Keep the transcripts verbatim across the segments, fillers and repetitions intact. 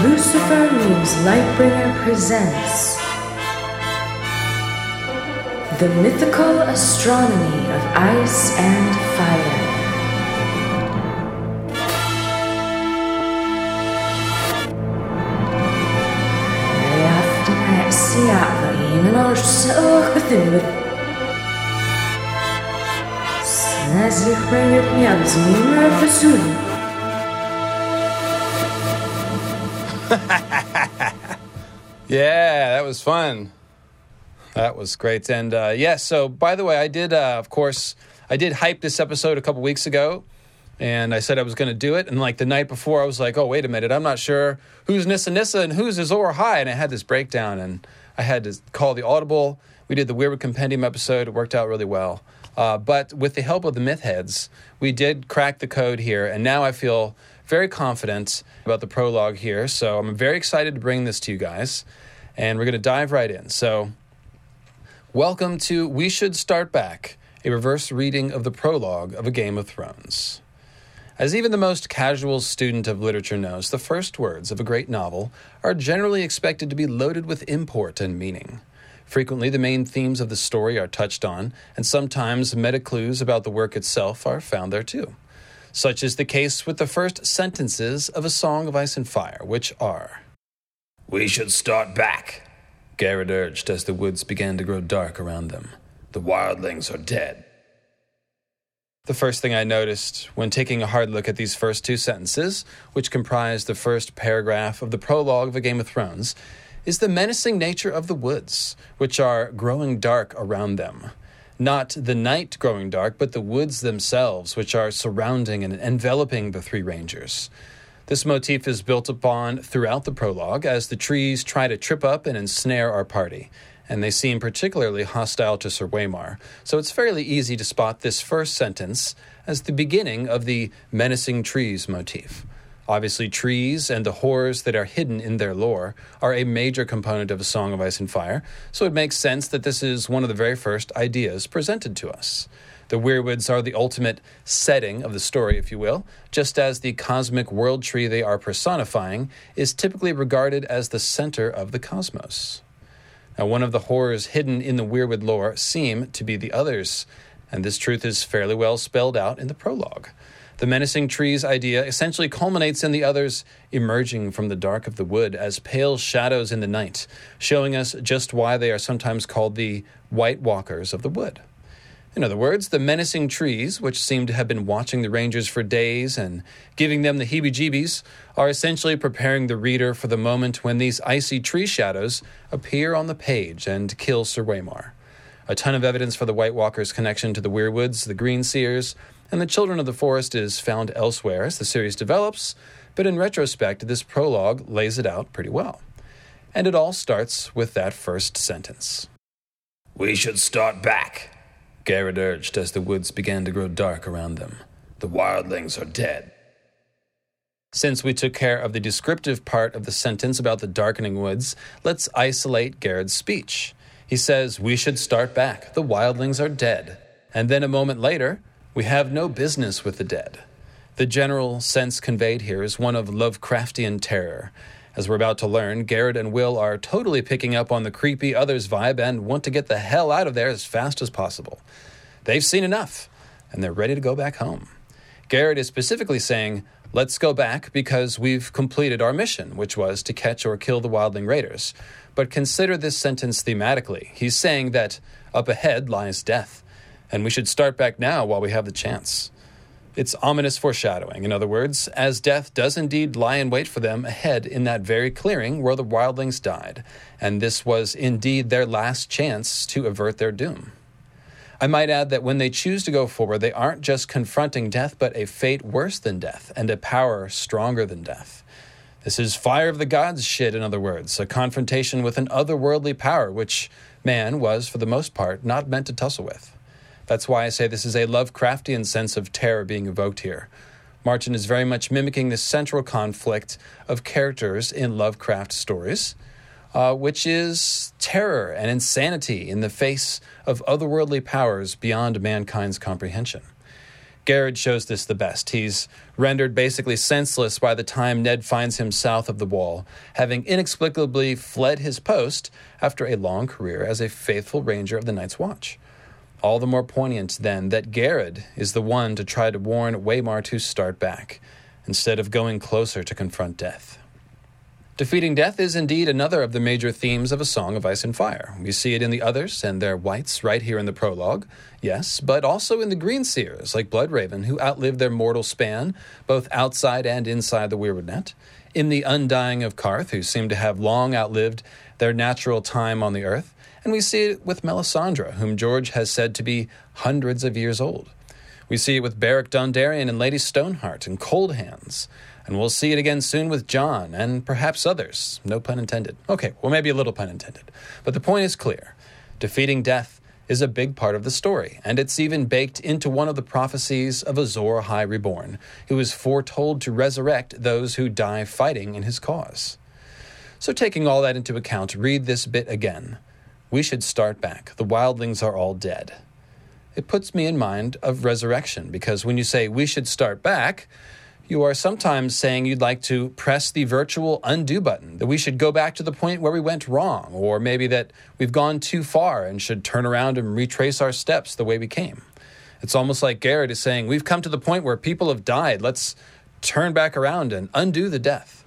Christopher Moons Lightbringer presents The Mythical Astronomy of Ice and Fire. After Siatva, yeah, that was fun. That was great. And uh, yes, yeah, so by the way, I did, uh, of course, I did hype this episode a couple weeks ago, and I said I was going to do it. And like the night before, I was like, oh, wait a minute, I'm not sure who's Nissa Nissa and who's Azor Ahai. And I had this breakdown, and I had to call the audible. We did the Weirwood Compendium episode. It worked out really well. Uh, but with the help of the myth heads, we did crack the code here, and now I feel very confident about the prologue here, so I'm very excited to bring this to you guys, and we're going to dive right in. So, welcome to We Should Start Back, a reverse reading of the prologue of A Game of Thrones. As even the most casual student of literature knows, the first words of a great novel are generally expected to be loaded with import and meaning. Frequently, the main themes of the story are touched on, and sometimes meta-clues about the work itself are found there too. Such is the case with the first sentences of A Song of Ice and Fire, which are, "We should start back," Garrett urged as the woods began to grow dark around them. "The wildlings are dead." The first thing I noticed when taking a hard look at these first two sentences, which comprise the first paragraph of the prologue of A Game of Thrones, is the menacing nature of the woods, which are growing dark around them. Not the night growing dark, but the woods themselves, which are surrounding and enveloping the three rangers. This motif is built upon throughout the prologue as the trees try to trip up and ensnare our party, and they seem particularly hostile to Sir Waymar, so it's fairly easy to spot this first sentence as the beginning of the menacing trees motif. Obviously, trees and the horrors that are hidden in their lore are a major component of A Song of Ice and Fire, so it makes sense that this is one of the very first ideas presented to us. The Weirwoods are the ultimate setting of the story, if you will, just as the cosmic world tree they are personifying is typically regarded as the center of the cosmos. Now, one of the horrors hidden in the Weirwood lore seem to be the others, and this truth is fairly well spelled out in the prologue. The menacing trees idea essentially culminates in the others emerging from the dark of the wood as pale shadows in the night, showing us just why they are sometimes called the White Walkers of the wood. In other words, the menacing trees, which seem to have been watching the rangers for days and giving them the heebie-jeebies, are essentially preparing the reader for the moment when these icy tree shadows appear on the page and kill Sir Waymar. A ton of evidence for the White Walkers' connection to the Weirwoods, the Green Seers, and the Children of the Forest is found elsewhere as the series develops, but in retrospect, this prologue lays it out pretty well. And it all starts with that first sentence. "We should start back," Garrett urged as the woods began to grow dark around them. "The wildlings are dead." Since we took care of the descriptive part of the sentence about the darkening woods, let's isolate Garrett's speech. He says, "We should start back. The wildlings are dead." And then a moment later, "We have no business with the dead." The general sense conveyed here is one of Lovecraftian terror. As we're about to learn, Garrett and Will are totally picking up on the creepy others vibe and want to get the hell out of there as fast as possible. They've seen enough, and they're ready to go back home. Garrett is specifically saying, "Let's go back because we've completed our mission," which was to catch or kill the wildling raiders. But consider this sentence thematically. He's saying that up ahead lies death, and we should start back now while we have the chance. It's ominous foreshadowing, in other words, as death does indeed lie in wait for them ahead in that very clearing where the wildlings died, and this was indeed their last chance to avert their doom. I might add that when they choose to go forward, they aren't just confronting death, but a fate worse than death and a power stronger than death. This is Fire of the Gods shit, in other words, a confrontation with an otherworldly power, which man was, for the most part, not meant to tussle with. That's why I say this is a Lovecraftian sense of terror being evoked here. Martin is very much mimicking the central conflict of characters in Lovecraft stories, uh, which is terror and insanity in the face of otherworldly powers beyond mankind's comprehension. Garrod shows this the best. He's rendered basically senseless by the time Ned finds him south of the Wall, having inexplicably fled his post after a long career as a faithful ranger of the Night's Watch. All the more poignant, then, that Garrod is the one to try to warn Waymar to start back, instead of going closer to confront death. Defeating death is indeed another of the major themes of A Song of Ice and Fire. We see it in the Others and their wights right here in the prologue, yes, but also in the Greenseers, like Bloodraven, who outlive their mortal span, both outside and inside the Weirwood Net, in the Undying of Karth, who seem to have long outlived their natural time on the Earth, and we see it with Melisandre, whom George has said to be hundreds of years old. We see it with Beric Dondarrion and Lady Stoneheart and Coldhands. And we'll see it again soon with Jon, and perhaps others. No pun intended. Okay, well, maybe a little pun intended. But the point is clear. Defeating death is a big part of the story, and it's even baked into one of the prophecies of Azor Ahai Reborn, who is foretold to resurrect those who die fighting in his cause. So taking all that into account, read this bit again. We should start back. The wildlings are all dead. It puts me in mind of resurrection, because when you say, we should start back, you are sometimes saying you'd like to press the virtual undo button, that we should go back to the point where we went wrong, or maybe that we've gone too far and should turn around and retrace our steps the way we came. It's almost like Garrod is saying, we've come to the point where people have died. Let's turn back around and undo the death.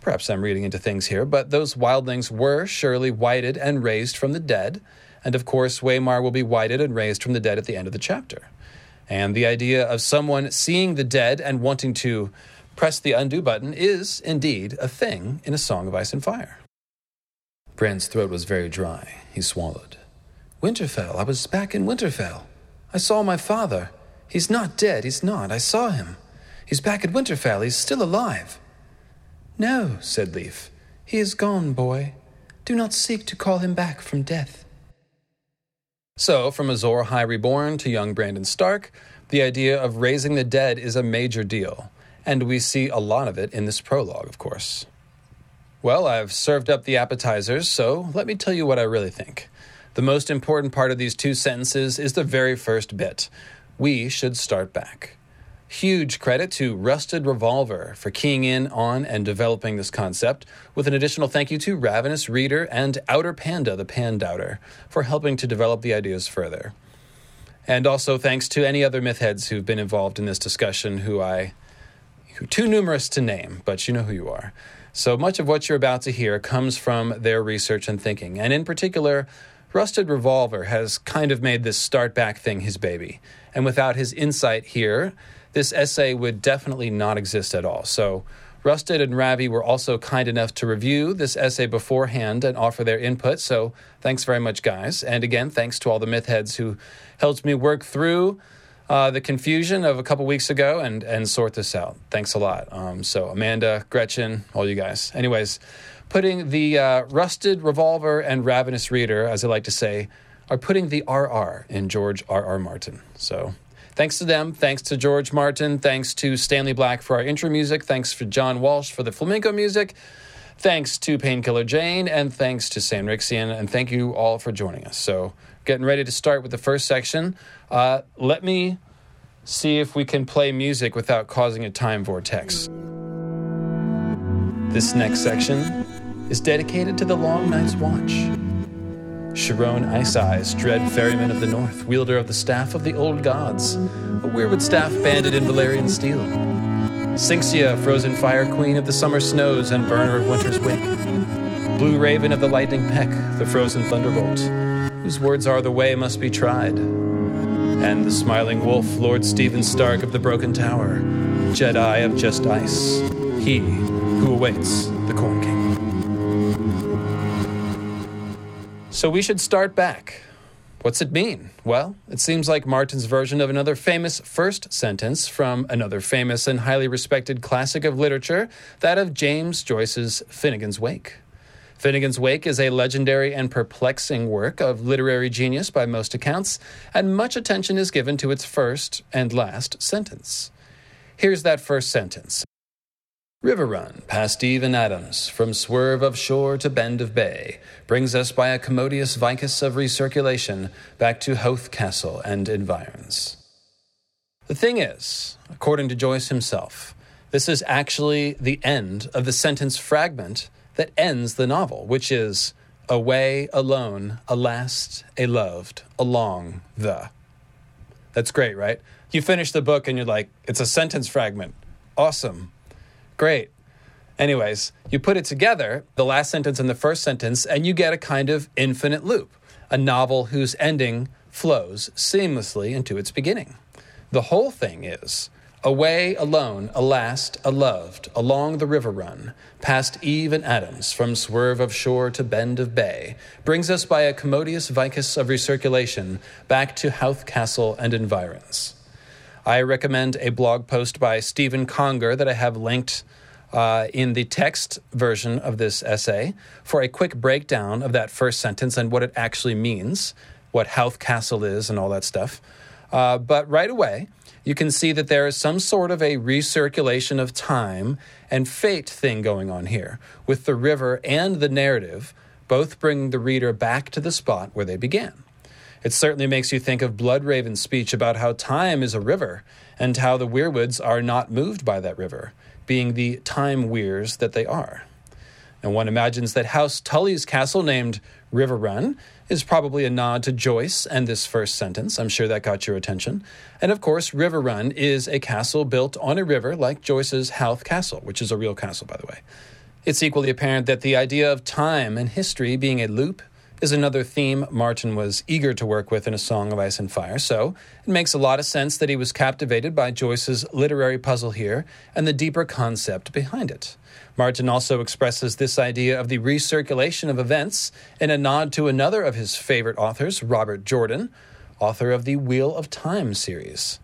Perhaps I'm reading into things here, but those wildlings were surely wighted and raised from the dead, and of course Waymar will be wighted and raised from the dead at the end of the chapter. And the idea of someone seeing the dead and wanting to press the undo button is, indeed, a thing in A Song of Ice and Fire. Bran's throat was very dry. He swallowed. Winterfell. I was back in Winterfell. I saw my father. He's not dead. He's not. I saw him. He's back at Winterfell. He's still alive. No, said Leaf. He is gone, boy. Do not seek to call him back from death. So, from Azor Ahai Reborn to young Brandon Stark, the idea of raising the dead is a major deal, and we see a lot of it in this prologue, of course. Well, I've served up the appetizers, so let me tell you what I really think. The most important part of these two sentences is the very first bit. We should start back. Huge credit to Rusted Revolver for keying in on and developing this concept, with an additional thank you to Ravenous Reader and Outer Panda, the Pandouter, for helping to develop the ideas further. And also thanks to any other mythheads who've been involved in this discussion who I... who too numerous to name, but you know who you are. So much of what you're about to hear comes from their research and thinking, and in particular, Rusted Revolver has kind of made this start-back thing his baby, and without his insight here, this essay would definitely not exist at all. So Rusted and Ravi were also kind enough to review this essay beforehand and offer their input. So thanks very much, guys. And again, thanks to all the mythheads who helped me work through uh, the confusion of a couple weeks ago and, and sort this out. Thanks a lot. Um, so Amanda, Gretchen, all you guys. Anyways, putting the uh, Rusted Revolver and Ravenous Reader, as I like to say, are putting the R R in George R R. Martin. So... thanks to them, thanks to George Martin, thanks to Stanley Black for our intro music, thanks for John Walsh for the flamenco music, thanks to Painkiller Jane, and thanks to Sanrixian, and thank you all for joining us. So, getting ready to start with the first section. Uh, let me see if we can play music without causing a time vortex. This next section is dedicated to the Long Night's Watch. Sharon Ice Eyes, dread ferryman of the north, wielder of the staff of the old gods, a Weirwood staff banded in Valyrian steel. Synxia, frozen fire queen of the summer snows and burner of winter's wake. Blue raven of the lightning peck, the frozen thunderbolt, whose words are the way must be tried. And the smiling wolf, Lord Stephen Stark of the broken tower, Jedi of just ice, he who awaits the Corn King. So we should start back. What's it mean? Well, it seems like Martin's version of another famous first sentence from another famous and highly respected classic of literature, that of James Joyce's Finnegans Wake. Finnegans Wake is a legendary and perplexing work of literary genius by most accounts, and much attention is given to its first and last sentence. Here's that first sentence. Riverrun, past Eve and Adams, from swerve of shore to bend of bay, brings us by a commodious vicus of recirculation back to Howth Castle and environs. The thing is, according to Joyce himself, this is actually the end of the sentence fragment that ends the novel, which is, away, alone, a last, a loved, along, the. That's great, right? You finish the book and you're like, it's a sentence fragment. Awesome. Great. Anyways, you put it together, the last sentence and the first sentence, and you get a kind of infinite loop, a novel whose ending flows seamlessly into its beginning. The whole thing is, away alone, alast, aloved, along the river run, past Eve and Adams, from swerve of shore to bend of bay, brings us by a commodious vicus of recirculation back to Howth Castle and environs. I recommend a blog post by Stephen Conger that I have linked uh, in the text version of this essay for a quick breakdown of that first sentence and what it actually means, what Howth Castle is and all that stuff. Uh, but right away, you can see that there is some sort of a recirculation of time and fate thing going on here, with the river and the narrative both bringing the reader back to the spot where they began. It certainly makes you think of Bloodraven's speech about how time is a river and how the Weirwoods are not moved by that river, being the time weirs that they are. And one imagines that House Tully's castle, named Riverrun, is probably a nod to Joyce and this first sentence. I'm sure that got your attention. And of course, Riverrun is a castle built on a river like Joyce's Howth Castle, which is a real castle, by the way. It's equally apparent that the idea of time and history being a loop is another theme Martin was eager to work with in A Song of Ice and Fire, so it makes a lot of sense that he was captivated by Joyce's literary puzzle here and the deeper concept behind it. Martin also expresses this idea of the recirculation of events in a nod to another of his favorite authors, Robert Jordan, author of the Wheel of Time series.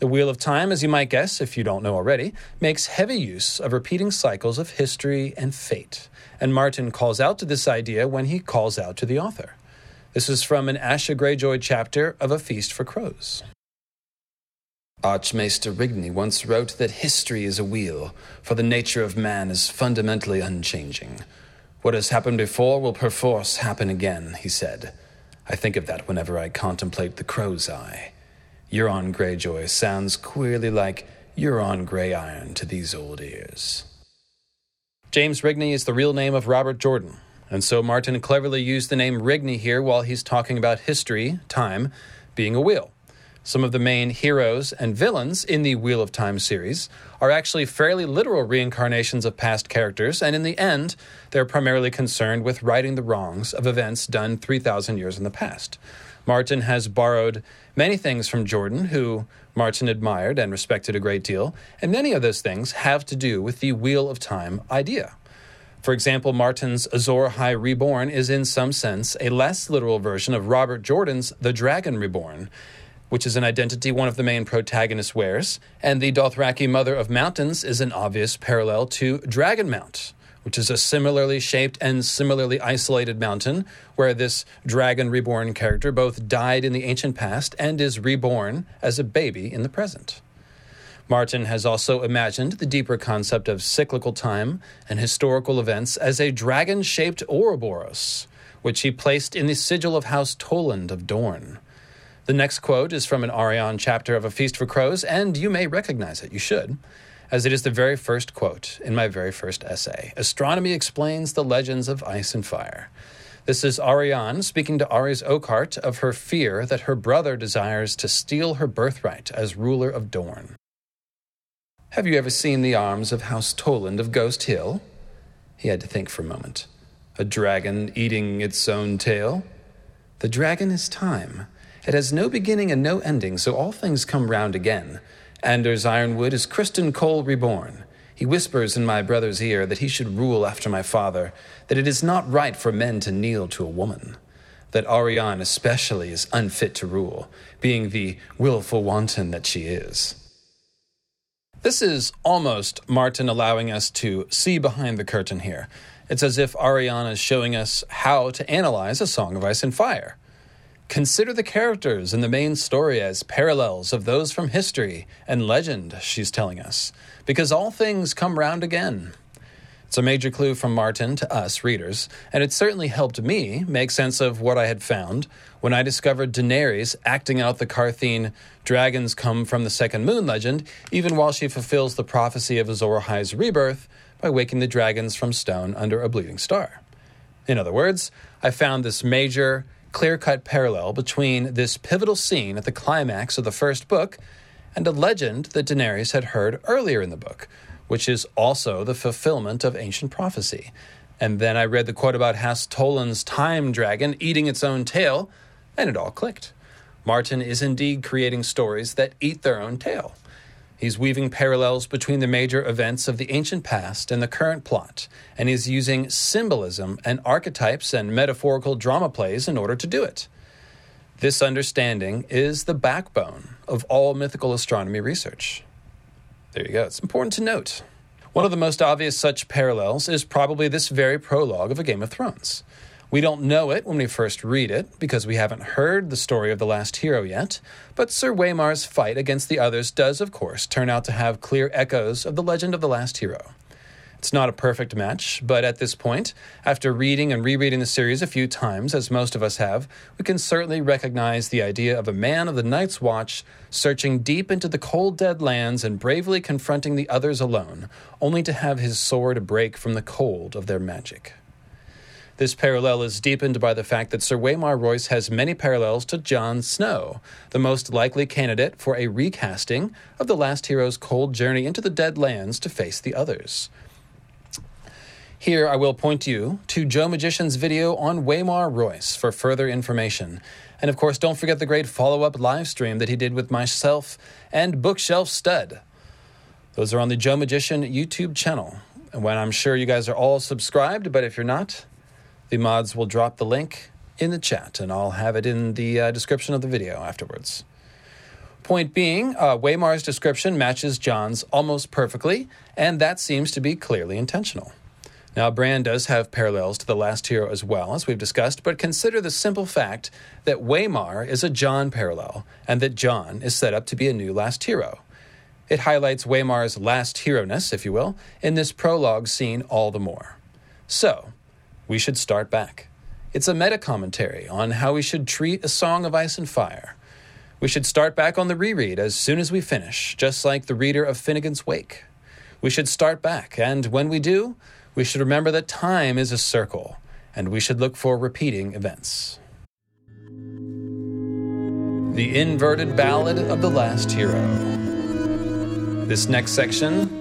The Wheel of Time, as you might guess, if you don't know already, makes heavy use of repeating cycles of history and fate. And Martin calls out to this idea when he calls out to the author. This is from an Asha Greyjoy chapter of A Feast for Crows. Archmaester Rigney once wrote that history is a wheel, for the nature of man is fundamentally unchanging. What has happened before will perforce happen again, he said. I think of that whenever I contemplate the crow's eye. Euron Greyjoy sounds queerly like Euron Greyiron to these old ears. James Rigney is the real name of Robert Jordan, and so Martin cleverly used the name Rigney here while he's talking about history, time, being a wheel. Some of the main heroes and villains in the Wheel of Time series are actually fairly literal reincarnations of past characters, and in the end, they're primarily concerned with righting the wrongs of events done three thousand years in the past. Martin has borrowed many things from Jordan, who Martin admired and respected a great deal, and many of those things have to do with the Wheel of Time idea. For example, Martin's Azor Ahai Reborn is in some sense a less literal version of Robert Jordan's The Dragon Reborn, which is an identity one of the main protagonists wears, and the Dothraki Mother of Mountains is an obvious parallel to Dragonmount, which is a similarly shaped and similarly isolated mountain where this Dragon Reborn character both died in the ancient past and is reborn as a baby in the present. Martin has also imagined the deeper concept of cyclical time and historical events as a dragon-shaped Ouroboros, which he placed in the sigil of House Toland of Dorne. The next quote is from an Arion chapter of A Feast for Crows, and you may recognize it, you should, as it is the very first quote in my very first essay. Astronomy explains the legends of ice and fire. This is Ariane speaking to Ares Oakhart of her fear that her brother desires to steal her birthright as ruler of Dorne. Have you ever seen the arms of House Toland of Ghost Hill? He had to think for a moment. A dragon eating its own tail? The dragon is time. It has no beginning and no ending, so all things come round again. Anders Ironwood is Kristen Cole reborn. He whispers in my brother's ear that he should rule after my father, that it is not right for men to kneel to a woman. that Arianne especially is unfit to rule, being the willful wanton that she is. This is almost Martin allowing us to see behind the curtain here. It's as if Arianne is showing us how to analyze A Song of Ice and Fire. Consider the characters in the main story as parallels of those from history and legend, she's telling us, because all things come round again. It's a major clue from Martin to us readers, and it certainly helped me make sense of what I had found when I discovered Daenerys acting out the Carthene dragons come from the Second Moon legend, even while she fulfills the prophecy of Azor Ahai's rebirth by waking the dragons from stone under a bleeding star. In other words, I found this major clear-cut parallel between this pivotal scene at the climax of the first book and a legend that Daenerys had heard earlier in the book, which is also the fulfillment of ancient prophecy. And then I read the quote about House Toland's time dragon eating its own tail, and it all clicked. Martin is indeed creating stories that eat their own tail. He's weaving parallels between the major events of the ancient past and the current plot, and he's using symbolism and archetypes and metaphorical drama plays in order to do it. This understanding is the backbone of all mythical astronomy research. There you go. It's important to note. One of the most obvious such parallels is probably this very prologue of A Game of Thrones. We don't know it when we first read it, because we haven't heard the story of the last hero yet, but Sir Waymar's fight against the others does, of course, turn out to have clear echoes of the legend of the last hero. It's not a perfect match, but at this point, after reading and rereading the series a few times, as most of us have, we can certainly recognize the idea of a man of the Night's Watch searching deep into the cold dead lands and bravely confronting the others alone, only to have his sword break from the cold of their magic. This parallel is deepened by the fact that Sir Waymar Royce has many parallels to Jon Snow, the most likely candidate for a recasting of the last hero's cold journey into the dead lands to face the others. Here I will point you to Joe Magician's video on Waymar Royce for further information. And of course, don't forget the great follow-up live stream that he did with myself and Bookshelf Stud. Those are on the Joe Magician YouTube channel. And when I'm sure you guys are all subscribed, but if you're not, the mods will drop the link in the chat, and I'll have it in the uh, description of the video afterwards. Point being, uh, Waymar's description matches Jon's almost perfectly, and that seems to be clearly intentional. Now, Bran does have parallels to the last hero as well, as we've discussed, but consider the simple fact that Waymar is a Jon parallel, and that Jon is set up to be a new last hero. It highlights Waymar's last hero-ness, if you will, in this prologue scene all the more. So, we should start back. It's a meta-commentary on how we should treat A Song of Ice and Fire. We should start back on the reread as soon as we finish, just like the reader of Finnegans Wake. We should start back, and when we do, we should remember that time is a circle, and we should look for repeating events. The Inverted Ballad of the Last Hero. This next section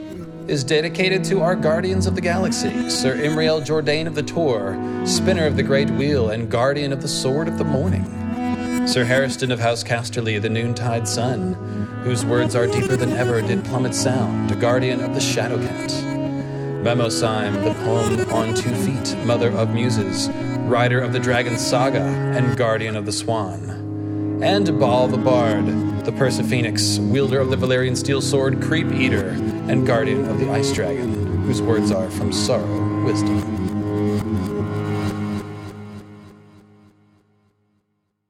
is dedicated to our Guardians of the Galaxy, Sir Imriel Jourdain of the Tor, Spinner of the Great Wheel, and Guardian of the Sword of the Morning. Sir Harriston of House Casterly, the Noontide Sun, whose words are deeper than ever did plummet sound, a Guardian of the Shadow Cat. Memosime, the poem on two feet, Mother of Muses, Rider of the Dragon Saga, and Guardian of the Swan. And Baal the Bard, the Persephoenix, wielder of the Valyrian Steel Sword, Creep Eater, and Guardian of the Ice Dragon, whose words are from Sorrow, Wisdom.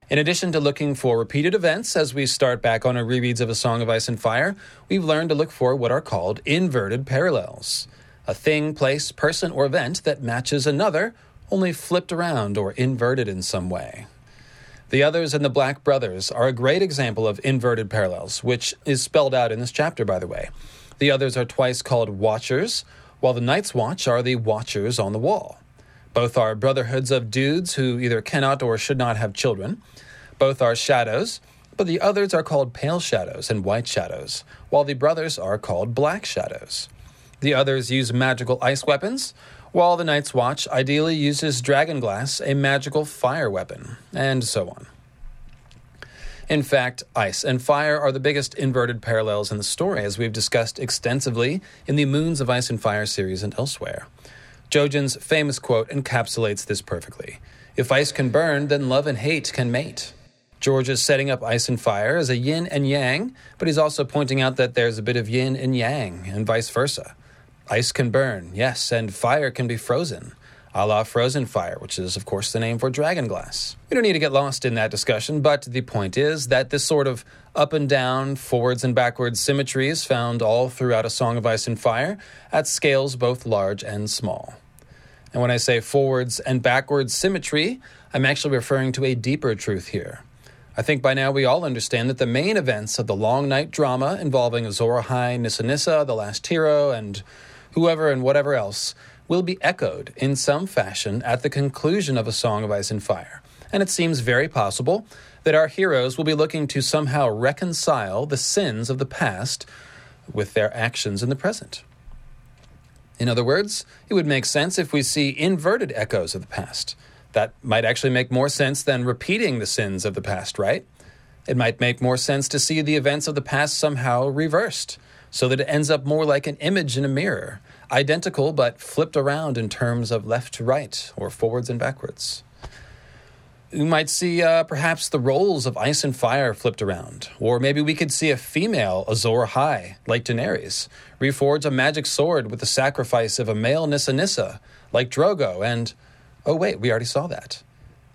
In addition to looking for repeated events as we start back on our rereads of A Song of Ice and Fire, we've learned to look for what are called inverted parallels, a thing, place, person, or event that matches another, only flipped around or inverted in some way. The Others and the Black Brothers are a great example of inverted parallels, which is spelled out in this chapter, by the way. The Others are twice called Watchers, while the Night's Watch are the Watchers on the Wall. Both are brotherhoods of dudes who either cannot or should not have children. Both are shadows, but the Others are called Pale Shadows and White Shadows, while the Brothers are called Black Shadows. The Others use magical ice weapons, while the Night's Watch ideally uses dragonglass, a magical fire weapon, and so on. In fact, ice and fire are the biggest inverted parallels in the story, as we've discussed extensively in the Moons of Ice and Fire series and elsewhere. Jojen's famous quote encapsulates this perfectly. If ice can burn, then love and hate can mate. George is setting up Ice and Fire as a yin and yang, but he's also pointing out that there's a bit of yin and yang, and vice versa. Ice can burn, yes, and fire can be frozen, a la Frozen Fire, which is, of course, the name for dragonglass. We don't need to get lost in that discussion, but the point is that this sort of up and down, forwards and backwards symmetry is found all throughout A Song of Ice and Fire at scales both large and small. And when I say forwards and backwards symmetry, I'm actually referring to a deeper truth here. I think by now we all understand that the main events of the long night drama involving Azor Ahai, Nissa Nissa, the last hero, and whoever and whatever else will be echoed in some fashion at the conclusion of A Song of Ice and Fire. And it seems very possible that our heroes will be looking to somehow reconcile the sins of the past with their actions in the present. In other words, it would make sense if we see inverted echoes of the past. That might actually make more sense than repeating the sins of the past, right? It might make more sense to see the events of the past somehow reversed, so that it ends up more like an image in a mirror, identical but flipped around in terms of left to right, or forwards and backwards. We might see uh, perhaps the roles of ice and fire flipped around, or maybe we could see a female Azor Ahai, like Daenerys, reforge a magic sword with the sacrifice of a male Nissa Nissa, like Drogo, and... oh wait, we already saw that.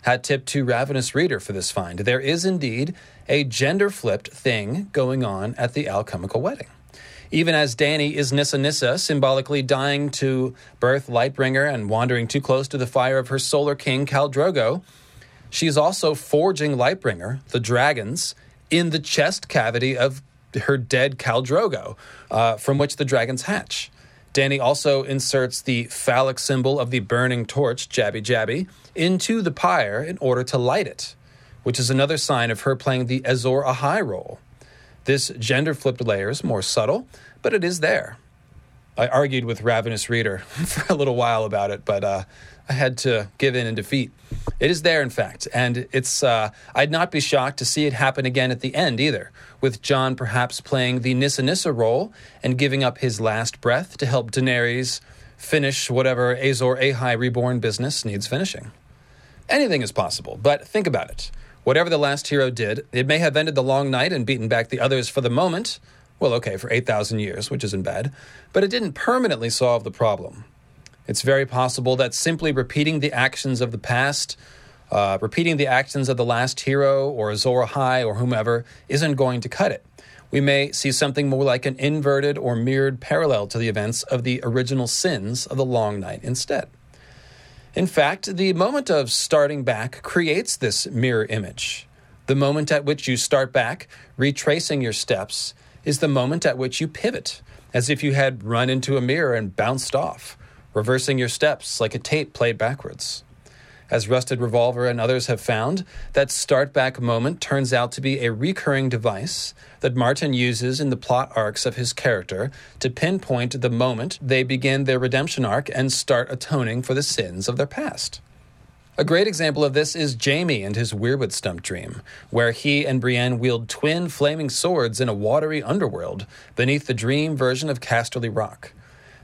Hat tip to Ravenous Reader for this find. There is indeed a gender-flipped thing going on at the alchemical wedding. Even as Danny is Nissa Nissa, symbolically dying to birth Lightbringer and wandering too close to the fire of her solar king, Khal Drogo, she is also forging Lightbringer, the dragons, in the chest cavity of her dead Khal Drogo, uh, from which the dragons hatch. Danny also inserts the phallic symbol of the burning torch, Jabby Jabby, into the pyre in order to light it, which is another sign of her playing the Azor Ahai role. This gender-flipped layer is more subtle, but it is there. I argued with Ravenous Reader for a little while about it, but uh, I had to give in in defeat. It is there, in fact, and it's uh, I'd not be shocked to see it happen again at the end either, with Jon perhaps playing the Nissa Nissa role and giving up his last breath to help Daenerys finish whatever Azor Ahai Reborn business needs finishing. Anything is possible, but think about it. Whatever the last hero did, it may have ended the long night and beaten back the others for the moment, well, okay, for eight thousand years, which isn't bad, but it didn't permanently solve the problem. It's very possible that simply repeating the actions of the past, uh, repeating the actions of the last hero or Azor Ahai or whomever isn't going to cut it. We may see something more like an inverted or mirrored parallel to the events of the original sins of the long night instead. In fact, the moment of starting back creates this mirror image. The moment at which you start back, retracing your steps, is the moment at which you pivot, as if you had run into a mirror and bounced off, reversing your steps like a tape played backwards. As Rusted Revolver and others have found, that start-back moment turns out to be a recurring device that Martin uses in the plot arcs of his character to pinpoint the moment they begin their redemption arc and start atoning for the sins of their past. A great example of this is Jaime and his Weirwood Stump dream, where he and Brienne wield twin flaming swords in a watery underworld beneath the dream version of Casterly Rock.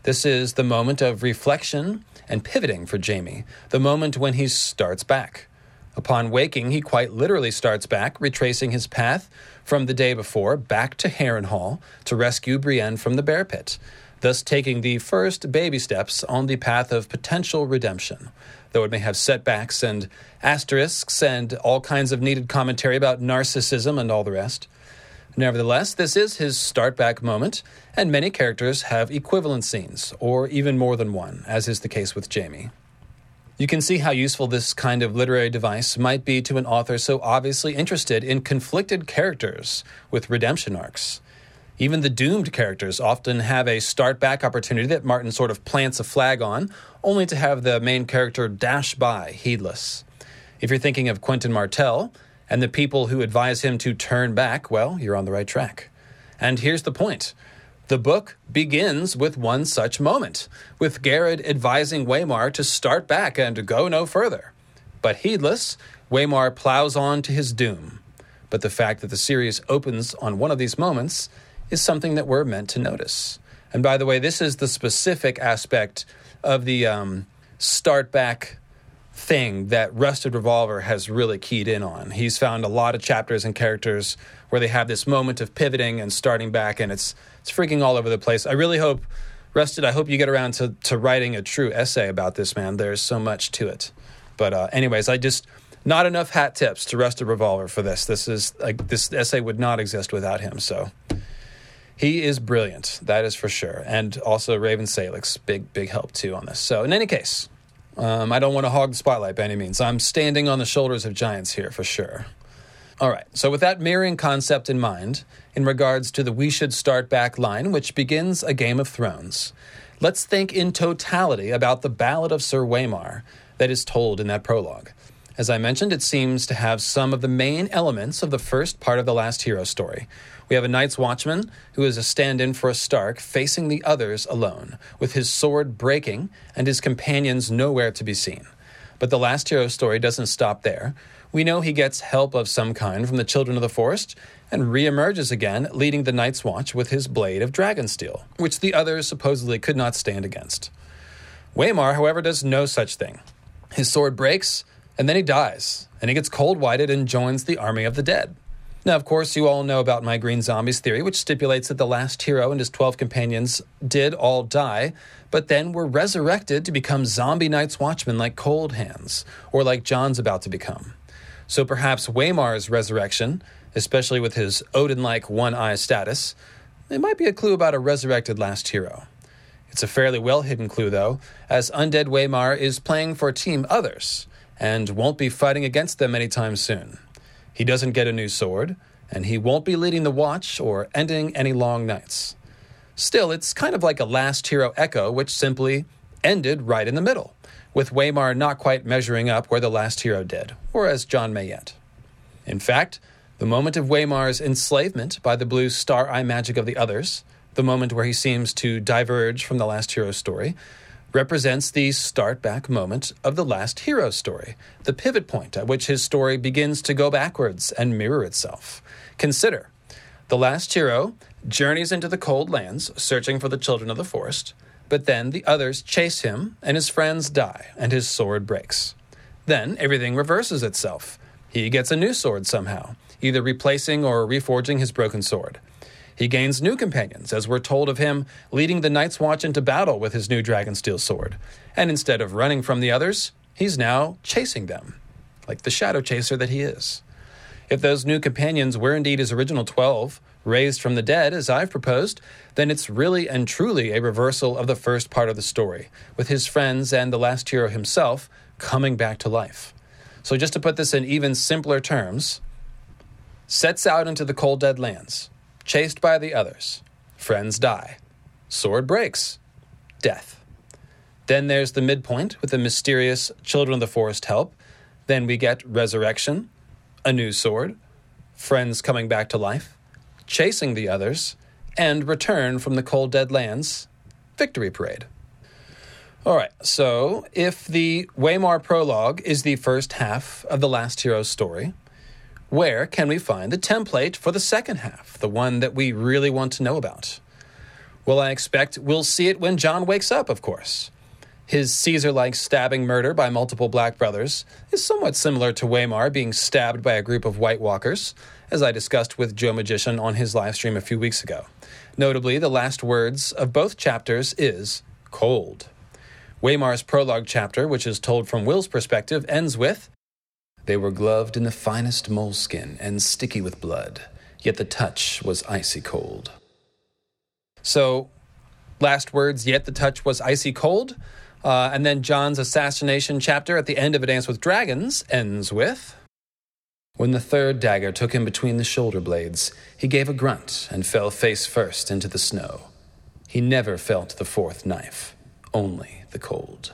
This is the moment of reflection and pivoting for Jaime, the moment when he starts back. Upon waking, he quite literally starts back, retracing his path from the day before back to Harrenhal to rescue Brienne from the bear pit, thus taking the first baby steps on the path of potential redemption, though it may have setbacks and asterisks and all kinds of needed commentary about narcissism and all the rest. Nevertheless, this is his start-back moment, and many characters have equivalent scenes, or even more than one, as is the case with Jaime. You can see how useful this kind of literary device might be to an author so obviously interested in conflicted characters with redemption arcs. Even the doomed characters often have a start-back opportunity that Martin sort of plants a flag on, only to have the main character dash by, heedless. If you're thinking of Quentin Martell and the people who advise him to turn back, well, you're on the right track. And here's the point. The book begins with one such moment, with Garrod advising Waymar to start back and to go no further. But heedless, Waymar plows on to his doom. But the fact that the series opens on one of these moments is something that we're meant to notice. And by the way, this is the specific aspect of the um, start back thing that Rusted Revolver has really keyed in on. He's found a lot of chapters and characters where they have this moment of pivoting and starting back, and it's it's freaking all over the place. I really hope, Rusted, I hope you get around to, to writing a true essay about this, man. There's so much to it. But uh, anyways, I just, not enough hat tips to Rusted Revolver for this. This is, like, this essay would not exist without him, so... He is brilliant, that is for sure. And also Raven Salix, big, big help too on this. So in any case, um, I don't want to hog the spotlight by any means. I'm standing on the shoulders of giants here for sure. All right, so with that mirroring concept in mind, in regards to the We Should Start Back line, which begins A Game of Thrones, let's think in totality about the Ballad of Sir Waymar that is told in that prologue. As I mentioned, it seems to have some of the main elements of the first part of the last hero story. We have a Night's Watchman who is a stand-in for a Stark facing the others alone, with his sword breaking and his companions nowhere to be seen. But the last hero story doesn't stop there. We know he gets help of some kind from the Children of the Forest and reemerges again, leading the Night's Watch with his blade of dragonsteel, which the others supposedly could not stand against. Waymar, however, does no such thing. His sword breaks, and then he dies, and he gets cold-whited and joins the army of the dead. Now, of course, you all know about my Green Zombies theory, which stipulates that the last hero and his twelve companions did all die, but then were resurrected to become zombie Night's Watchmen like Coldhands, or like Jon's about to become. So perhaps Waymar's resurrection, especially with his Odin-like one-eye status, it might be a clue about a resurrected last hero. It's a fairly well-hidden clue, though, as Undead Waymar is playing for Team Others, and won't be fighting against them anytime soon. He doesn't get a new sword, and he won't be leading the watch or ending any long nights. Still, it's kind of like a last hero echo, which simply ended right in the middle, with Waymar not quite measuring up where the last hero did, or as Jon may yet. In fact, the moment of Waymar's enslavement by the blue star-eye magic of the others, the moment where he seems to diverge from the last hero story, represents the start-back moment of the last hero story, the pivot point at which his story begins to go backwards and mirror itself. Consider, the last hero journeys into the Cold Lands, searching for the Children of the Forest, but then the others chase him, and his friends die, and his sword breaks. Then everything reverses itself. He gets a new sword somehow, either replacing or reforging his broken sword. He gains new companions, as we're told of him leading the Night's Watch into battle with his new dragonsteel sword. And instead of running from the others, he's now chasing them, like the shadow chaser that he is. If those new companions were indeed his original twelve, raised from the dead, as I've proposed, then it's really and truly a reversal of the first part of the story, with his friends and the last hero himself coming back to life. So just to put this in even simpler terms, sets out into the cold dead lands, chased by the others. Friends die. Sword breaks. Death. Then there's the midpoint with the mysterious Children of the Forest help. Then we get resurrection, a new sword, friends coming back to life, chasing the others, and return from the cold dead lands, victory parade. All right, so if the Waymar prologue is the first half of the last hero's story, where can we find the template for the second half, the one that we really want to know about? Well, I expect we'll see it when Jon wakes up, of course. His Caesar-like stabbing murder by multiple Black Brothers is somewhat similar to Waymar being stabbed by a group of White Walkers, as I discussed with Joe Magician on his live stream a few weeks ago. Notably, the last words of both chapters is cold. Waymar's prologue chapter, which is told from Will's perspective, ends with, "They were gloved in the finest moleskin and sticky with blood, yet the touch was icy cold." So, last words, yet the touch was icy cold. Uh, and then Jon's assassination chapter at the end of A Dance with Dragons ends with, "When the third dagger took him between the shoulder blades, he gave a grunt and fell face first into the snow. He never felt the fourth knife, only the cold."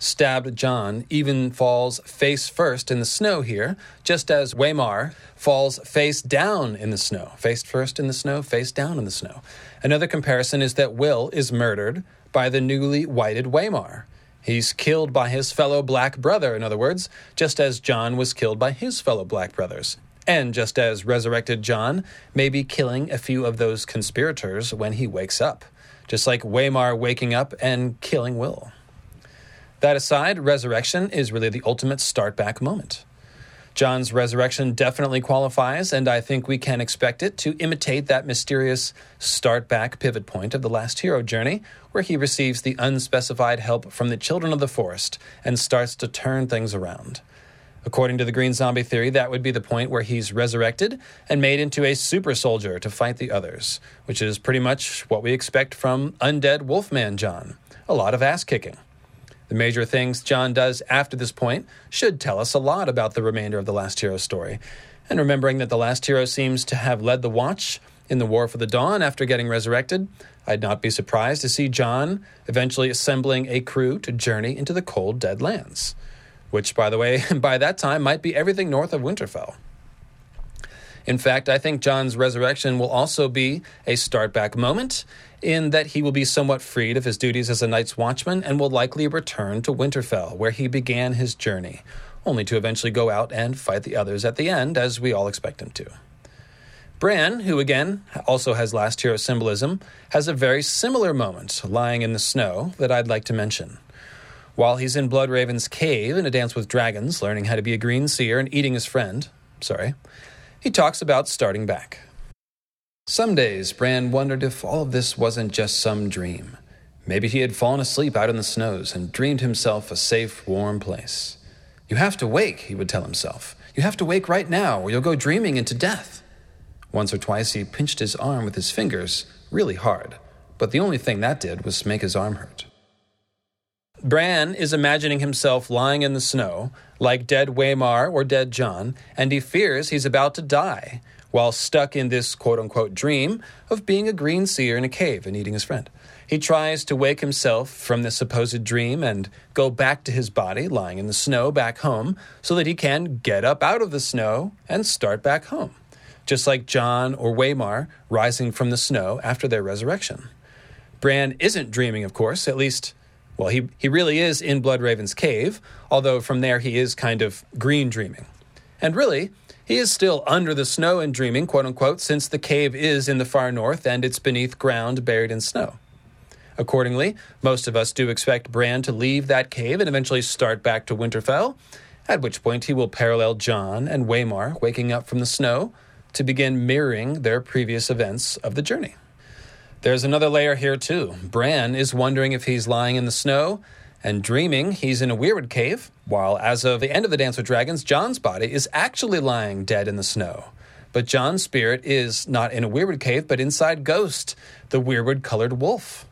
Stabbed Jon even falls face first in the snow here, just as Waymar falls face down in the snow. Face first in the snow, face down in the snow. Another comparison is that Will is murdered by the newly whited Waymar. He's killed by his fellow Black Brother, in other words, just as Jon was killed by his fellow Black Brothers. And just as resurrected Jon may be killing a few of those conspirators when he wakes up, just like Waymar waking up and killing Will. That aside, resurrection is really the ultimate start-back moment. Jon's resurrection definitely qualifies, and I think we can expect it to imitate that mysterious start-back pivot point of the last hero journey, where he receives the unspecified help from the Children of the Forest and starts to turn things around. According to the Green Zombie theory, that would be the point where he's resurrected and made into a super soldier to fight the others, which is pretty much what we expect from Undead Wolfman Jon. A lot of ass-kicking. The major things Jon does after this point should tell us a lot about the remainder of The Last Hero story. And remembering that The Last Hero seems to have led the Watch in the War for the Dawn after getting resurrected, I'd not be surprised to see Jon eventually assembling a crew to journey into the cold, dead lands. Which, by the way, by that time might be everything north of Winterfell. In fact, I think Jon's resurrection will also be a start-back moment, in that he will be somewhat freed of his duties as a Night's Watchman and will likely return to Winterfell, where he began his journey, only to eventually go out and fight the others at the end, as we all expect him to. Bran, who again also has Last Hero symbolism, has a very similar moment lying in the snow that I'd like to mention. While he's in Bloodraven's cave in A Dance with Dragons, learning how to be a green seer and eating his friend, sorry, he talks about starting back. Some days, Bran wondered if all of this wasn't just some dream. Maybe he had fallen asleep out in the snows and dreamed himself a safe, warm place. You have to wake, he would tell himself. You have to wake right now, or you'll go dreaming into death. Once or twice he pinched his arm with his fingers really hard, but the only thing that did was make his arm hurt. Bran is imagining himself lying in the snow, like dead Waymar or dead Jon, and he fears he's about to die, while stuck in this quote-unquote dream of being a green seer in a cave and eating his friend. He tries to wake himself from this supposed dream and go back to his body lying in the snow back home so that he can get up out of the snow and start back home, just like Jon or Waymar rising from the snow after their resurrection. Bran isn't dreaming, of course, at least, well, he, he really is in Bloodraven's cave, although from there he is kind of green dreaming. And really, he is still under the snow and dreaming, quote-unquote, since the cave is in the far north and it's beneath ground buried in snow. Accordingly, most of us do expect Bran to leave that cave and eventually start back to Winterfell, at which point he will parallel Jon and Waymar waking up from the snow to begin mirroring their previous events of the journey. There's another layer here, too. Bran is wondering if he's lying in the snow and dreaming he's in a Weirwood cave, while as of the end of The Dance with Dragons, Jon's body is actually lying dead in the snow. But Jon's spirit is not in a Weirwood cave, but inside Ghost, the Weirwood-colored wolf.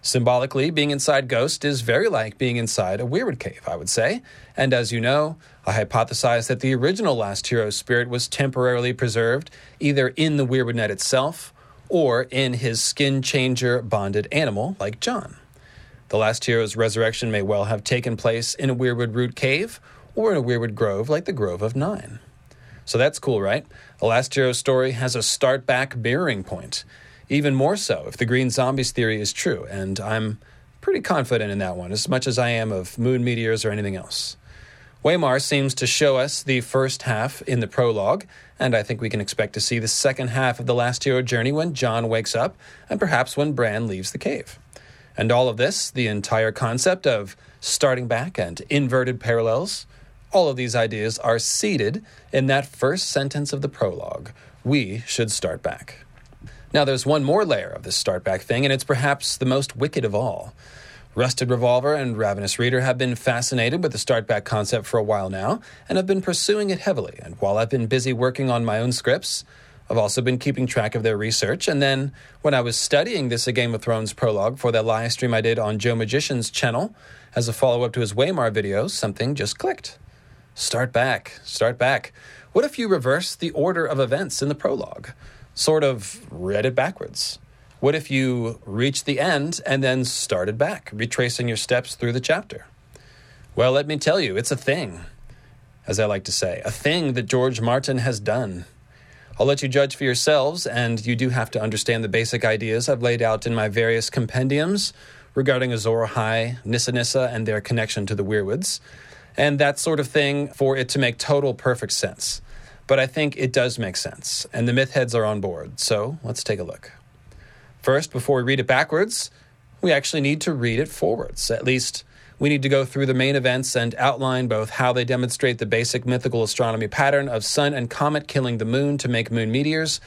Symbolically, being inside Ghost is very like being inside a Weirwood cave, I would say. And as you know, I hypothesize that the original Last Hero spirit was temporarily preserved, either in the Weirwood net itself, or in his skin-changer bonded animal, like Jon. The Last Hero's resurrection may well have taken place in a Weirwood Root cave or in a Weirwood grove like the Grove of Nine. So that's cool, right? The Last Hero story has a start-back mirroring point. Even more so if the Green Zombies theory is true, and I'm pretty confident in that one, as much as I am of moon meteors or anything else. Waymar seems to show us the first half in the prologue, and I think we can expect to see the second half of The Last Hero journey when Jon wakes up, and perhaps when Bran leaves the cave. And all of this, the entire concept of starting back and inverted parallels, all of these ideas are seeded in that first sentence of the prologue. We should start back. Now there's one more layer of this start back thing, and it's perhaps the most wicked of all. Rusted Revolver and Ravenous Reader have been fascinated with the start back concept for a while now, and have been pursuing it heavily. And while I've been busy working on my own scripts, I've also been keeping track of their research, and then when I was studying this A Game of Thrones prologue for that live stream I did on Joe Magician's channel as a follow-up to his Waymar video, something just clicked. Start back, start back. What if you reverse the order of events in the prologue? Sort of read it backwards. What if you reached the end and then started back, retracing your steps through the chapter? Well, let me tell you, it's a thing, as I like to say, a thing that George Martin has done. I'll let you judge for yourselves, and you do have to understand the basic ideas I've laid out in my various compendiums regarding Azor Ahai, Nissa Nissa, and their connection to the Weirwoods, and that sort of thing for it to make total perfect sense. But I think it does make sense, and the mythheads are on board, so let's take a look. First, before we read it backwards, we actually need to read it forwards. At least we need to go through the main events and outline both how they demonstrate the basic mythical astronomy pattern of sun and comet killing the moon to make moon meteors,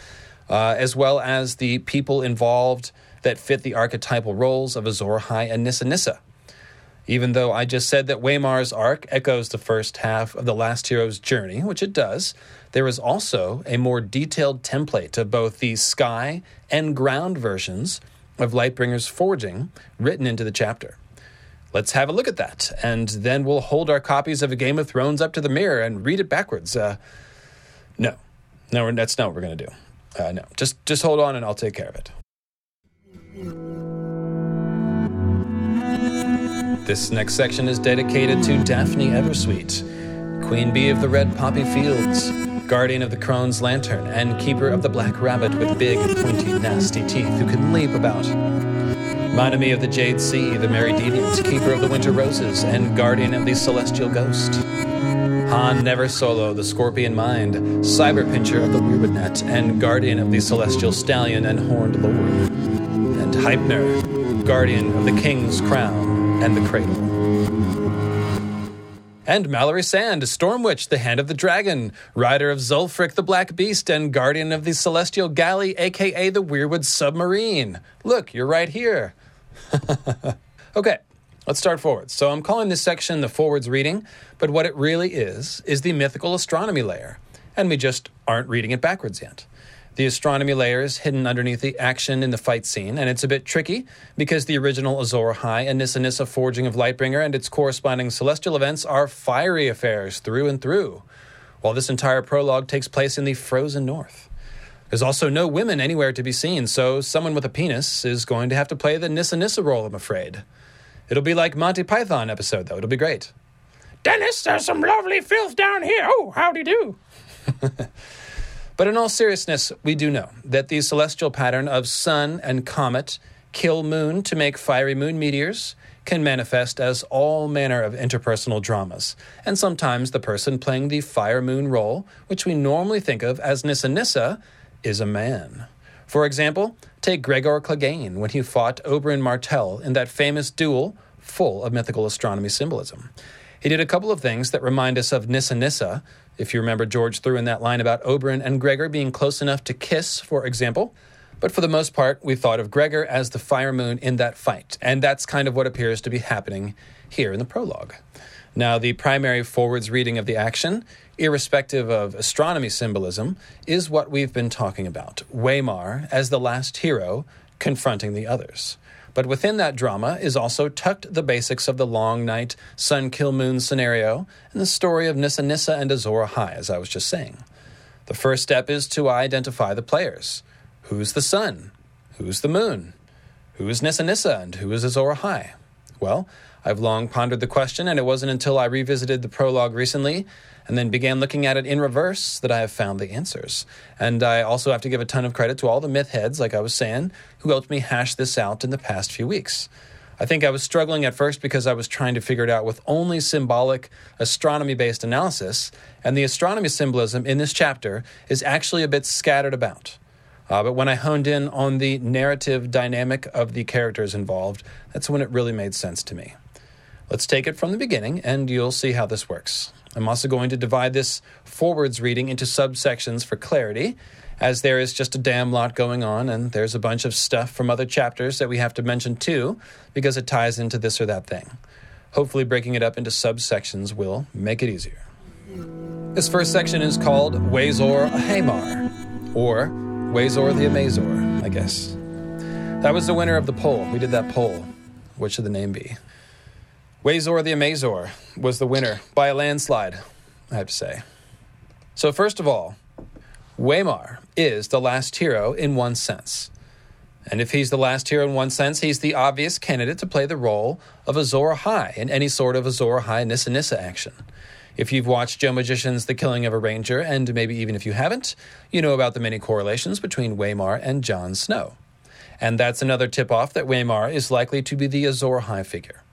uh, as well as the people involved that fit the archetypal roles of Azor Ahai and Nissa Nissa. Even though I just said that Waymar's arc echoes the first half of The Last Hero's Journey, which it does, there is also a more detailed template of both the sky and ground versions of Lightbringer's forging written into the chapter. Let's have a look at that, and then we'll hold our copies of A Game of Thrones up to the mirror and read it backwards. Uh, no, no, that's not what we're going to do. Uh, no, just, just hold on and I'll take care of it. This next section is dedicated to Daphne Eversweet, Queen Bee of the Red Poppy Fields, Guardian of the Crone's Lantern, and Keeper of the Black Rabbit with big, pointy, nasty teeth who can leap about. Monami of the Jade Sea, the Meridedians, Keeper of the Winter Roses, and Guardian of the Celestial Ghost. Han Neversolo, the Scorpion Mind, Cyber Pincher of the Weirwood Net, and Guardian of the Celestial Stallion and Horned Lord. And Hypner, Guardian of the King's Crown and the Cradle. And Mallory Sand, Storm Witch, the Hand of the Dragon, Rider of Zulfric, the Black Beast, and Guardian of the Celestial Galley, a k a the Weirwood Submarine. Look, you're right here. Okay, let's start forwards. So I'm calling this section the forwards reading, but what it really is, is the mythical astronomy layer, and we just aren't reading it backwards yet. The astronomy layer is hidden underneath the action in the fight scene, and it's a bit tricky because the original Azor Ahai and Nissa Nissa forging of Lightbringer and its corresponding celestial events are fiery affairs through and through, while this entire prologue takes place in the frozen north. There's also no women anywhere to be seen, so someone with a penis is going to have to play the Nissa Nissa role, I'm afraid. It'll be like Monty Python episode, though. It'll be great. Dennis, there's some lovely filth down here. Oh, howdy do. But in all seriousness, we do know that the celestial pattern of sun and comet kill moon to make fiery moon meteors can manifest as all manner of interpersonal dramas. And sometimes the person playing the fire moon role, which we normally think of as Nissa Nissa, is a man. For example, take Gregor Clegane when he fought Oberyn Martell in that famous duel full of mythical astronomy symbolism. He did a couple of things that remind us of Nissa Nissa. If you remember, George threw in that line about Oberyn and Gregor being close enough to kiss, for example. But for the most part, we thought of Gregor as the fire moon in that fight. And that's kind of what appears to be happening here in the prologue. Now, the primary forwards reading of the action, irrespective of astronomy symbolism, is what we've been talking about. Waymar as the last hero confronting the others. But within that drama is also tucked the basics of the long night, sun-kill-moon scenario, and the story of Nissa Nissa and Azor Ahai, as I was just saying. The first step is to identify the players. Who's the sun? Who's the moon? Who's Nissa Nissa and who is Azor Ahai? Well, I've long pondered the question, and it wasn't until I revisited the prologue recently and then began looking at it in reverse that I have found the answers. And I also have to give a ton of credit to all the myth heads, like I was saying, who helped me hash this out in the past few weeks. I think I was struggling at first because I was trying to figure it out with only symbolic astronomy-based analysis, and the astronomy symbolism in this chapter is actually a bit scattered about. Uh, but when I honed in on the narrative dynamic of the characters involved, that's when it really made sense to me. Let's take it from the beginning, and you'll see how this works. I'm also going to divide this forwards reading into subsections for clarity, as there is just a damn lot going on, and there's a bunch of stuff from other chapters that we have to mention too, because it ties into this or that thing. Hopefully breaking it up into subsections will make it easier. This first section is called Wazor Ahamar, or Wazor the Amazor, I guess. That was the winner of the poll. We did that poll. What should the name be? Wazor the Amazor was the winner by a landslide, I have to say. So first of all, Waymar is the last hero in one sense. And if he's the last hero in one sense, he's the obvious candidate to play the role of Azor Ahai in any sort of Azor Ahai Nissa Nissa action. If you've watched Joe Magician's The Killing of a Ranger, and maybe even if you haven't, you know about the many correlations between Waymar and Jon Snow. And that's another tip-off that Waymar is likely to be the Azor Ahai figure.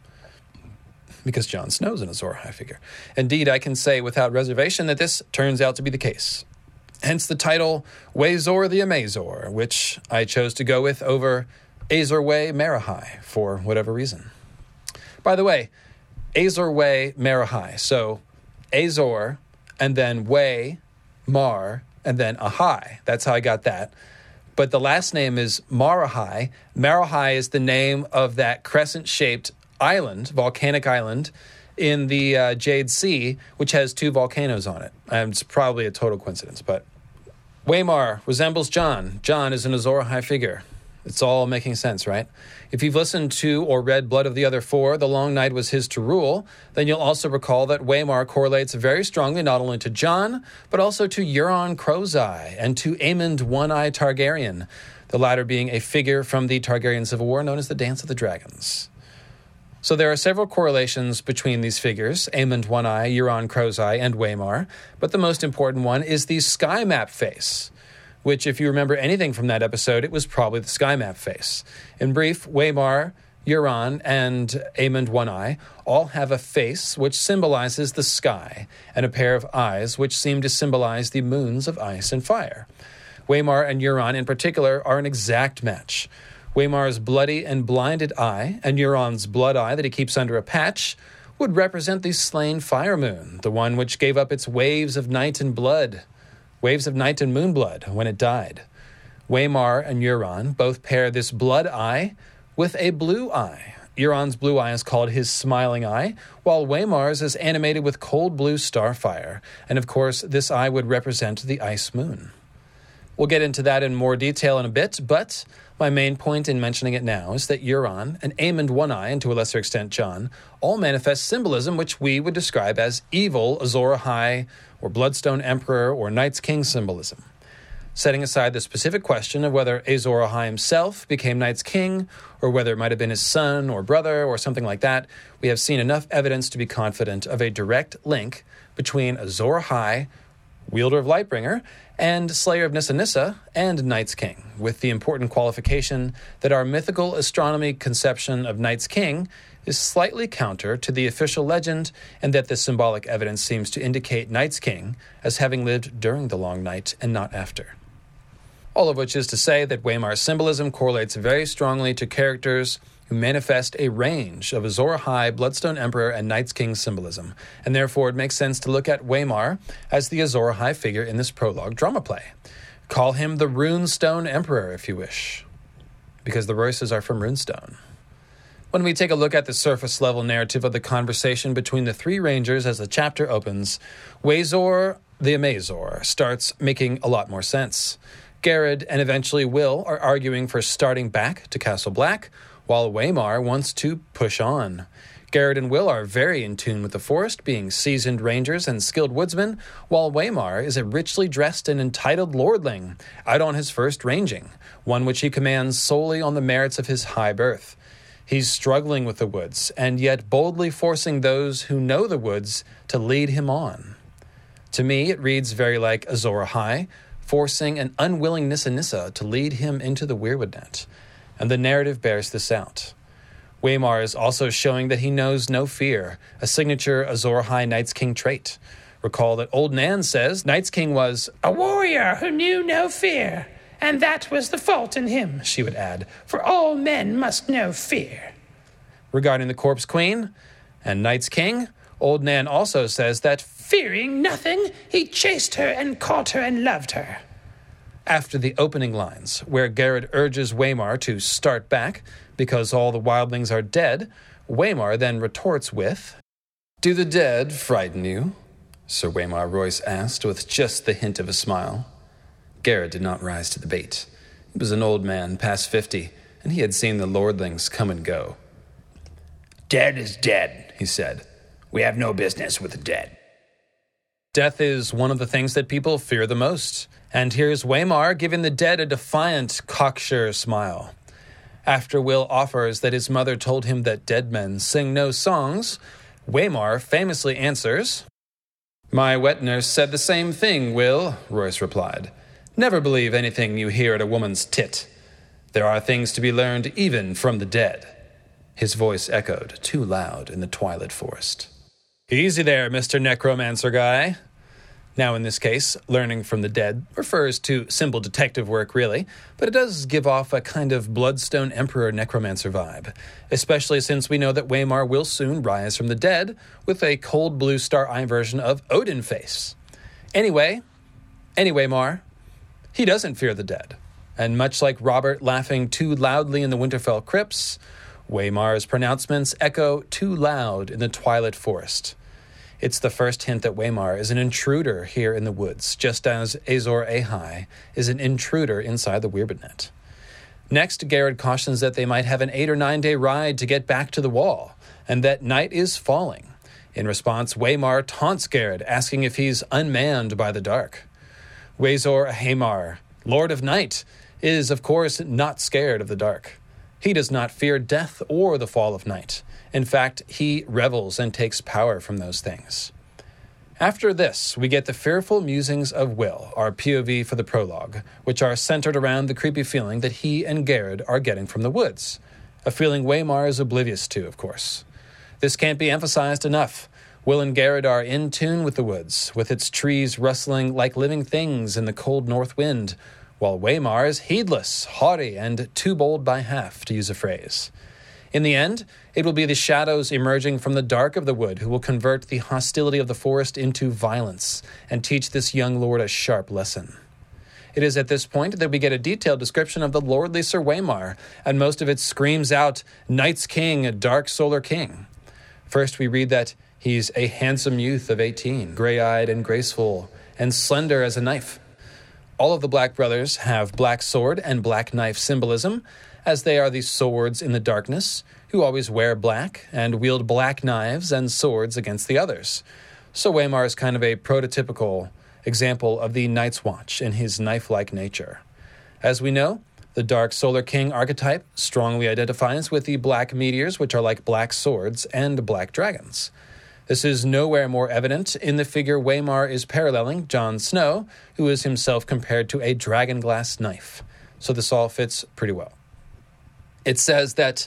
Because Jon Snow's an Azor Ahai figure. Indeed, I can say without reservation that this turns out to be the case. Hence the title, Wazor the Amazor, which I chose to go with over Azor Way Marahai for whatever reason. By the way, Azor Way Marahai. So Azor and then Way Mar and then Ahai. That's how I got that. But the last name is Marahai. Marahai is the name of that crescent-shaped island, volcanic island, in the uh, Jade Sea, which has two volcanoes on it. Um, it's probably a total coincidence, but Waymar resembles Jon. Jon is an Azor Ahai figure. It's all making sense, right? If you've listened to or read Blood of the Other Four, The Long Night Was His to Rule, then you'll also recall that Waymar correlates very strongly not only to Jon, but also to Euron Crowseye and to Aemond One-Eye Targaryen, the latter being a figure from the Targaryen Civil War known as the Dance of the Dragons. So there are several correlations between these figures, Aemond One-Eye, Euron Crowseye, and Waymar, but the most important one is the sky map face, which, if you remember anything from that episode, it was probably the sky map face. In brief, Waymar, Euron, and Aemond One-Eye all have a face which symbolizes the sky, and a pair of eyes which seem to symbolize the moons of ice and fire. Waymar and Euron, in particular, are an exact match. Waymar's bloody and blinded eye and Euron's blood eye that he keeps under a patch would represent the slain fire moon, the one which gave up its waves of night and blood, waves of night and moon blood when it died. Waymar and Euron both pair this blood eye with a blue eye. Euron's blue eye is called his smiling eye, while Waymar's is animated with cold blue starfire. And of course, this eye would represent the ice moon. We'll get into that in more detail in a bit, but my main point in mentioning it now is that Euron and Aemond One-Eye, and to a lesser extent Jon, all manifest symbolism which we would describe as evil Azor Ahai or Bloodstone Emperor or Night's King symbolism. Setting aside the specific question of whether Azor Ahai himself became Night's King or whether it might have been his son or brother or something like that, we have seen enough evidence to be confident of a direct link between Azor Ahai, Wielder of Lightbringer, and Slayer of Nissa Nissa, and Night's King, with the important qualification that our mythical astronomy conception of Night's King is slightly counter to the official legend, and that the symbolic evidence seems to indicate Night's King as having lived during the long night and not after. All of which is to say that Waymar's symbolism correlates very strongly to characters who manifest a range of Azor Ahai, Bloodstone Emperor, and Night's King symbolism, and therefore it makes sense to look at Waymar as the Azor Ahai figure in this prologue drama play. Call him the Runestone Emperor, if you wish, because the Royces are from Runestone. When we take a look at the surface-level narrative of the conversation between the three rangers as the chapter opens, Waysor the Amazor starts making a lot more sense. Garrod and eventually Will are arguing for starting back to Castle Black, while Waymar wants to push on. Garrod and Will are very in tune with the forest, being seasoned rangers and skilled woodsmen, while Waymar is a richly dressed and entitled lordling, out on his first ranging, one which he commands solely on the merits of his high birth. He's struggling with the woods, and yet boldly forcing those who know the woods to lead him on. To me, it reads very like Azor Ahai, forcing an unwilling Nissa Nissa to lead him into the Weirwood net. And the narrative bears this out. Waymar is also showing that he knows no fear, a signature Azor Ahai Night's King trait. Recall that Old Nan says Night's King was a warrior who knew no fear, and that was the fault in him, she would add, for all men must know fear. Regarding the Corpse Queen and Night's King, Old Nan also says that fearing nothing, he chased her and caught her and loved her. After the opening lines, where Garrod urges Waymar to start back because all the wildlings are dead, Waymar then retorts with, "Do the dead frighten you?" Sir Waymar Royce asked with just the hint of a smile. Garrod did not rise to the bait. He was an old man, past fifty, and he had seen the lordlings come and go. "Dead is dead," he said. "We have no business with the dead." Death is one of the things that people fear the most, and here's Waymar giving the dead a defiant, cocksure smile. After Will offers that his mother told him that dead men sing no songs, Waymar famously answers, "My wet nurse said the same thing, Will," Royce replied. "Never believe anything you hear at a woman's tit. There are things to be learned even from the dead." His voice echoed too loud in the twilit forest. "Easy there, Mister Necromancer guy." Now, in this case, learning from the dead refers to simple detective work, really, but it does give off a kind of Bloodstone Emperor necromancer vibe, especially since we know that Waymar will soon rise from the dead with a cold blue Star Eye version of Odin face. Anyway, anyway, Mar, he doesn't fear the dead, and much like Robert laughing too loudly in the Winterfell crypts, Waymar's pronouncements echo too loud in the Twilight Forest. It's the first hint that Waymar is an intruder here in the woods, just as Azor Ahai is an intruder inside the Weirwood Net. Next, Garrod cautions that they might have an eight or nine day ride to get back to the wall, and that night is falling. In response, Waymar taunts Garrod, asking if he's unmanned by the dark. Azor Ahai, Lord of Night, is, of course, not scared of the dark. He does not fear death or the fall of night. In fact, he revels and takes power from those things. After this, we get the fearful musings of Will, our P O V for the prologue, which are centered around the creepy feeling that he and Garrod are getting from the woods, a feeling Waymar is oblivious to, of course. This can't be emphasized enough. Will and Garrod are in tune with the woods, with its trees rustling like living things in the cold north wind, while Waymar is heedless, haughty, and too bold by half, to use a phrase. In the end, it will be the shadows emerging from the dark of the wood who will convert the hostility of the forest into violence and teach this young lord a sharp lesson. It is at this point that we get a detailed description of the lordly Sir Waymar, and most of it screams out, "Night's King, a dark solar king." First we read that he's a handsome youth of eighteen, gray-eyed and graceful, and slender as a knife. All of the Black brothers have black sword and black knife symbolism, as they are the swords in the darkness, who always wear black and wield black knives and swords against the others. So Waymar is kind of a prototypical example of the Night's Watch in his knife-like nature. As we know, the Dark Solar King archetype strongly identifies with the black meteors, which are like black swords and black dragons. This is nowhere more evident in the figure Waymar is paralleling Jon Snow, who is himself compared to a dragonglass knife. So this all fits pretty well. It says that,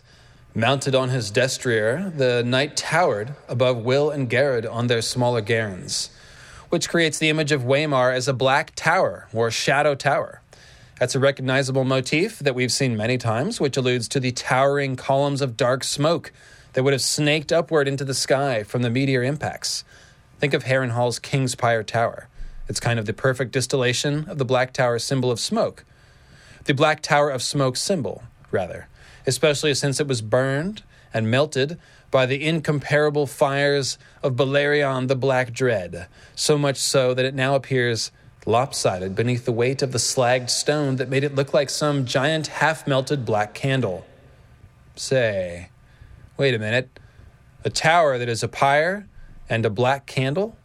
mounted on his destrier, the knight towered above Will and Garrod on their smaller garrons, which creates the image of Waymar as a black tower, or shadow tower. That's a recognizable motif that we've seen many times, which alludes to the towering columns of dark smoke that would have snaked upward into the sky from the meteor impacts. Think of Harrenhal's Kingspire Tower. It's kind of the perfect distillation of the black tower symbol of smoke. The black tower of smoke symbol, rather. Especially since it was burned and melted by the incomparable fires of Balerion the Black Dread, so much so that it now appears lopsided beneath the weight of the slagged stone that made it look like some giant half-melted black candle. Say, wait a minute, a tower that is a pyre and a black candle?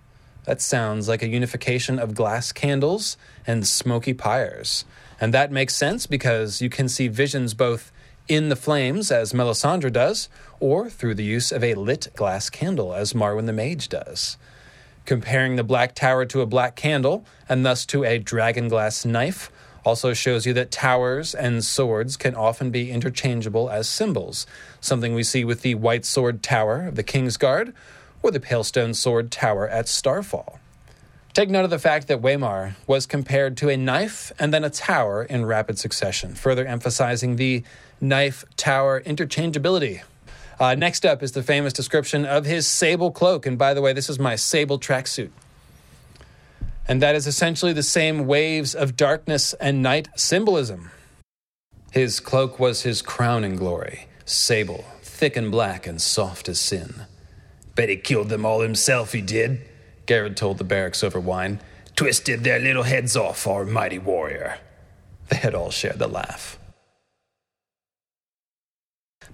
That sounds like a unification of glass candles and smoky pyres. And that makes sense because you can see visions both in the flames, as Melisandre does, or through the use of a lit glass candle, as Marwen the Mage does. Comparing the black tower to a black candle, and thus to a dragonglass knife, also shows you that towers and swords can often be interchangeable as symbols, something we see with the white sword tower of the Kingsguard, or the Palestone sword tower at Starfall. Take note of the fact that Waymar was compared to a knife and then a tower in rapid succession, further emphasizing the knife-tower interchangeability. Uh, next up is the famous description of his sable cloak, and by the way, this is my sable tracksuit. And that is essentially the same waves of darkness and night symbolism. His cloak was his crowning glory, sable, thick and black and soft as sin. Bet he killed them all himself, he did. Garrod told the barracks over wine. Twisted their little heads off, our mighty warrior. They had all shared the laugh.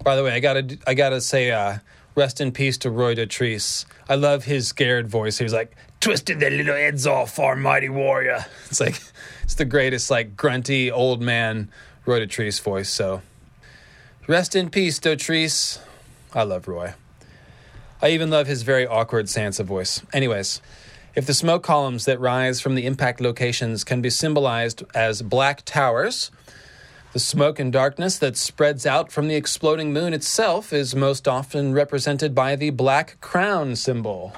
By the way, I gotta, I gotta say, uh, rest in peace to Roy Dotrice. I love his Garrod voice. He was like, twisted their little heads off, our mighty warrior. It's like, it's the greatest, like, grunty old man Roy Dotrice voice, so. Rest in peace, Dotrice. I love Roy. I even love his very awkward Sansa voice. Anyways, if the smoke columns that rise from the impact locations can be symbolized as black towers, the smoke and darkness that spreads out from the exploding moon itself is most often represented by the black crown symbol.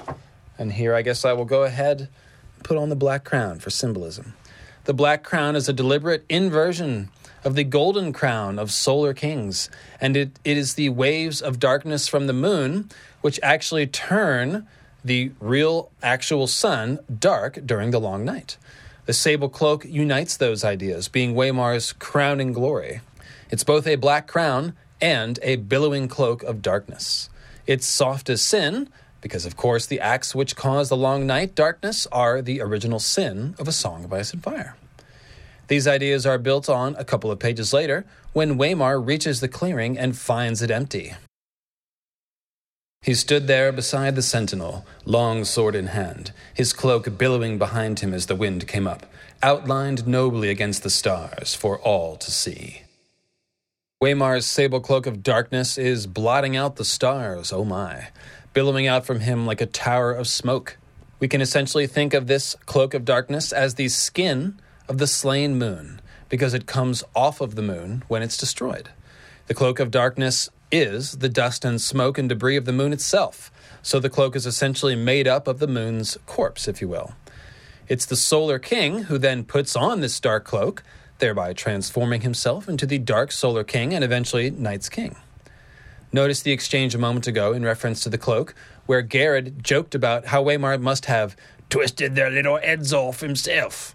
And here I guess I will go ahead put on the black crown for symbolism. The black crown is a deliberate inversion of the golden crown of solar kings, and it, it is the waves of darkness from the moon which actually turn the real, actual sun dark during the long night. The sable cloak unites those ideas, being Waymar's crowning glory. It's both a black crown and a billowing cloak of darkness. It's soft as sin, because of course the acts which cause the long night darkness are the original sin of A Song of Ice and Fire. These ideas are built on a couple of pages later, when Waymar reaches the clearing and finds it empty. He stood there beside the sentinel, long sword in hand, his cloak billowing behind him as the wind came up, outlined nobly against the stars for all to see. Waymar's sable cloak of darkness is blotting out the stars, oh my, billowing out from him like a tower of smoke. We can essentially think of this cloak of darkness as the skin of the slain moon, because it comes off of the moon when it's destroyed. The cloak of darkness is the dust and smoke and debris of the moon itself, so the cloak is essentially made up of the moon's corpse, if you will. It's the solar king who then puts on this dark cloak, thereby transforming himself into the dark solar king and eventually night's king. Notice the exchange a moment ago in reference to the cloak, where Garrod joked about how Waymar must have twisted their little heads off himself.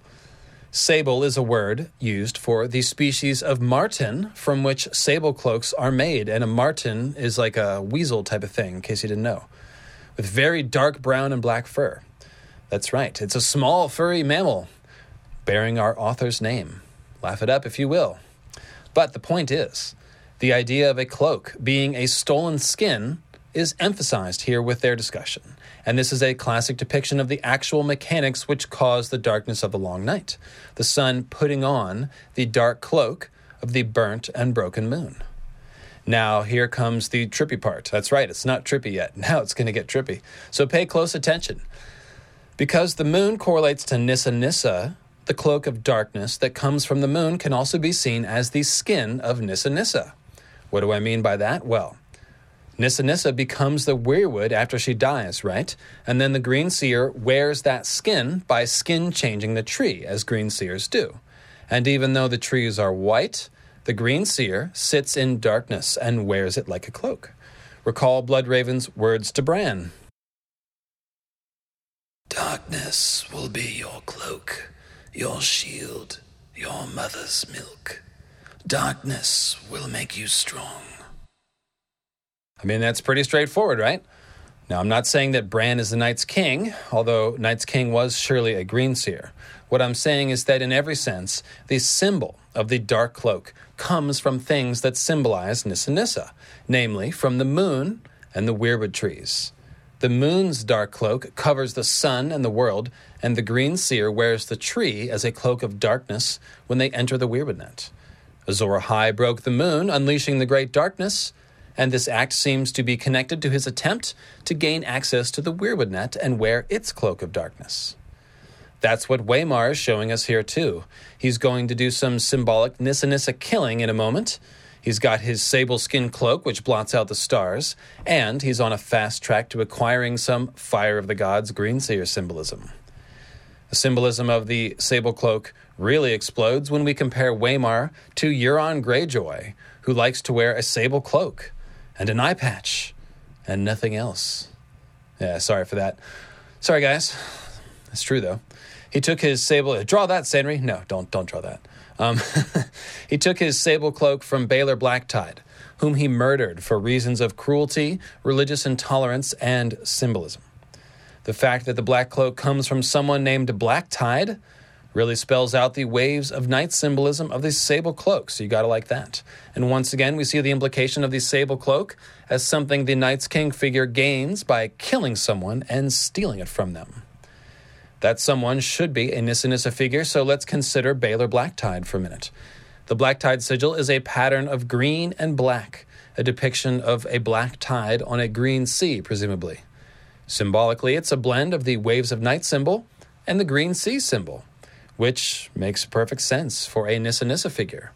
Sable is a word used for the species of marten from which sable cloaks are made, and a marten is like a weasel type of thing, in case you didn't know, with very dark brown and black fur. That's right, it's a small furry mammal bearing our author's name. Laugh it up if you will. But the point is, the idea of a cloak being a stolen skin is emphasized here with their discussion, and this is a classic depiction of the actual mechanics which cause the darkness of the long night, the sun putting on the dark cloak of the burnt and broken moon. Now here comes the trippy part. That's right, it's not trippy yet. Now it's going to get trippy. So pay close attention. Because the moon correlates to Nissa Nissa, the cloak of darkness that comes from the moon can also be seen as the skin of Nissa Nissa. What do I mean by that? Well, Nissa Nissa becomes the Weirwood after she dies, right? And then the Green Seer wears that skin by skin-changing the tree, as Green Seers do. And even though the trees are white, the Green Seer sits in darkness and wears it like a cloak. Recall Bloodraven's words to Bran. Darkness will be your cloak, your shield, your mother's milk. Darkness will make you strong. I mean, that's pretty straightforward, right? Now, I'm not saying that Bran is the Night's King, although Night's King was surely a Green Seer. What I'm saying is that in every sense, the symbol of the dark cloak comes from things that symbolize Nissa Nissa, namely from the moon and the weirwood trees. The moon's dark cloak covers the sun and the world, and the Green Seer wears the tree as a cloak of darkness when they enter the weirwood net. Azor Ahai broke the moon, unleashing the great darkness, and this act seems to be connected to his attempt to gain access to the Weirwood Net and wear its cloak of darkness. That's what Waymar is showing us here too. He's going to do some symbolic Nissa Nissa killing in a moment. He's got his sable skin cloak, which blots out the stars, and he's on a fast track to acquiring some Fire of the Gods Greenseer symbolism. The symbolism of the sable cloak really explodes when we compare Waymar to Euron Greyjoy, who likes to wear a sable cloak and an eye patch, and nothing else. Yeah, sorry for that. Sorry, guys. It's true, though. He took his sable... Draw that, Sanri. No, don't don't draw that. Um, he took his sable cloak from Baelor Blacktide, whom he murdered for reasons of cruelty, religious intolerance, and symbolism. The fact that the black cloak comes from someone named Blacktide really spells out the waves of night symbolism of the sable cloak, so you gotta like that. And once again, we see the implication of the sable cloak as something the Night's King figure gains by killing someone and stealing it from them. That someone should be a Nissa Nissa figure, so let's consider Baelor Blacktide for a minute. The Blacktide sigil is a pattern of green and black, a depiction of a black tide on a green sea, presumably. Symbolically, it's a blend of the waves of night symbol and the green sea symbol, which makes perfect sense for a Nissa Nissa figure.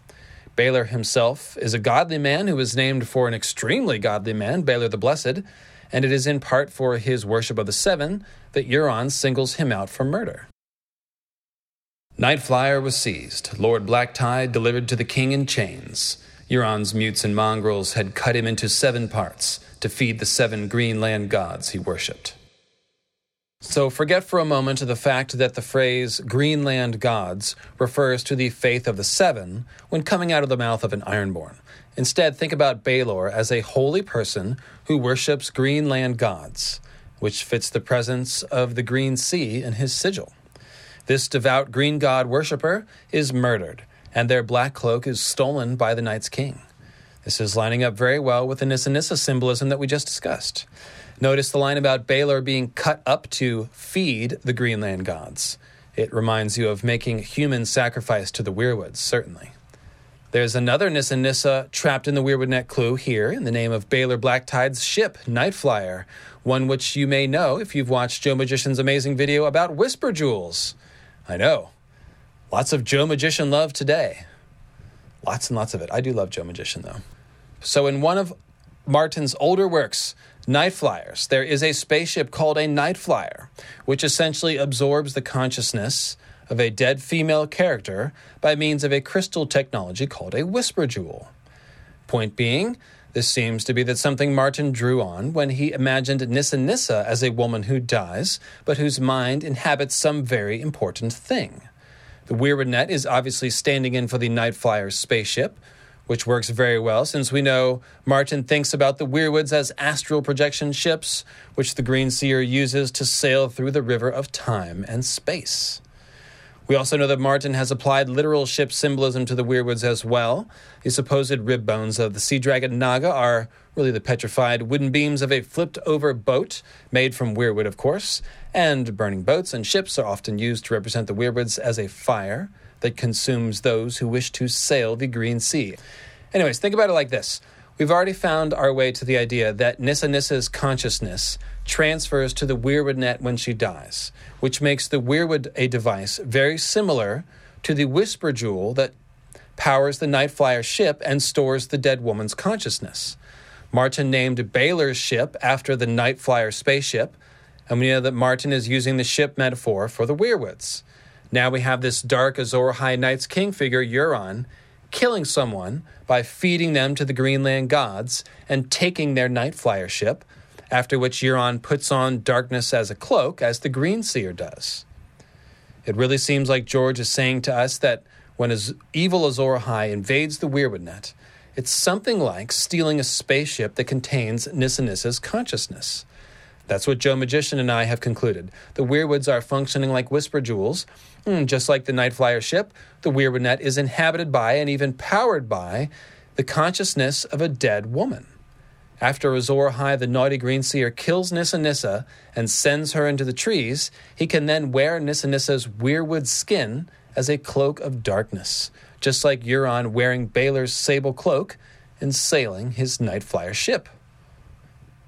Baelor himself is a godly man who is named for an extremely godly man, Baelor the Blessed, and it is in part for his worship of the Seven that Euron singles him out for murder. Nightflyer was seized, Lord Blacktide delivered to the king in chains. Euron's mutes and mongrels had cut him into seven parts to feed the seven Greenland gods he worshipped. So forget for a moment the fact that the phrase Greenland gods refers to the faith of the seven when coming out of the mouth of an Ironborn. Instead, think about Baelor as a holy person who worships Greenland gods, which fits the presence of the Green Sea in his sigil. This devout green god worshipper is murdered, and their black cloak is stolen by the Night's King. This is lining up very well with the Nissa Nissa symbolism that we just discussed. Notice the line about Baelor being cut up to feed the Greenland gods. It reminds you of making human sacrifice to the Weirwoods, certainly. There's another Nissa Nissa trapped in the Weirwood net clue here in the name of Baelor Blacktide's ship, Nightflyer, one which you may know if you've watched Joe Magician's amazing video about Whisper Jewels. I know. Lots of Joe Magician love today. Lots and lots of it. I do love Joe Magician, though. So in one of Martin's older works, Nightflyers, there is a spaceship called a Nightflyer, which essentially absorbs the consciousness of a dead female character by means of a crystal technology called a Whisper Jewel. Point being, this seems to be that something Martin drew on when he imagined Nissa Nissa as a woman who dies, but whose mind inhabits some very important thing. The Weirwood Net is obviously standing in for the Nightflyer's spaceship, which works very well since we know Martin thinks about the Weirwoods as astral projection ships, which the Green Seer uses to sail through the river of time and space. We also know that Martin has applied literal ship symbolism to the Weirwoods as well. The supposed rib bones of the Sea Dragon Naga are really the petrified wooden beams of a flipped-over boat, made from weirwood, of course, and burning boats and ships are often used to represent the Weirwoods as a fire that consumes those who wish to sail the Green Sea. Anyways, think about it like this. We've already found our way to the idea that Nissa Nissa's consciousness transfers to the Weirwood net when she dies, which makes the Weirwood a device very similar to the Whisper Jewel that powers the Nightflyer ship and stores the dead woman's consciousness. Martin named Baelor's ship after the Nightflyer spaceship, and we know that Martin is using the ship metaphor for the Weirwoods. Now we have this dark Azor Ahai Night's King figure, Euron, killing someone by feeding them to the Greenland gods and taking their Nightflyer ship, after which Euron puts on darkness as a cloak, as the Green Seer does. It really seems like George is saying to us that when his evil Azor Ahai invades the Weirwood Net, it's something like stealing a spaceship that contains Nissa Nissa's consciousness. That's what Joe Magician and I have concluded. The Weirwoods are functioning like Whisper Jewels. And just like the Nightflyer ship, the Weirwood Net is inhabited by and even powered by the consciousness of a dead woman. After Azor Ahai, the naughty Green Seer, kills Nissa Nissa and sends her into the trees, he can then wear Nissa Nissa's Weirwood skin as a cloak of darkness, just like Euron wearing Baelor's sable cloak and sailing his Nightflyer ship.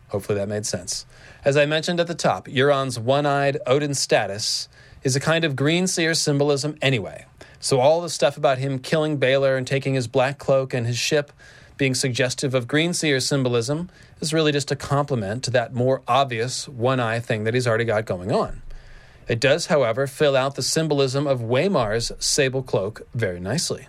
Hopefully that made sense. As I mentioned at the top, Euron's one-eyed Odin status is a kind of Green Seer symbolism anyway. So all the stuff about him killing Baelor and taking his black cloak and his ship being suggestive of Green Seer symbolism is really just a compliment to that more obvious one-eye thing that he's already got going on. It does, however, fill out the symbolism of Waymar's sable cloak very nicely.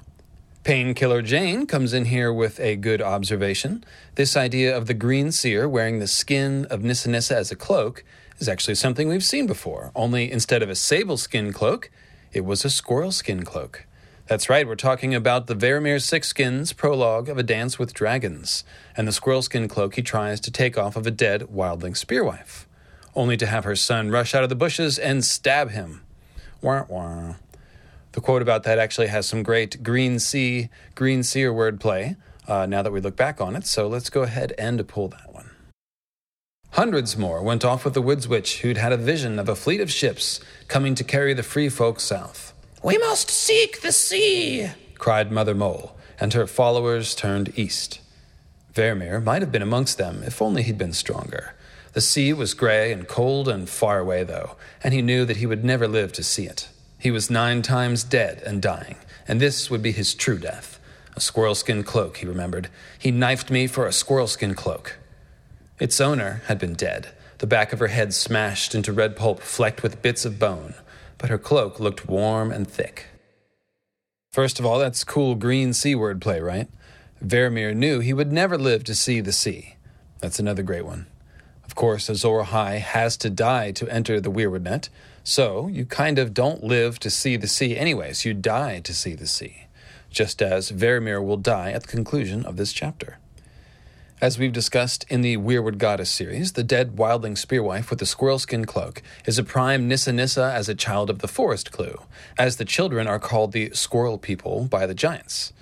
Painkiller Jane comes in here with a good observation. This idea of the Green Seer wearing the skin of Nissa Nissa as a cloak is actually something we've seen before, only instead of a sable skin cloak, it was a squirrel skin cloak. That's right, we're talking about the Varamyr Sixskins prologue of A Dance with Dragons, and the squirrel skin cloak he tries to take off of a dead wildling spearwife, only to have her son rush out of the bushes and stab him. Wah, wah. The quote about that actually has some great Green Sea, Green Seer wordplay, uh, now that we look back on it, so let's go ahead and pull that one. Hundreds more went off with the Woods Witch, who'd had a vision of a fleet of ships coming to carry the free folk south. "We must seek the sea!" cried Mother Mole, and her followers turned east. Varamyr might have been amongst them, if only he'd been stronger. The sea was gray and cold and far away, though, and he knew that he would never live to see it. He was nine times dead and dying, and this would be his true death. A squirrel-skin cloak, he remembered. "He knifed me for a squirrel-skin cloak." Its owner had been dead, the back of her head smashed into red pulp flecked with bits of bone, but her cloak looked warm and thick. First of all, that's cool green sea word play, right? Varamyr knew he would never live to see the sea. That's another great one. Of course, Azor Ahai has to die to enter the Weirwood Net, so you kind of don't live to see the sea anyways. You die to see the sea, just as Varamyr will die at the conclusion of this chapter. As we've discussed in the Weirwood Goddess series, the dead wildling spearwife with the squirrel skin cloak is a prime Nissa Nissa as a child of the forest clue, as the children are called the squirrel people by the giants.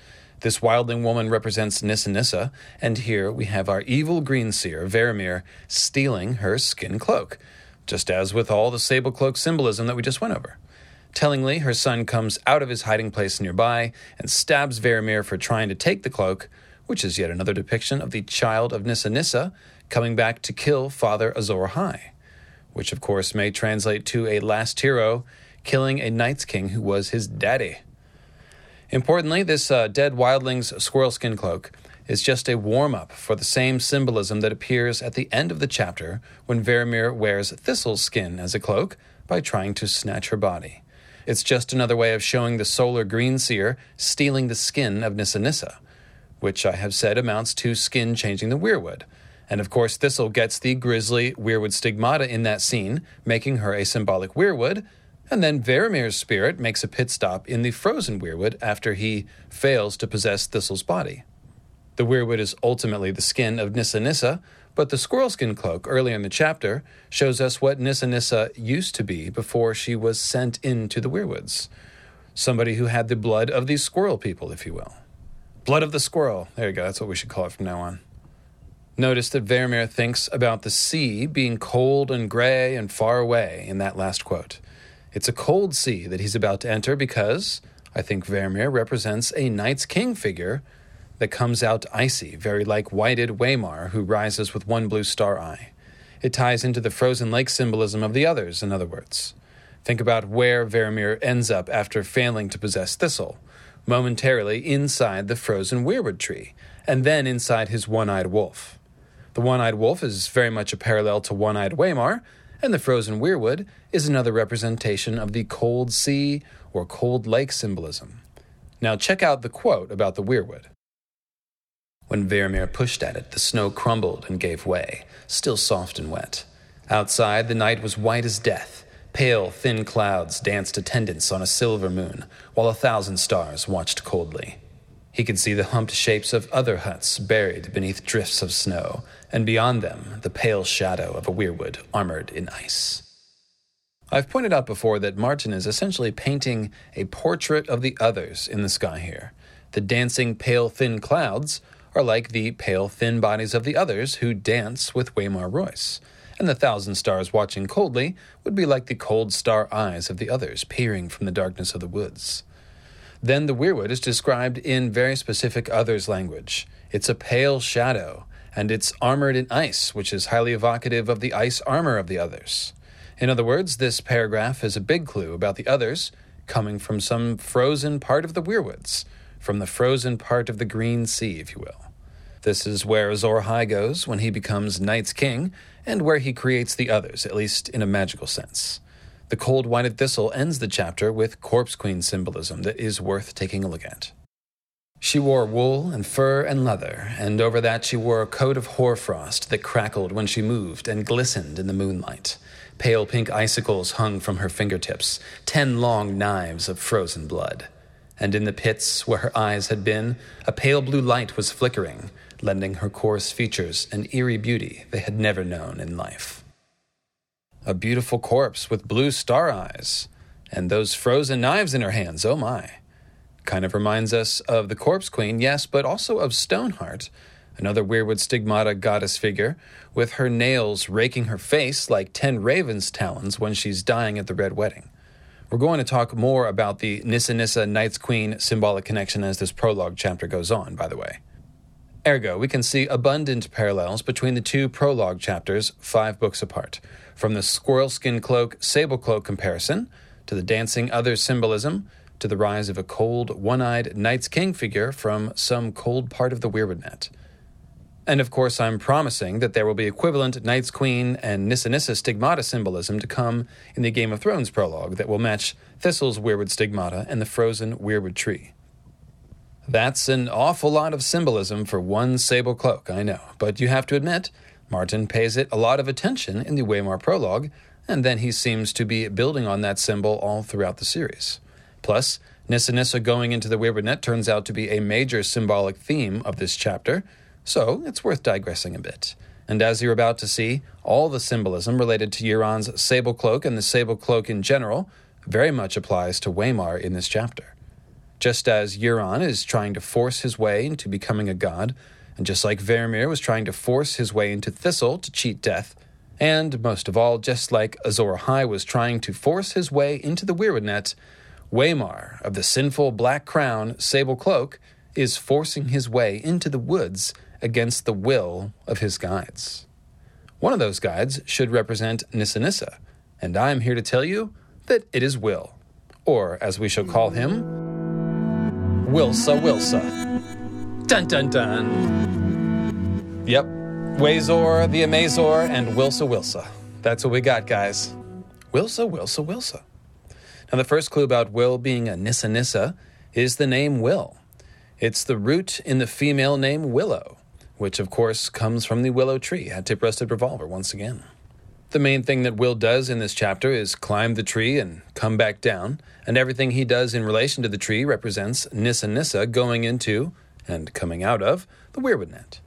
This wildling woman represents Nissa Nissa, and here we have our evil greenseer, Varamyr, stealing her skin cloak, just as with all the sable cloak symbolism that we just went over. Tellingly, her son comes out of his hiding place nearby and stabs Varamyr for trying to take the cloak, which is yet another depiction of the child of Nissa Nissa coming back to kill Father Azor Ahai, which of course may translate to a last hero killing a Night's King who was his daddy. Importantly, this uh, dead wildling's squirrel skin cloak is just a warm-up for the same symbolism that appears at the end of the chapter when Varamyr wears Thistle's skin as a cloak by trying to snatch her body. It's just another way of showing the solar greenseer stealing the skin of Nissa Nissa, which I have said amounts to skin changing the Weirwood. And of course, Thistle gets the grisly Weirwood stigmata in that scene, making her a symbolic Weirwood, and then Varamyr's spirit makes a pit stop in the frozen Weirwood after he fails to possess Thistle's body. The Weirwood is ultimately the skin of Nissa Nissa, but the squirrel skin cloak earlier in the chapter shows us what Nissa Nissa used to be before she was sent into the Weirwoods. Somebody who had the blood of these squirrel people, if you will. Blood of the squirrel. There you go. That's what we should call it from now on. Notice that Varamyr thinks about the sea being cold and gray and far away in that last quote. It's a cold sea that he's about to enter because I think Varamyr represents a Night's King figure that comes out icy, very like whited Waymar who rises with one blue star eye. It ties into the frozen lake symbolism of the others, in other words. Think about where Varamyr ends up after failing to possess Thistle. Momentarily inside the frozen Weirwood tree, and then inside his one-eyed wolf. The one-eyed wolf is very much a parallel to one-eyed Waymar, and the frozen Weirwood is another representation of the cold sea or cold lake symbolism. Now check out the quote about the Weirwood. When Varamyr pushed at it, the snow crumbled and gave way, still soft and wet. Outside, the night was white as death. Pale, thin clouds danced attendants on a silver moon, while a thousand stars watched coldly. He could see the humped shapes of other huts buried beneath drifts of snow, and beyond them, the pale shadow of a weirwood armored in ice. I've pointed out before that Martin is essentially painting a portrait of the others in the sky here. The dancing pale, thin clouds are like the pale, thin bodies of the others who dance with Waymar Royce. And the thousand stars watching coldly would be like the cold star eyes of the others peering from the darkness of the woods. Then the Weirwood is described in very specific others' language. It's a pale shadow, and it's armored in ice, which is highly evocative of the ice armor of the others. In other words, this paragraph is a big clue about the others coming from some frozen part of the Weirwoods, from the frozen part of the green sea, if you will. This is where Azor Ahai goes when he becomes Night's King, and where he creates the others, at least in a magical sense. The cold whited thistle ends the chapter with Corpse Queen symbolism that is worth taking a look at. She wore wool and fur and leather, and over that she wore a coat of hoarfrost that crackled when she moved and glistened in the moonlight. Pale pink icicles hung from her fingertips, ten long knives of frozen blood. And in the pits where her eyes had been, a pale blue light was flickering, lending her coarse features an eerie beauty they had never known in life. A beautiful corpse with blue star eyes, and those frozen knives in her hands, oh my. Kind of reminds us of the Corpse Queen, yes, but also of Stoneheart, another Weirwood stigmata goddess figure, with her nails raking her face like ten ravens' talons when she's dying at the Red Wedding. We're going to talk more about the Nissa Nissa Night's Queen symbolic connection as this prologue chapter goes on, by the way. Ergo, we can see abundant parallels between the two prologue chapters, five books apart, from the squirrel skin cloak, sable cloak comparison, to the dancing other symbolism, to the rise of a cold, one-eyed Night's King figure from some cold part of the Weirwood Net. And of course, I'm promising that there will be equivalent Night's Queen and Nissa Nissa stigmata symbolism to come in the Game of Thrones prologue that will match Thistle's Weirwood stigmata and the frozen Weirwood tree. That's an awful lot of symbolism for one sable cloak, I know, but you have to admit, Martin pays it a lot of attention in the Waymar prologue, and then he seems to be building on that symbol all throughout the series. Plus, Nissa Nissa going into the Weirwood Net turns out to be a major symbolic theme of this chapter, so it's worth digressing a bit. And as you're about to see, all the symbolism related to Euron's sable cloak and the sable cloak in general very much applies to Waymar in this chapter. Just as Euron is trying to force his way into becoming a god, and just like Varamyr was trying to force his way into Thistle to cheat death, and most of all, just like Azor Ahai was trying to force his way into the Weirwood Net, Waymar of the sinful black crown sable cloak is forcing his way into the woods against the will of his guides. One of those guides should represent Nissa Nissa, and I am here to tell you that it is Will, or as we shall call him, Wilsa Wilsa. Dun dun dun. Yep, Wazor the Amazor and Wilsa Wilsa. That's what we got, guys. Wilsa Wilsa Wilsa. Now the first clue about Will being a Nissa Nissa is the name Will. It's the root in the female name Willow, which of course comes from the willow tree, hat tip Rusted Revolver once again. The main thing that Will does in this chapter is climb the tree and come back down, and everything he does in relation to the tree represents Nissa Nissa going into, and coming out of, the Weirwood Net.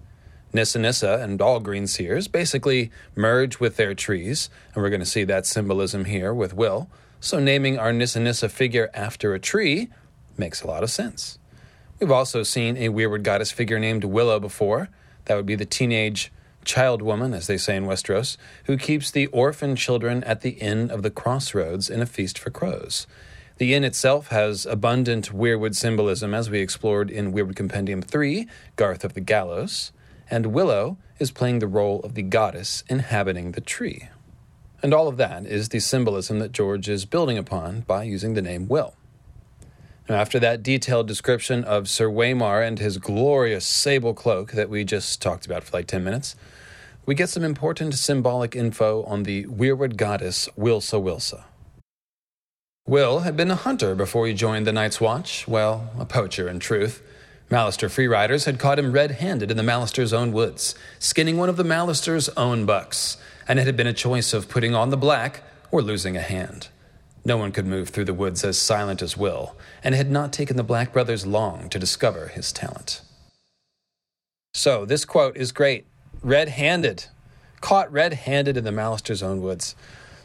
Nissa Nissa and all green seers basically merge with their trees, and we're going to see that symbolism here with Will, so naming our Nissa Nissa figure after a tree makes a lot of sense. We've also seen a Weirwood goddess figure named Willow before. That would be the teenage child woman, as they say in Westeros, who keeps the orphan children at the Inn of the Crossroads in A Feast for Crows. The inn itself has abundant Weirwood symbolism, as we explored in Weirwood Compendium three, Garth of the Gallows, and Willow is playing the role of the goddess inhabiting the tree. And all of that is the symbolism that George is building upon by using the name Will. Now, after that detailed description of Sir Waymar and his glorious sable cloak that we just talked about for like ten minutes, we get some important symbolic info on the Weirwood goddess Wilsa Wilsa. Will had been a hunter before he joined the Night's Watch, well, a poacher in truth. Mallister Freeriders had caught him red-handed in the Mallister's own woods, skinning one of the Mallister's own bucks, and it had been a choice of putting on the black or losing a hand. No one could move through the woods as silent as Will, and it had not taken the Black Brothers long to discover his talent. So, this quote is great. Red-handed. Caught red-handed in the Mallister's own woods.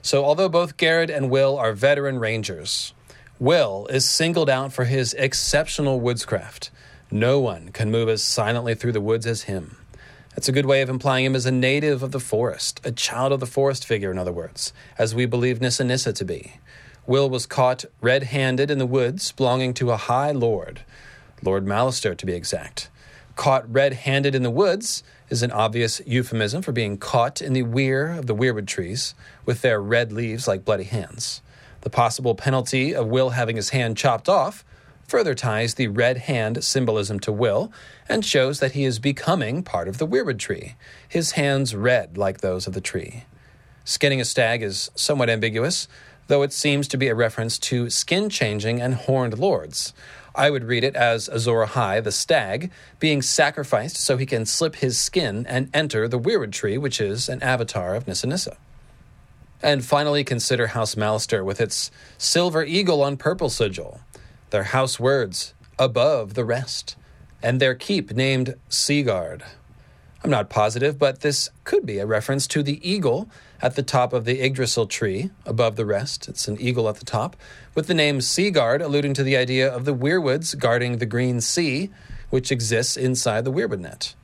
So, although both Garrod and Will are veteran rangers, Will is singled out for his exceptional woodscraft. No one can move as silently through the woods as him. That's a good way of implying him as a native of the forest, a child of the forest figure, in other words, as we believe Nissa Nissa to be. Will was caught red-handed in the woods belonging to a high lord, Lord Mallister to be exact. Caught red-handed in the woods is an obvious euphemism for being caught in the weir of the weirwood trees with their red leaves like bloody hands. The possible penalty of Will having his hand chopped off further ties the red hand symbolism to Will and shows that he is becoming part of the weirwood tree, his hands red like those of the tree. Skinning a stag is somewhat ambiguous, though it seems to be a reference to skin-changing and horned lords. I would read it as Azor Ahai, the stag, being sacrificed so he can slip his skin and enter the Weirwood Tree, which is an avatar of Nissa Nissa. And finally, consider House Mallister with its silver eagle on purple sigil, their house words, above the rest, and their keep named Seaguard. I'm not positive, but this could be a reference to the eagle at the top of the Yggdrasil tree, above the rest. It's an eagle at the top, with the name Seaguard alluding to the idea of the weirwoods guarding the green sea, which exists inside the weirwood net.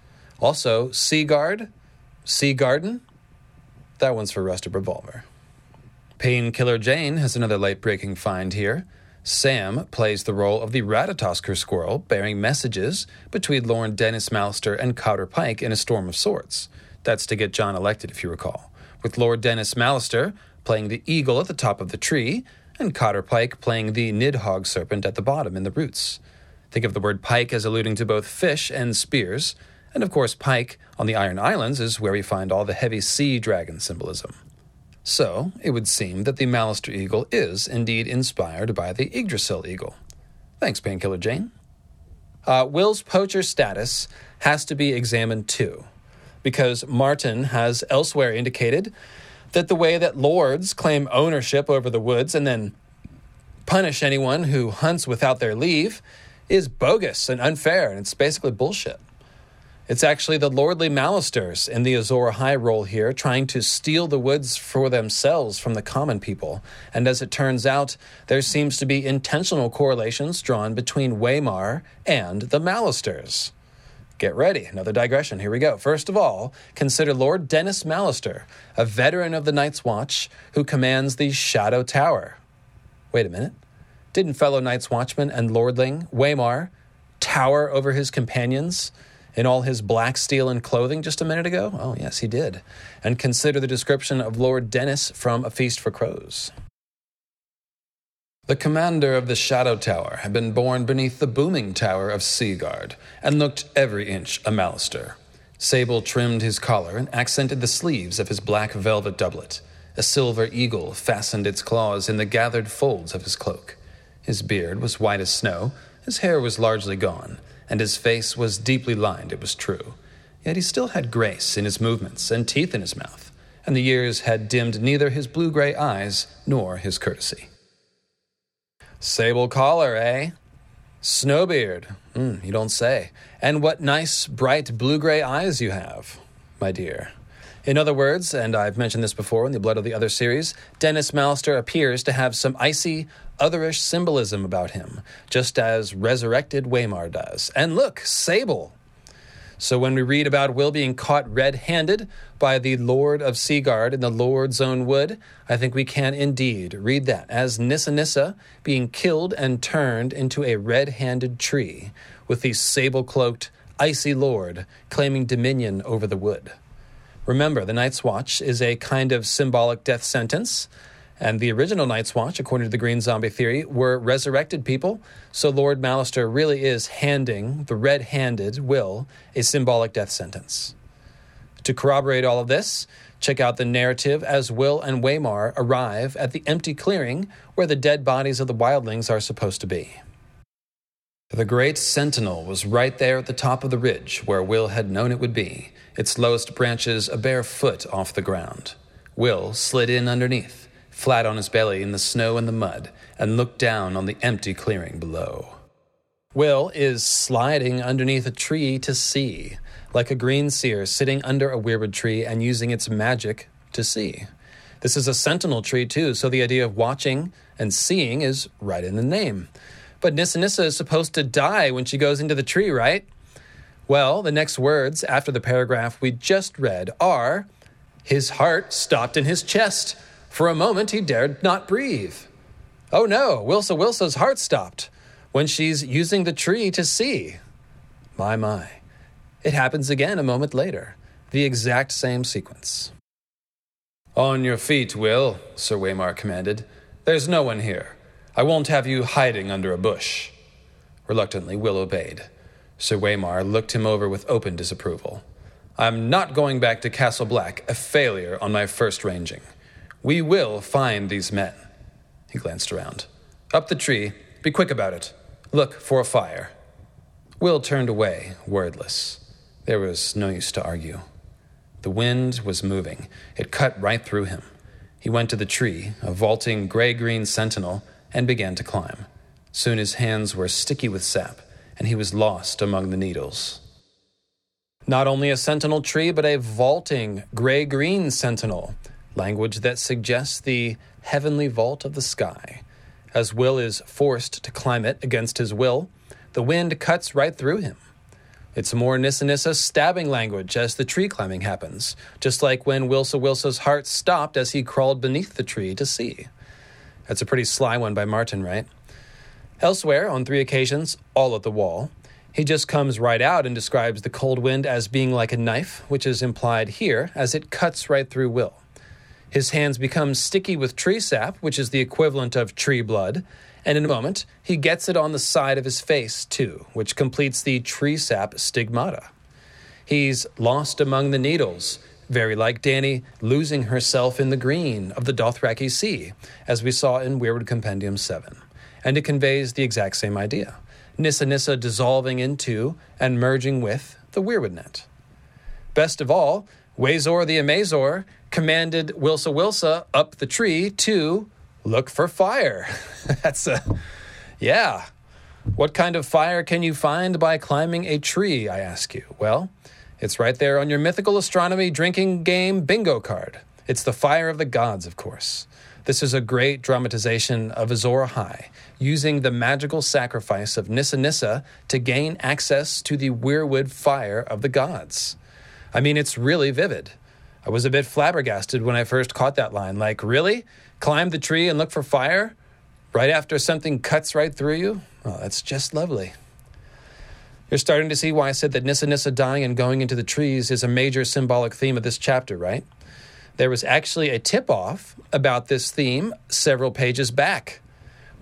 Also, Seaguard, Sea Garden, that one's for Rusted Revolver. Painkiller Jane has another late-breaking find here. Sam plays the role of the Ratatoskr squirrel, bearing messages between Lorne Dennis Mallister and Cowder Pike in A Storm of Swords. That's to get Jon elected, if you recall, with Lord Dennis Mallister playing the eagle at the top of the tree and Cowder Pike playing the Nidhogg serpent at the bottom in the roots. Think of the word pike as alluding to both fish and spears, and of course pike on the Iron Islands is where we find all the heavy sea dragon symbolism. So, it would seem that the Mallister Eagle is indeed inspired by the Yggdrasil Eagle. Thanks, Painkiller Jane. Uh, Will's poacher status has to be examined too, because Martin has elsewhere indicated that the way that lords claim ownership over the woods and then punish anyone who hunts without their leave is bogus and unfair, and it's basically bullshit. It's actually the lordly malisters in the Azor Ahai role here trying to steal the woods for themselves from the common people. And as it turns out, there seems to be intentional correlations drawn between Waymar and the malisters. Get ready. Another digression. Here we go. First of all, consider Lord Dennis Mallister, a veteran of the Night's Watch who commands the Shadow Tower. Wait a minute. Didn't fellow Night's Watchman and lordling Waymar tower over his companions in all his black steel and clothing just a minute ago? Oh, yes, he did. And consider the description of Lord Dennis from A Feast for Crows. The commander of the Shadow Tower had been born beneath the booming tower of Seaguard and looked every inch a Mallister. Sable trimmed his collar and accented the sleeves of his black velvet doublet. A silver eagle fastened its claws in the gathered folds of his cloak. His beard was white as snow, his hair was largely gone, and his face was deeply lined, it was true. Yet he still had grace in his movements and teeth in his mouth, and the years had dimmed neither his blue-gray eyes nor his courtesy. Sable collar, eh? Snowbeard, mm, you don't say. And what nice, bright, blue-gray eyes you have, my dear. In other words, and I've mentioned this before in the Blood of the Other series, Dennis Mallister appears to have some icy, otherish symbolism about him, just as resurrected Waymar does. And look, Sable! So when we read about Will being caught red-handed by the Lord of Seaguard in the Lord's own wood, I think we can indeed read that as Nissa Nissa being killed and turned into a red-handed tree, with the sable-cloaked, icy lord claiming dominion over the wood. Remember, the Night's Watch is a kind of symbolic death sentence, and the original Night's Watch, according to the Green Zombie Theory, were resurrected people, so Lord Mallister really is handing the red-handed Will a symbolic death sentence. To corroborate all of this, check out the narrative as Will and Waymar arrive at the empty clearing where the dead bodies of the wildlings are supposed to be. The great sentinel was right there at the top of the ridge where Will had known it would be, its lowest branches a bare foot off the ground. Will slid in underneath, flat on his belly in the snow and the mud, and looked down on the empty clearing below. Will is sliding underneath a tree to see, like a green seer sitting under a weirwood tree and using its magic to see. This is a sentinel tree too, so the idea of watching and seeing is right in the name. But Nissa Nissa is supposed to die when she goes into the tree, right? Well, the next words after the paragraph we just read are, "His heart stopped in his chest. For a moment, he dared not breathe." Oh no, Wilsa Wilsa's heart stopped when she's using the tree to see. My, my. It happens again a moment later. The exact same sequence. "On your feet, Will," Sir Waymar commanded. "There's no one here. I won't have you hiding under a bush." Reluctantly, Will obeyed. Sir Waymar looked him over with open disapproval. "I'm not going back to Castle Black, a failure on my first ranging. We will find these men." He glanced around. "Up the tree. Be quick about it. Look for a fire." Will turned away, wordless. There was no use to argue. The wind was moving. It cut right through him. He went to the tree, a vaulting gray-green sentinel, and began to climb. Soon his hands were sticky with sap, and he was lost among the needles. Not only a sentinel tree, but a vaulting gray-green sentinel. Language that suggests the heavenly vault of the sky. As Will is forced to climb it against his will, the wind cuts right through him. It's more Nissa Nissa stabbing language as the tree climbing happens, just like when Wilsa Wilsa's heart stopped as he crawled beneath the tree to see. That's a pretty sly one by Martin, right? Elsewhere, on three occasions, all at the wall, he just comes right out and describes the cold wind as being like a knife, which is implied here as it cuts right through Will. His hands become sticky with tree sap, which is the equivalent of tree blood, and in a moment, he gets it on the side of his face, too, which completes the tree sap stigmata. He's lost among the needles, very like Dany losing herself in the green of the Dothraki Sea, as we saw in Weirwood Compendium seven, and it conveys the exact same idea. Nissa Nissa dissolving into and merging with the Weirwood Net. Best of all, Wazor the Amazor commanded Wilsa Wilsa up the tree to look for fire. That's a, yeah. What kind of fire can you find by climbing a tree, I ask you? Well, it's right there on your Mythical Astronomy drinking game bingo card. It's the fire of the gods, of course. This is a great dramatization of Azor Ahai, using the magical sacrifice of Nissa Nissa to gain access to the Weirwood fire of the gods. I mean, it's really vivid. I was a bit flabbergasted when I first caught that line. Like, really? Climb the tree and look for fire? Right after something cuts right through you? Oh, that's just lovely. You're starting to see why I said that Nissa Nissa dying and going into the trees is a major symbolic theme of this chapter, right? There was actually a tip-off about this theme several pages back,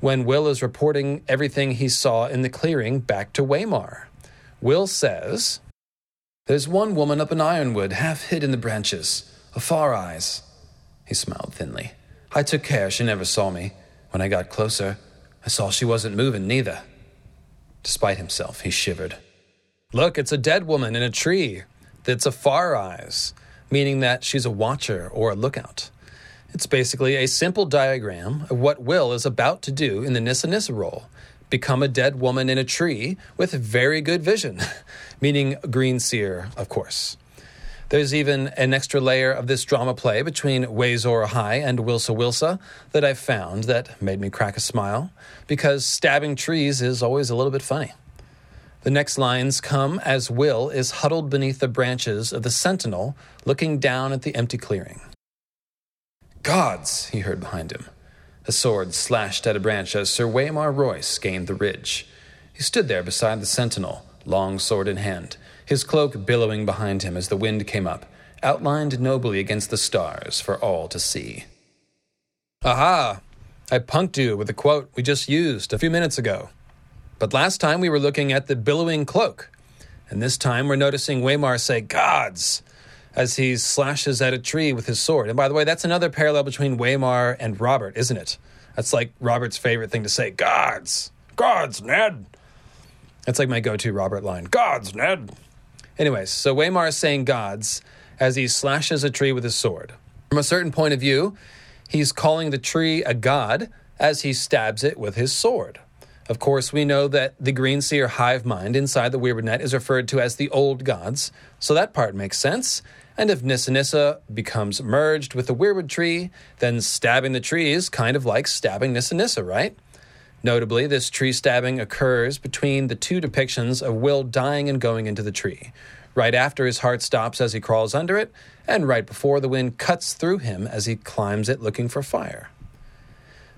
when Will is reporting everything he saw in the clearing back to Waymar. Will says, "There's one woman up in Ironwood, half hid in the branches, afar eyes." He smiled thinly. "I took care she never saw me. When I got closer, I saw she wasn't moving neither." Despite himself, he shivered. Look, it's a dead woman in a tree that's afar eyes, meaning that she's a watcher or a lookout. It's basically a simple diagram of what Will is about to do in the Nissa Nissa role. Become a dead woman in a tree with very good vision, meaning green seer, of course. There's even an extra layer of this drama play between Wazor Ahai and Wilsa Wilsa that I found that made me crack a smile, because stabbing trees is always a little bit funny. The next lines come as Will is huddled beneath the branches of the sentinel, looking down at the empty clearing. "Gods," he heard behind him. A sword slashed at a branch as Sir Waymar Royce gained the ridge. He stood there beside the sentinel, long sword in hand, his cloak billowing behind him as the wind came up, outlined nobly against the stars for all to see. Aha! I punked you with a quote we just used a few minutes ago. But last time we were looking at the billowing cloak, and this time we're noticing Waymar say, "Gods!" as he slashes at a tree with his sword. And by the way, that's another parallel between Waymar and Robert, isn't it? That's like Robert's favorite thing to say, "Gods! Gods, Ned!" That's like my go-to Robert line, "Gods, Ned!" Anyways, so Waymar is saying "gods" as he slashes a tree with his sword. From a certain point of view, he's calling the tree a god as he stabs it with his sword. Of course, we know that the Green Seer hive mind inside the Weirwood Net is referred to as the Old Gods, so that part makes sense. And if Nissa Nissa becomes merged with the Weirwood Tree, then stabbing the tree is kind of like stabbing Nissa Nissa, right? Notably, this tree stabbing occurs between the two depictions of Will dying and going into the tree, right after his heart stops as he crawls under it, and right before the wind cuts through him as he climbs it looking for fire.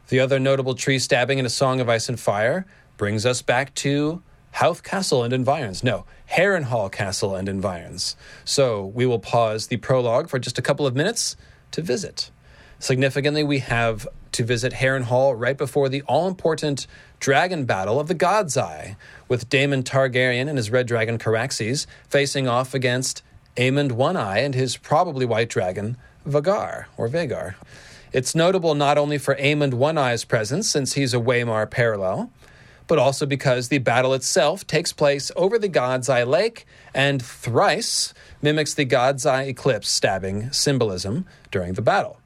The other notable tree stabbing in A Song of Ice and Fire brings us back to Howth Castle and environs. No, Harrenhal Castle and environs. So we will pause the prologue for just a couple of minutes to visit. Significantly, we have to visit Harrenhal right before the all-important dragon battle of the God's Eye, with Daemon Targaryen and his red dragon Caraxes facing off against Aemond One-Eye and his probably white dragon Vagar or Vagar. It's notable not only for Aemond One-Eye's presence, since he's a Waymar parallel, but also because the battle itself takes place over the God's Eye Lake and thrice mimics the God's Eye eclipse stabbing symbolism during the battle.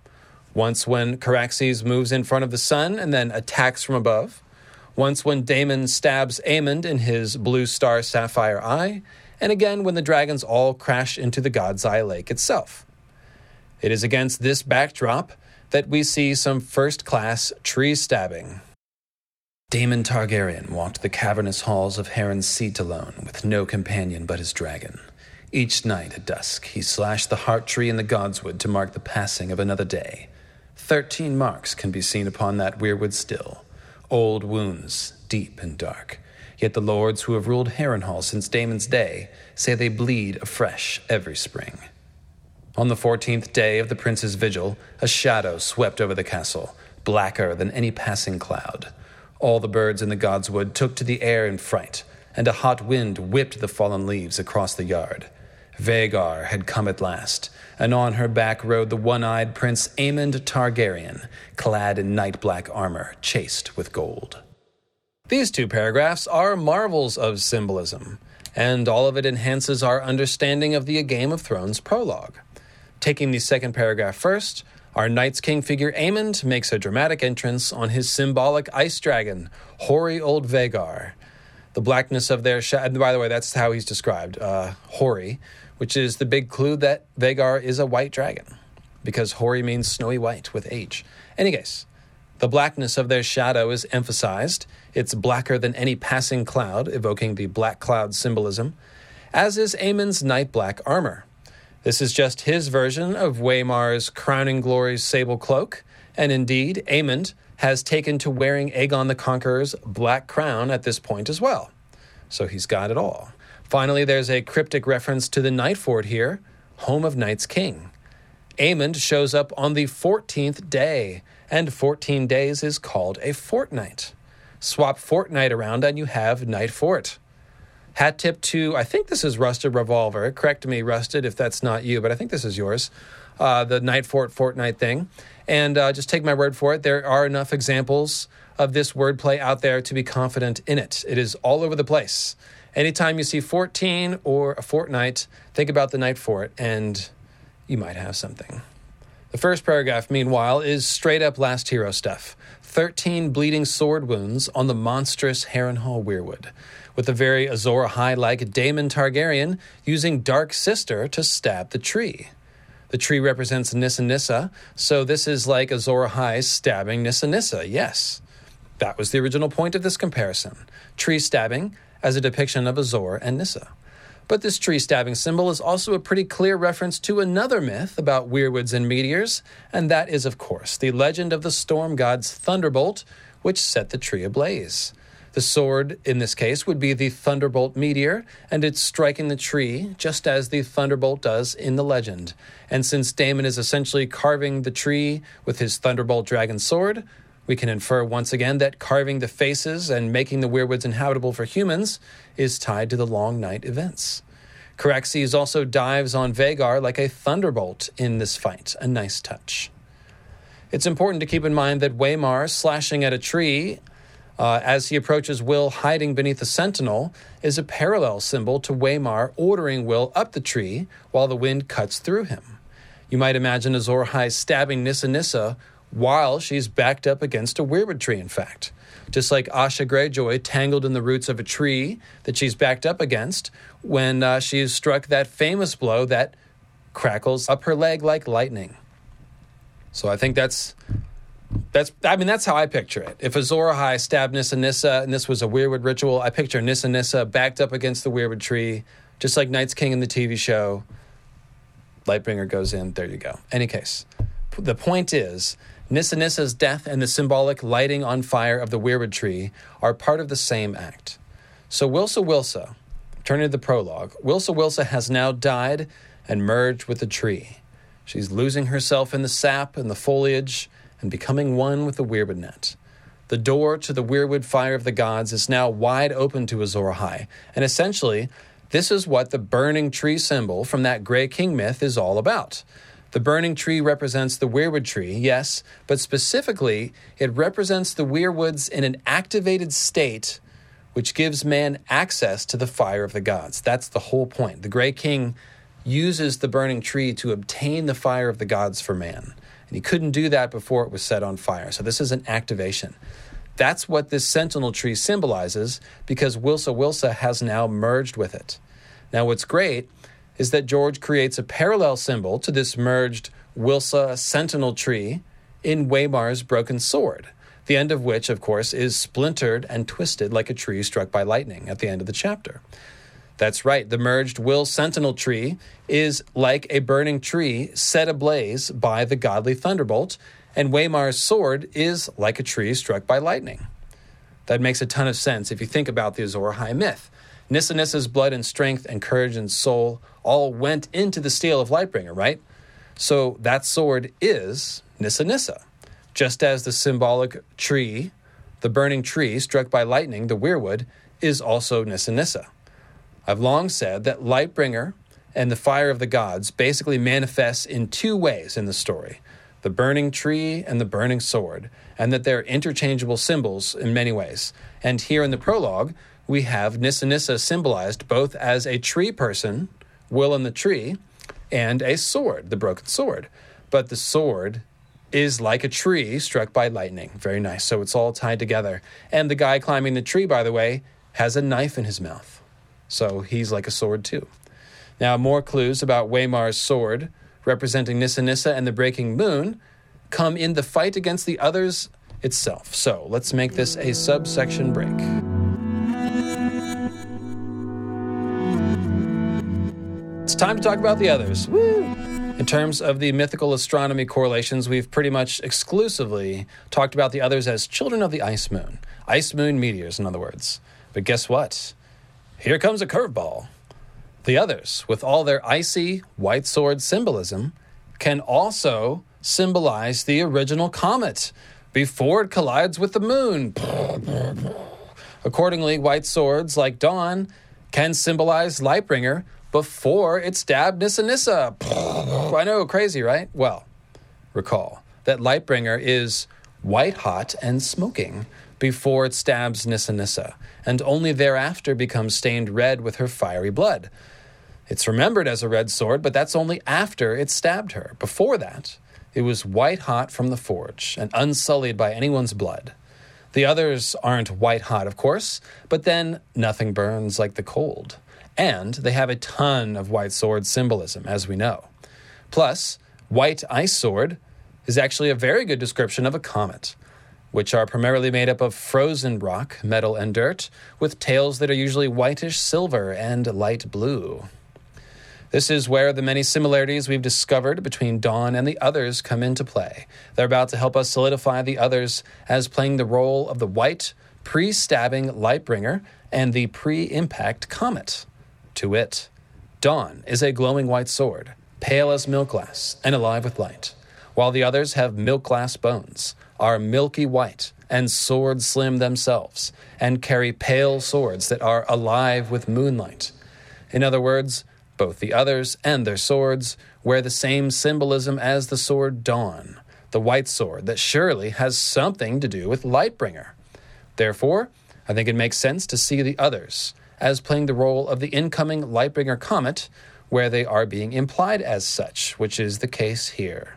Once when Caraxes moves in front of the sun and then attacks from above, once when Daemon stabs Aemond in his blue star sapphire eye, and again when the dragons all crash into the God's Eye Lake itself. It is against this backdrop that we see some first-class tree stabbing. Daemon Targaryen walked the cavernous halls of Harren's Seat alone, with no companion but his dragon. Each night at dusk, he slashed the heart tree in the Godswood to mark the passing of another day. Thirteen marks can be seen upon that weirwood still, old wounds, deep and dark. Yet the lords who have ruled Harrenhal since Daemon's day say they bleed afresh every spring. On the fourteenth day of the prince's vigil, a shadow swept over the castle, blacker than any passing cloud. All the birds in the Godswood took to the air in fright, and a hot wind whipped the fallen leaves across the yard. Vagar had come at last, and on her back rode the one-eyed Prince Aemond Targaryen, clad in night-black armor, chased with gold. These two paragraphs are marvels of symbolism, and all of it enhances our understanding of the A Game of Thrones prologue. Taking the second paragraph first, our Night's King figure Aemond makes a dramatic entrance on his symbolic ice dragon, hoary old Vagar. The blackness of their shadow... By the way, that's how he's described, uh, hoary, which is the big clue that Vagar is a white dragon, because hoary means snowy white with H. Any case, the blackness of their shadow is emphasized. It's blacker than any passing cloud, evoking the black cloud symbolism, as is Aemond's night black armor. This is just his version of Waymar's crowning glory's sable cloak, and indeed, Aemond has taken to wearing Aegon the Conqueror's black crown at this point as well. So he's got it all. Finally, there's a cryptic reference to the Nightford here, home of Night's King. Aemond shows up on the fourteenth day, and fourteen days is called a fortnight. Swap fortnight around and you have Nightfort. Hat tip to, I think this is Rusted Revolver. Correct me, Rusted, if that's not you, but I think this is yours. Uh, the Nightfort Fortnite thing. And uh, just take my word for it, there are enough examples of this wordplay out there to be confident in it. It is all over the place. Anytime you see fourteen or a fortnight, think about the Nightfort, and you might have something. The first paragraph, meanwhile, is straight-up Last Hero stuff. Thirteen bleeding sword wounds on the monstrous Harrenhal Weirwood, with a very Azor Ahai-like Daemon Targaryen using Dark Sister to stab the tree. The tree represents Nissa Nissa, so this is like Azor Ahai stabbing Nissa Nissa, yes. That was the original point of this comparison. Tree stabbing as a depiction of Azor and Nissa. But this tree stabbing symbol is also a pretty clear reference to another myth about weirwoods and meteors, and that is, of course, the legend of the storm god's thunderbolt, which set the tree ablaze. The sword, in this case, would be the thunderbolt meteor, and it's striking the tree, just as the thunderbolt does in the legend. And since Daemon is essentially carving the tree with his thunderbolt dragon sword, we can infer once again that carving the faces and making the weirwoods inhabitable for humans is tied to the long night events. Caraxes also dives on Vagar like a thunderbolt in this fight. A nice touch. It's important to keep in mind that Waymar slashing at a tree uh, as he approaches Will hiding beneath a sentinel is a parallel symbol to Waymar ordering Will up the tree while the wind cuts through him. You might imagine Azor Ahai stabbing Nissa Nissa while she's backed up against a weirwood tree, in fact. Just like Asha Greyjoy tangled in the roots of a tree that she's backed up against when uh, she is struck that famous blow that crackles up her leg like lightning. So I think that's, that's I mean, that's how I picture it. If Azor Ahai stabbed Nissa Nissa and this was a weirwood ritual, I picture Nissa Nissa backed up against the weirwood tree, just like Night's King in the T V show. Lightbringer goes in, there you go. Any case, the point is, Nissa Nissa's death and the symbolic lighting on fire of the weirwood tree are part of the same act. So Wilsa Wilsa, turning to the prologue, Wilsa Wilsa has now died and merged with the tree. She's losing herself in the sap and the foliage and becoming one with the weirwood net. The door to the weirwood fire of the gods is now wide open to Azor Ahai, and essentially, this is what the burning tree symbol from that Grey King myth is all about. The burning tree represents the weirwood tree, yes, but specifically, it represents the weirwoods in an activated state, which gives man access to the fire of the gods. That's the whole point. The Grey King uses the burning tree to obtain the fire of the gods for man, and he couldn't do that before it was set on fire. So this is an activation. That's what this sentinel tree symbolizes, because Wilsa Wilsa has now merged with it. Now, what's great is that George creates a parallel symbol to this merged Wilsa sentinel tree in Waymar's broken sword, the end of which, of course, is splintered and twisted like a tree struck by lightning at the end of the chapter. That's right, the merged Will sentinel tree is like a burning tree set ablaze by the godly thunderbolt, and Waymar's sword is like a tree struck by lightning. That makes a ton of sense if you think about the Azor Ahai myth. Nissa Nissa's blood and strength and courage and soul all went into the steel of Lightbringer, right? So that sword is Nissa Nissa, just as the symbolic tree, the burning tree struck by lightning, the weirwood, is also Nissa Nissa. I've long said that Lightbringer and the fire of the gods basically manifests in two ways in the story. the burning tree and the burning sword, and that they're interchangeable symbols in many ways. And here in the prologue, we have Nissa Nissa symbolized both as a tree person, Willem the tree, and a sword, the broken sword. But the sword is like a tree struck by lightning. Very nice. So it's all tied together. And the guy climbing the tree, by the way, has a knife in his mouth. So he's like a sword too. Now, more clues about Waymar's sword representing Nissa Nissa and the breaking moon come in the fight against the others itself. So let's make this a subsection break. It's time to talk about the others. Woo! In terms of the mythical astronomy correlations, we've pretty much exclusively talked about the others as children of the ice moon. Ice moon meteors, in other words. But guess what? Here comes a curveball. The others, with all their icy white sword symbolism, can also symbolize the original comet before it collides with the moon. Accordingly, white swords like Dawn can symbolize Lightbringer before it stabbed Nissa Nissa. I know, crazy, right? Well, recall that Lightbringer is white hot and smoking before it stabs Nissa Nissa, and only thereafter becomes stained red with her fiery blood. It's remembered as a red sword, but that's only after it stabbed her. Before that, it was white-hot from the forge and unsullied by anyone's blood. The others aren't white-hot, of course, but then nothing burns like the cold. And they have a ton of white sword symbolism, as we know. Plus, white ice sword is actually a very good description of a comet, which are primarily made up of frozen rock, metal, and dirt, with tails that are usually whitish silver and light blue. This is where the many similarities we've discovered between Dawn and the others come into play. They're about to help us solidify the others as playing the role of the white, pre-stabbing Lightbringer and the pre-impact comet. To it, Dawn is a glowing white sword, pale as milk glass and alive with light, while the others have milk glass bones, are milky white and sword slim themselves, and carry pale swords that are alive with moonlight. In other words, both the others and their swords wear the same symbolism as the sword Dawn, the white sword that surely has something to do with Lightbringer. Therefore, I think it makes sense to see the others as playing the role of the incoming Lightbringer comet, where they are being implied as such, which is the case here.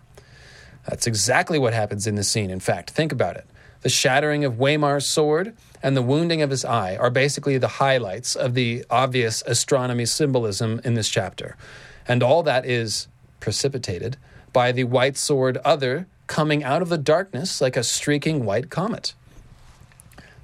That's exactly what happens in this scene, in fact. Think about it. The shattering of Waymar's sword and the wounding of his eye are basically the highlights of the obvious astronomy symbolism in this chapter. And all that is precipitated by the white sword Other coming out of the darkness like a streaking white comet.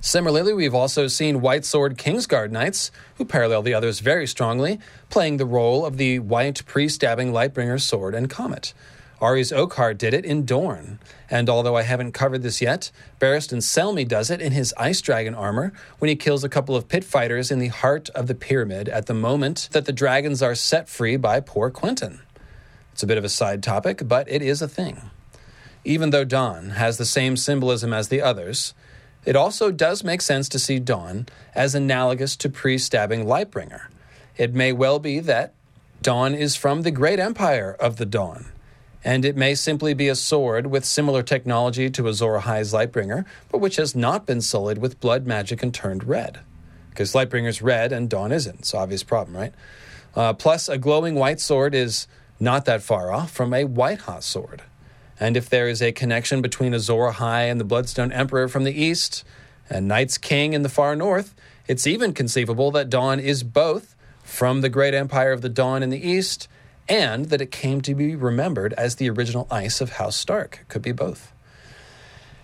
Similarly, we've also seen white sword Kingsguard Knights, who parallel the others very strongly, playing the role of the white pre-stabbing Lightbringer sword and comet. Ares Oakhart did it in Dorne, and although I haven't covered this yet, Barristan Selmy does it in his Ice Dragon armor when he kills a couple of pit fighters in the heart of the pyramid at the moment that the dragons are set free by poor Quentin. It's a bit of a side topic, but it is a thing. Even though Dawn has the same symbolism as the others, it also does make sense to see Dawn as analogous to pre-stabbing Lightbringer. It may well be that Dawn is from the great empire of the Dawn, and it may simply be a sword with similar technology to Azor Ahai's Lightbringer, but which has not been sullied with blood magic and turned red. Because Lightbringer's red and Dawn isn't. It's an obvious problem, right? Uh, plus, a glowing white sword is not that far off from a white-hot sword. And if there is a connection between Azor Ahai and the Bloodstone Emperor from the east, and Night's King in the far north, it's even conceivable that Dawn is both from the great empire of the Dawn in the east, and that it came to be remembered as the original ice of House Stark. Could be both.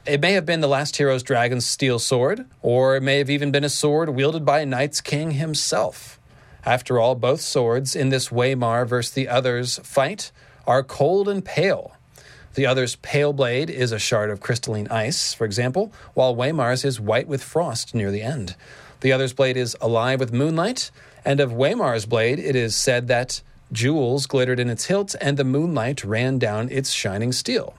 It may have been the last hero's dragon's steel sword, or it may have even been a sword wielded by Night's King himself. After all, both swords in this Waymar versus the others fight are cold and pale. The other's pale blade is a shard of crystalline ice, for example, while Waymar's is white with frost near the end. The other's blade is alive with moonlight, and of Waymar's blade it is said that jewels glittered in its hilt, and the moonlight ran down its shining steel.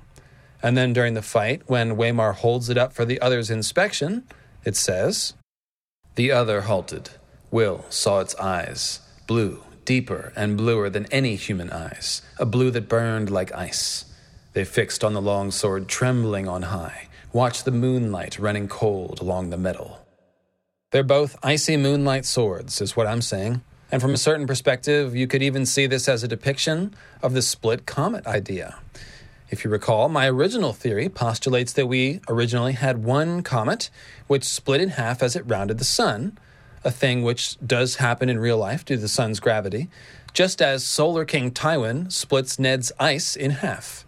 And then during the fight, when Waymar holds it up for the other's inspection, it says, "The other halted. Will saw its eyes, blue, deeper and bluer than any human eyes, a blue that burned like ice. They fixed on the longsword trembling on high, watched the moonlight running cold along the metal. They're both icy moonlight swords, is what I'm saying. And from a certain perspective, you could even see this as a depiction of the split comet idea. If you recall, my original theory postulates that we originally had one comet, which split in half as it rounded the sun, a thing which does happen in real life due to the sun's gravity, just as Solar King Tywin splits Ned's ice in half.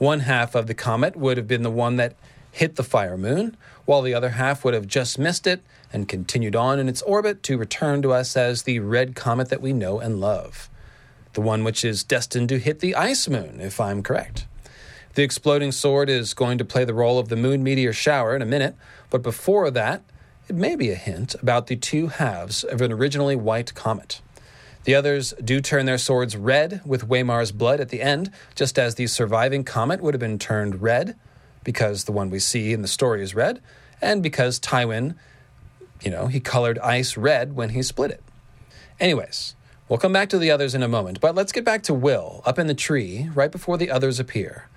One half of the comet would have been the one that hit the Fire Moon, while the other half would have just missed it and continued on in its orbit to return to us as the red comet that we know and love. The one which is destined to hit the Ice Moon, if I'm correct. The exploding sword is going to play the role of the moon meteor shower in a minute, but before that, it may be a hint about the two halves of an originally white comet. The others do turn their swords red with Waymar's blood at the end, just as the surviving comet would have been turned red, because the one we see in the story is red, and because Tywin, you know, he colored ice red when he split it. Anyways, we'll come back to the others in a moment, but let's get back to Will, up in the tree, right before the others appear.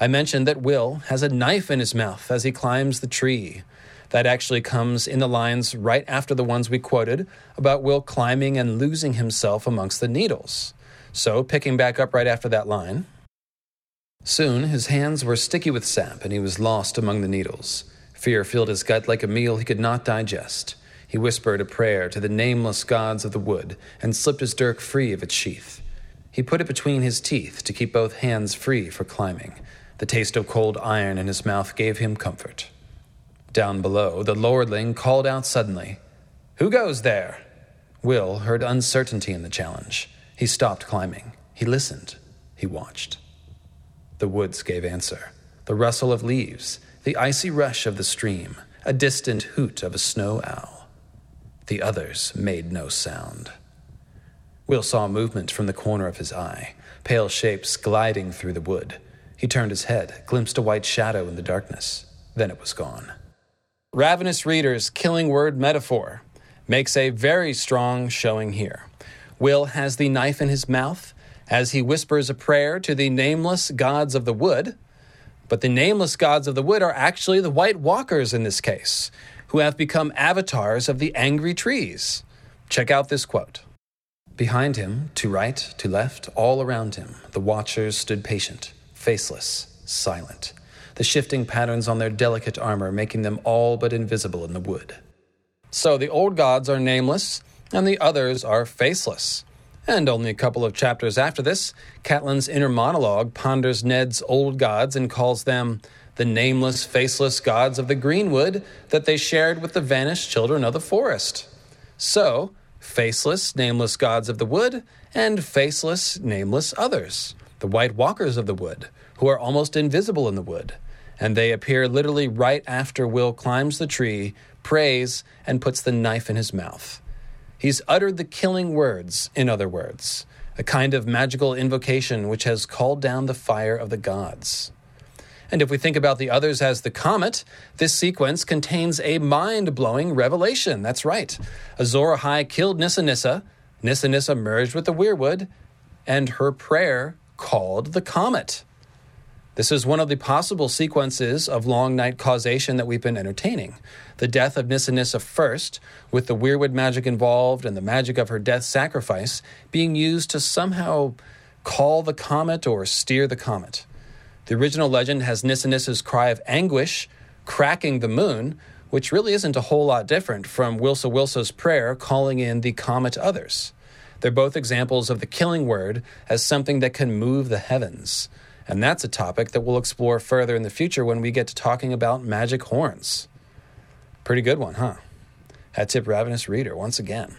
I mentioned that Will has a knife in his mouth as he climbs the tree. That actually comes in the lines right after the ones we quoted about Will climbing and losing himself amongst the needles. So, picking back up right after that line. Soon, his hands were sticky with sap, and he was lost among the needles. Fear filled his gut like a meal he could not digest. He whispered a prayer to the nameless gods of the wood and slipped his dirk free of its sheath. He put it between his teeth to keep both hands free for climbing. The taste of cold iron in his mouth gave him comfort. Down below, the lordling called out suddenly, "Who goes there?" Will heard uncertainty in the challenge. He stopped climbing. He listened. He watched. The woods gave answer. The rustle of leaves, the icy rush of the stream, a distant hoot of a snow owl. The others made no sound. Will saw movement from the corner of his eye, pale shapes gliding through the wood. He turned his head, glimpsed a white shadow in the darkness. Then it was gone. Ravenous Reader's killing word metaphor makes a very strong showing here. Will has the knife in his mouth as he whispers a prayer to the nameless gods of the wood, but the nameless gods of the wood are actually the White Walkers in this case, who have become avatars of the angry trees. Check out this quote. Behind him, to right, to left, all around him, the watchers stood patient, faceless, silent, the shifting patterns on their delicate armor making them all but invisible in the wood. So the old gods are nameless, and the others are faceless. And only a couple of chapters after this, Catelyn's inner monologue ponders Ned's old gods and calls them the nameless, faceless gods of the greenwood that they shared with the vanished children of the forest. So, faceless, nameless gods of the wood, and faceless, nameless others, the White Walkers of the wood, who are almost invisible in the wood. And they appear literally right after Will climbs the tree, prays, and puts the knife in his mouth. He's uttered the killing words, in other words, a kind of magical invocation which has called down the fire of the gods. And if we think about the others as the comet, this sequence contains a mind-blowing revelation. That's right. Azor Ahai killed Nissa Nissa, Nissa Nissa merged with the Weirwood, and her prayer called the comet. This is one of the possible sequences of long night causation that we've been entertaining. The death of Nissa Nissa first, with the Weirwood magic involved and the magic of her death sacrifice being used to somehow call the comet or steer the comet. The original legend has Nissa Nissa's cry of anguish cracking the moon, which really isn't a whole lot different from Wilsa Wilsa's prayer calling in the comet others. They're both examples of the killing word as something that can move the heavens. And that's a topic that we'll explore further in the future when we get to talking about magic horns. Pretty good one, huh? Hat tip, Ravenous Reader, once again.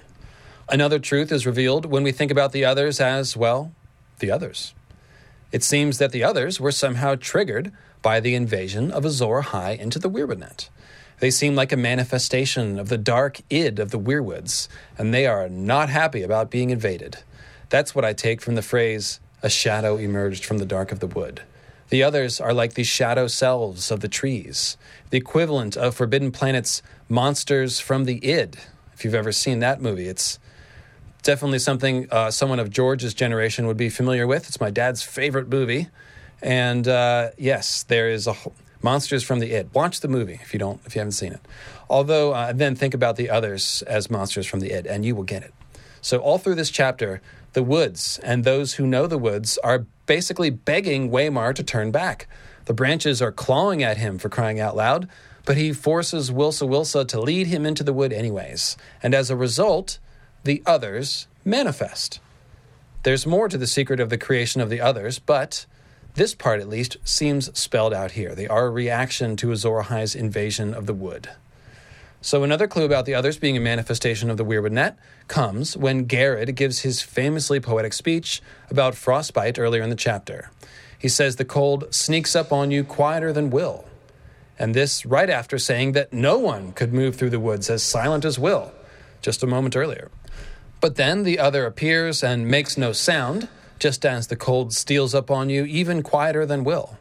Another truth is revealed when we think about the others as, well, the others. It seems that the others were somehow triggered by the invasion of Azor Ahai into the Weirwood net. They seem like a manifestation of the dark id of the Weirwoods, and they are not happy about being invaded. That's what I take from the phrase, "A shadow emerged from the dark of the wood." The others are like the shadow selves of the trees, the equivalent of Forbidden Planet's monsters from the id. If you've ever seen that movie, it's definitely something uh, someone of George's generation would be familiar with. It's my dad's favorite movie. And uh, yes, there is a whole, monsters from the id. Watch the movie if you don't, if you haven't seen it. Although uh, then think about the others as monsters from the id, and you will get it. So all through this chapter, the woods and those who know the woods are basically begging Waymar to turn back. The branches are clawing at him for crying out loud, but he forces Wilsa Wilsa to lead him into the wood anyways. And as a result, the others manifest. There's more to the secret of the creation of the others, but this part, at least, seems spelled out here. They are a reaction to Azor Ahai's invasion of the wood. So another clue about the others being a manifestation of the Weirwood Net comes when Garrod gives his famously poetic speech about frostbite earlier in the chapter. He says the cold sneaks up on you quieter than will. And this right after saying that no one could move through the woods as silent as will, just a moment earlier. But then the other appears and makes no sound, just as the cold steals up on you even quieter than will.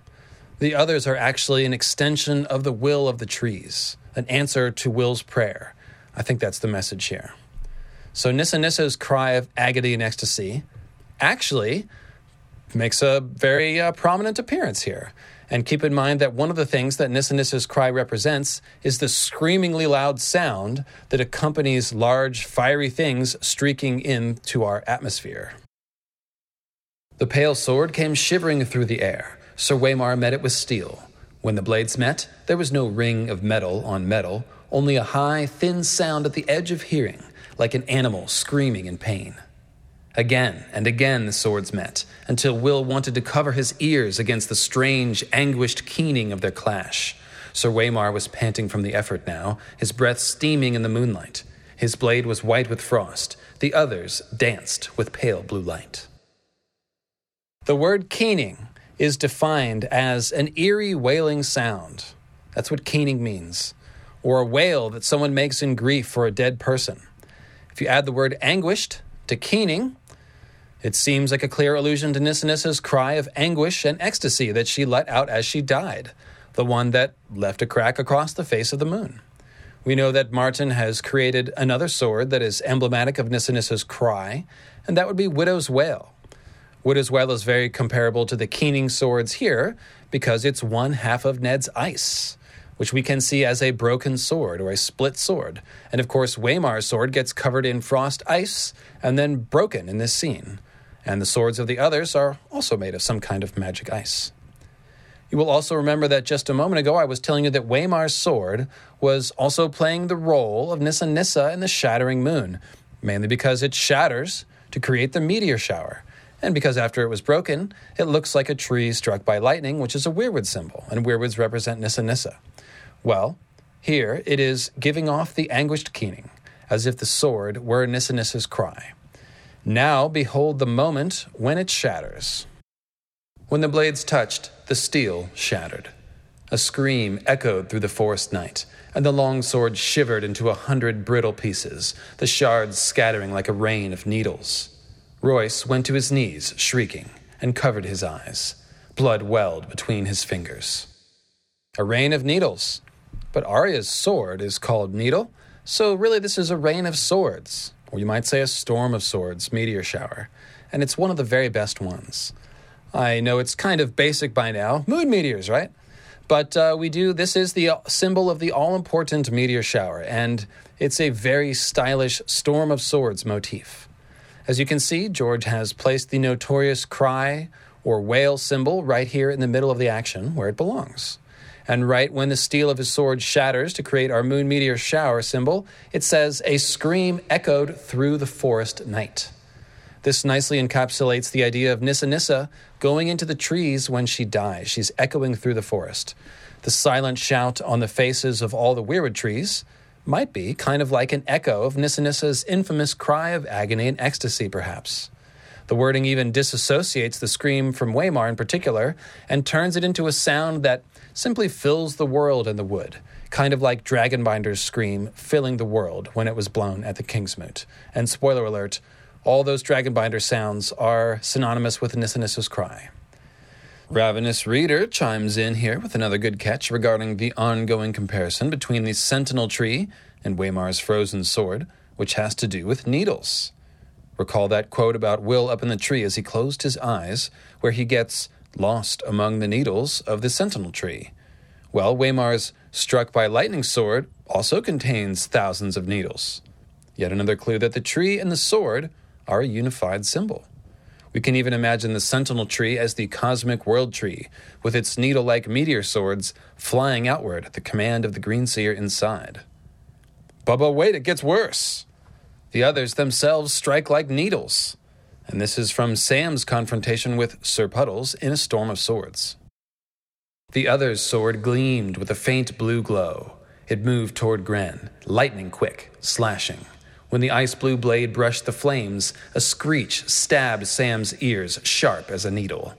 The others are actually an extension of the will of the trees, an answer to Will's prayer. I think that's the message here. So Nissa Nissa's cry of agony and ecstasy actually makes a very uh, prominent appearance here. And keep in mind that one of the things that Nissa Nissa's cry represents is the screamingly loud sound that accompanies large, fiery things streaking into our atmosphere. The pale sword came shivering through the air. Sir Waymar met it with steel. When the blades met, there was no ring of metal on metal, only a high, thin sound at the edge of hearing, like an animal screaming in pain. Again and again the swords met, until Will wanted to cover his ears against the strange, anguished keening of their clash. Sir Waymar was panting from the effort now, his breath steaming in the moonlight. His blade was white with frost. The others danced with pale blue light. The word keening is defined as an eerie wailing sound. That's what keening means, or a wail that someone makes in grief for a dead person. If you add the word anguished to keening, it seems like a clear allusion to Nissa Nissa's cry of anguish and ecstasy that she let out as she died, the one that left a crack across the face of the moon. We know that Martin has created another sword that is emblematic of Nissa Nissa's cry, and that would be Widow's Wail. Widow's Wail is very comparable to the keening swords here because it's one half of Ned's ice, which we can see as a broken sword or a split sword. And of course, Waymar's sword gets covered in frost ice and then broken in this scene. And the swords of the others are also made of some kind of magic ice. You will also remember that just a moment ago I was telling you that Waymar's sword was also playing the role of Nissa Nissa in the Shattering Moon, mainly because it shatters to create the meteor shower. And because after it was broken, it looks like a tree struck by lightning, which is a weirwood symbol, and weirwoods represent Nissa Nissa. Well, here it is giving off the anguished keening, as if the sword were Nissa Nissa's cry. Now behold the moment when it shatters. When the blades touched, the steel shattered. A scream echoed through the forest night, and the long sword shivered into a hundred brittle pieces, the shards scattering like a rain of needles. Royce went to his knees, shrieking, and covered his eyes. Blood welled between his fingers. A rain of needles. But Arya's sword is called Needle, so really this is a rain of swords, or you might say a storm of swords, meteor shower, and it's one of the very best ones. I know it's kind of basic by now, moon meteors, right? But uh, we do, this is the symbol of the all-important meteor shower, and it's a very stylish storm of swords motif. As you can see, George has placed the notorious cry or wail symbol right here in the middle of the action where it belongs. And right when the steel of his sword shatters to create our moon meteor shower symbol, it says, a scream echoed through the forest night. This nicely encapsulates the idea of Nissa Nissa going into the trees when she dies. She's echoing through the forest. The silent shout on the faces of all the weirwood trees might be kind of like an echo of Nissa Nissa's infamous cry of agony and ecstasy, perhaps. The wording even disassociates the scream from Waymar in particular and turns it into a sound that simply fills the world and the wood, kind of like Dragonbinder's scream filling the world when it was blown at the Kingsmoot. And spoiler alert, all those Dragonbinder sounds are synonymous with Nissa Nissa's cry. Ravenous Reader chimes in here with another good catch regarding the ongoing comparison between the Sentinel Tree and Waymar's frozen sword, which has to do with needles. Recall that quote about Will up in the tree as he closed his eyes, where he gets lost among the needles of the sentinel tree. Well, Waymar's struck by lightning sword also contains thousands of needles. Yet another clue that the tree and the sword are a unified symbol. We can even imagine the sentinel tree as the cosmic world tree, with its needle-like meteor swords flying outward at the command of the Greenseer inside. Bubba, wait, it gets worse. The others themselves strike like needles. And this is from Sam's confrontation with Sir Puddles in A Storm of Swords. The other's sword gleamed with a faint blue glow. It moved toward Gren, lightning quick, slashing. When the ice-blue blade brushed the flames, a screech stabbed Sam's ears, sharp as a needle.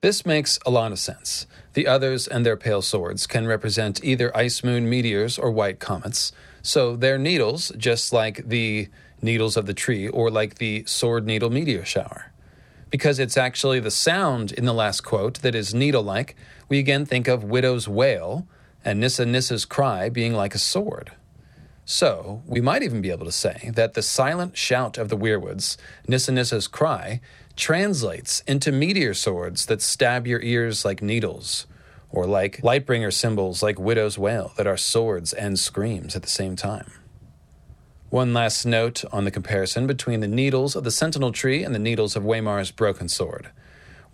This makes a lot of sense. The others and their pale swords can represent either ice moon meteors or white comets, so their needles, just like the needles of the tree or like the sword needle meteor shower. Because it's actually the sound in the last quote that is needle-like, we again think of Widow's wail and Nissa Nissa's cry being like a sword. So, we might even be able to say that the silent shout of the Weirwoods, Nissa Nissa's cry, translates into meteor swords that stab your ears like needles, or like Lightbringer symbols like Widow's wail that are swords and screams at the same time. One last note on the comparison between the needles of the sentinel tree and the needles of Waymar's broken sword.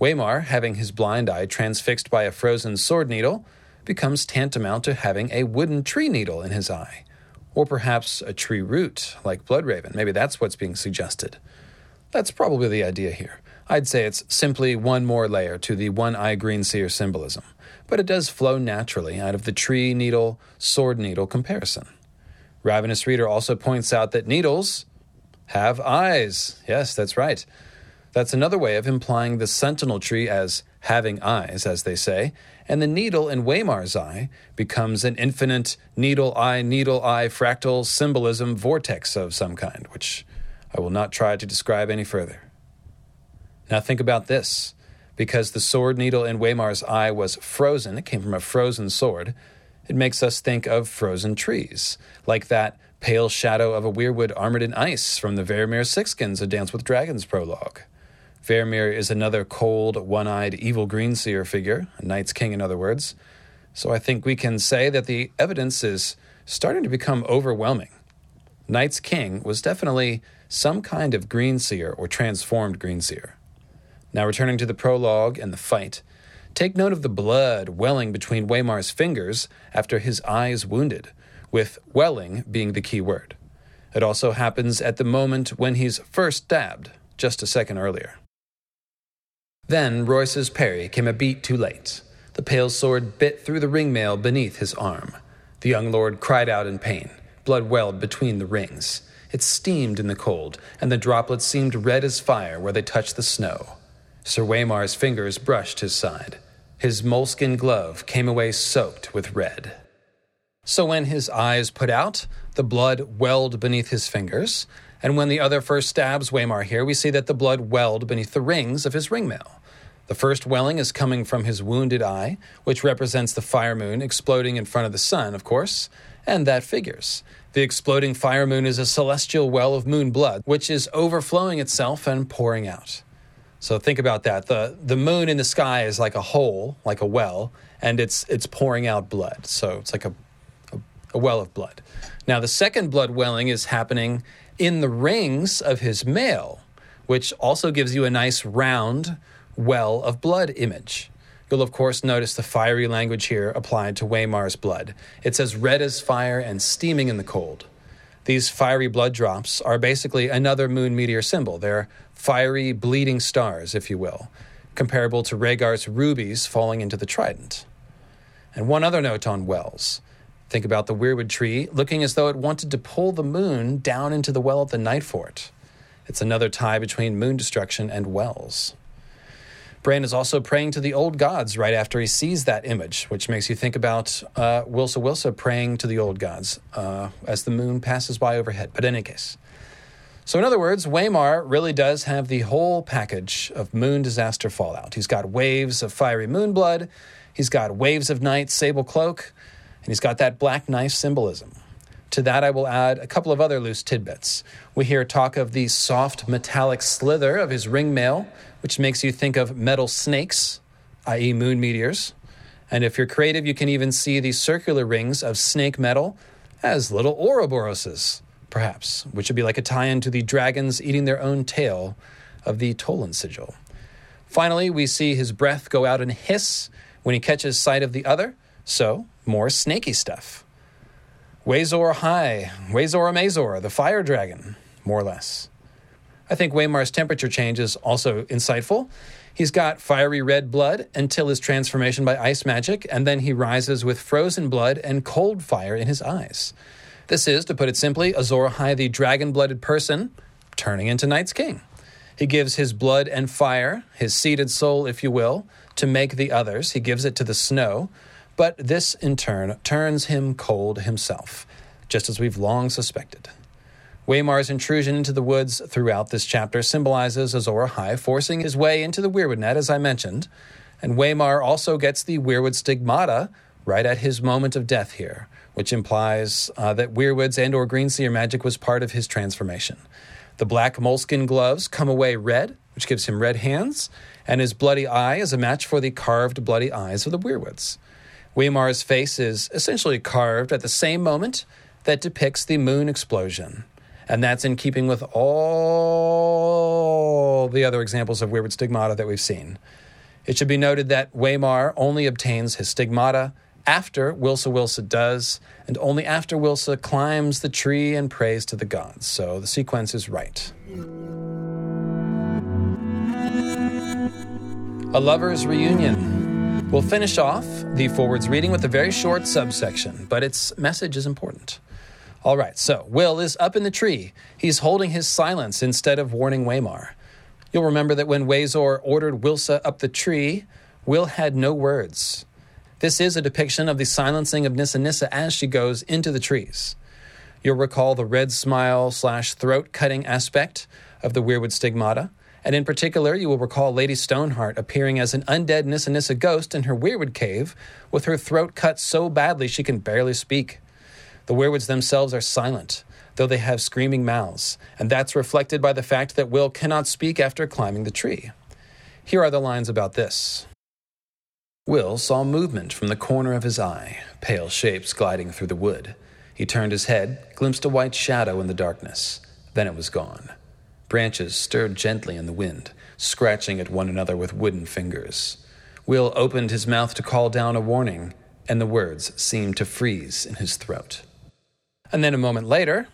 Waymar, having his blind eye transfixed by a frozen sword needle, becomes tantamount to having a wooden tree needle in his eye. Or perhaps a tree root, like Bloodraven. Maybe that's what's being suggested. That's probably the idea here. I'd say it's simply one more layer to the one-eye greenseer symbolism. But it does flow naturally out of the tree needle, sword needle comparison. Ravenous Reader also points out that needles have eyes. Yes, that's right. That's another way of implying the sentinel tree as having eyes, as they say, and the needle in Waymar's eye becomes an infinite needle-eye, needle-eye, fractal symbolism vortex of some kind, which I will not try to describe any further. Now think about this. Because the sword needle in Waymar's eye was frozen, it came from a frozen sword, it makes us think of frozen trees, like that pale shadow of a weirwood armored in ice from the Varamyr Sixskins, A Dance with Dragons prologue. Varamyr is another cold, one-eyed, evil greenseer figure, a knight's king in other words. So I think we can say that the evidence is starting to become overwhelming. Knight's king was definitely some kind of greenseer or transformed greenseer. Now returning to the prologue and the fight, take note of the blood welling between Waymar's fingers after his eye is wounded, with welling being the key word. It also happens at the moment when he's first stabbed, just a second earlier. Then Royce's parry came a beat too late. The pale sword bit through the ringmail beneath his arm. The young lord cried out in pain. Blood welled between the rings. It steamed in the cold, and the droplets seemed red as fire where they touched the snow. Sir Waymar's fingers brushed his side. His moleskin glove came away soaked with red. So when his eyes put out, the blood welled beneath his fingers, and when the other first stabs Waymar here, we see that the blood welled beneath the rings of his ringmail. The first welling is coming from his wounded eye, which represents the fire moon exploding in front of the sun, of course, and that figures. The exploding fire moon is a celestial well of moon blood, which is overflowing itself and pouring out. So think about that. The the moon in the sky is like a hole, like a well, and it's it's pouring out blood. So it's like a, a, a well of blood. Now the second blood welling is happening in the rings of his mail, which also gives you a nice round well of blood image. You'll of course notice the fiery language here applied to Waymar's blood. It says red as fire and steaming in the cold. These fiery blood drops are basically another moon meteor symbol. They're fiery bleeding stars, if you will, comparable to Rhaegar's rubies falling into the trident. And one other note on wells. Think about the Weirwood tree looking as though it wanted to pull the moon down into the well at the Night Fort. It's another tie between moon destruction and wells. Bran is also praying to the old gods right after he sees that image, which makes you think about uh, Wilsa Wilsa praying to the old gods uh, as the moon passes by overhead. But in any case. So in other words, Waymar really does have the whole package of moon disaster fallout. He's got waves of fiery moon blood. He's got waves of night sable cloak. And he's got that black knife symbolism. To that, I will add a couple of other loose tidbits. We hear talk of the soft metallic slither of his ringmail, which makes you think of metal snakes, that is moon meteors. And if you're creative, you can even see the circular rings of snake metal as little Ouroboroses, perhaps, which would be like a tie-in to the dragons eating their own tail of the Toland sigil. Finally, we see his breath go out and hiss when he catches sight of the other, so more snaky stuff. Azor Ahai, Azor Amazor, the fire dragon, more or less. I think Waymar's temperature change is also insightful. He's got fiery red blood until his transformation by ice magic, and then he rises with frozen blood and cold fire in his eyes. This is, to put it simply, Azor Ahai, the dragon-blooded person, turning into Night's King. He gives his blood and fire, his seeded soul, if you will, to make the others. He gives it to the snow, but this, in turn, turns him cold himself, just as we've long suspected. Waymar's intrusion into the woods throughout this chapter symbolizes Azor Ahai forcing his way into the Weirwood net, as I mentioned, and Waymar also gets the Weirwood stigmata right at his moment of death here, which implies uh, that Weirwood's and or Greenseer magic was part of his transformation. The black moleskin gloves come away red, which gives him red hands, and his bloody eye is a match for the carved bloody eyes of the Weirwoods. Waymar's face is essentially carved at the same moment that depicts the moon explosion. And that's in keeping with all the other examples of Weirwood stigmata that we've seen. It should be noted that Waymar only obtains his stigmata after Wilsa Wilsa does, and only after Wilsa climbs the tree and prays to the gods. So the sequence is right. A Lover's Reunion. We'll finish off the forwards reading with a very short subsection, but its message is important. All right, so Will is up in the tree. He's holding his silence instead of warning Waymar. You'll remember that when Waysor ordered Wilsa up the tree, Will had no words. This is a depiction of the silencing of Nissa Nissa as she goes into the trees. You'll recall the red smile slash throat-cutting aspect of the Weirwood stigmata, and in particular, you will recall Lady Stoneheart appearing as an undead Nissa Nissa ghost in her Weirwood cave with her throat cut so badly she can barely speak. The Weirwoods themselves are silent, though they have screaming mouths, and that's reflected by the fact that Will cannot speak after climbing the tree. Here are the lines about this. Will saw movement from the corner of his eye, pale shapes gliding through the wood. He turned his head, glimpsed a white shadow in the darkness. Then it was gone. Branches stirred gently in the wind, scratching at one another with wooden fingers. Will opened his mouth to call down a warning, and the words seemed to freeze in his throat. And then a moment later,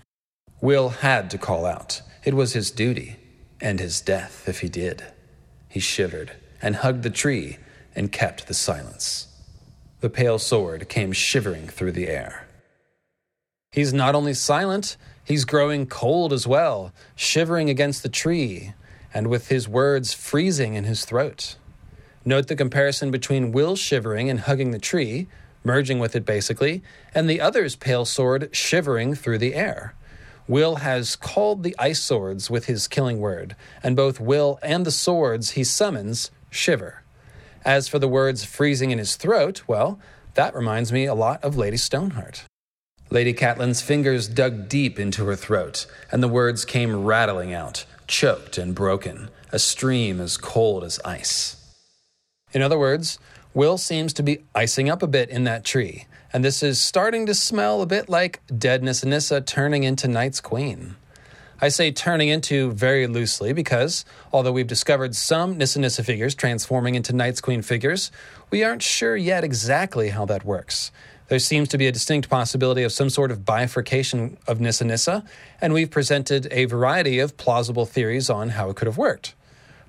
Will had to call out. It was his duty, and his death if he did. He shivered and hugged the tree and kept the silence. The pale sword came shivering through the air. He's not only silent, he's growing cold as well, shivering against the tree, and with his words freezing in his throat. Note the comparison between Will shivering and hugging the tree, merging with it basically, and the other's pale sword shivering through the air. Will has called the ice swords with his killing word, and both Will and the swords he summons shiver. As for the words freezing in his throat, well, that reminds me a lot of Lady Stoneheart. Lady Catelyn's fingers dug deep into her throat, and the words came rattling out, choked and broken, a stream as cold as ice. In other words, Will seems to be icing up a bit in that tree, and this is starting to smell a bit like dead Nissa Nissa turning into Night's Queen. I say turning into very loosely because, although we've discovered some Nissa Nissa figures transforming into Night's Queen figures, we aren't sure yet exactly how that works. There seems to be a distinct possibility of some sort of bifurcation of Nissa Nissa, and we've presented a variety of plausible theories on how it could have worked.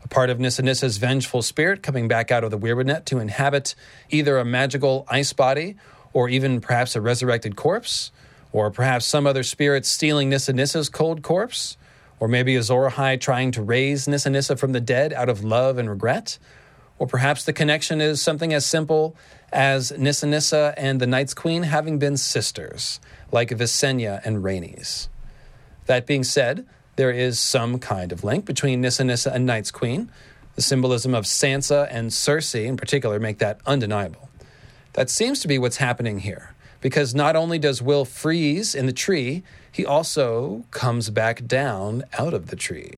Part of Nissa Nissa's vengeful spirit coming back out of the Weirwood net to inhabit either a magical ice body or even perhaps a resurrected corpse, or perhaps some other spirit stealing Nissa Nissa's cold corpse, or maybe Azor Ahai trying to raise Nissa Nissa from the dead out of love and regret, or perhaps the connection is something as simple as Nissa Nissa and the Night's Queen having been sisters, like Visenya and Rhaenys. That being said, there is some kind of link between Nissa Nissa and Night's Queen. The symbolism of Sansa and Cersei in particular make that undeniable. That seems to be what's happening here, because not only does Will freeze in the tree, he also comes back down out of the tree.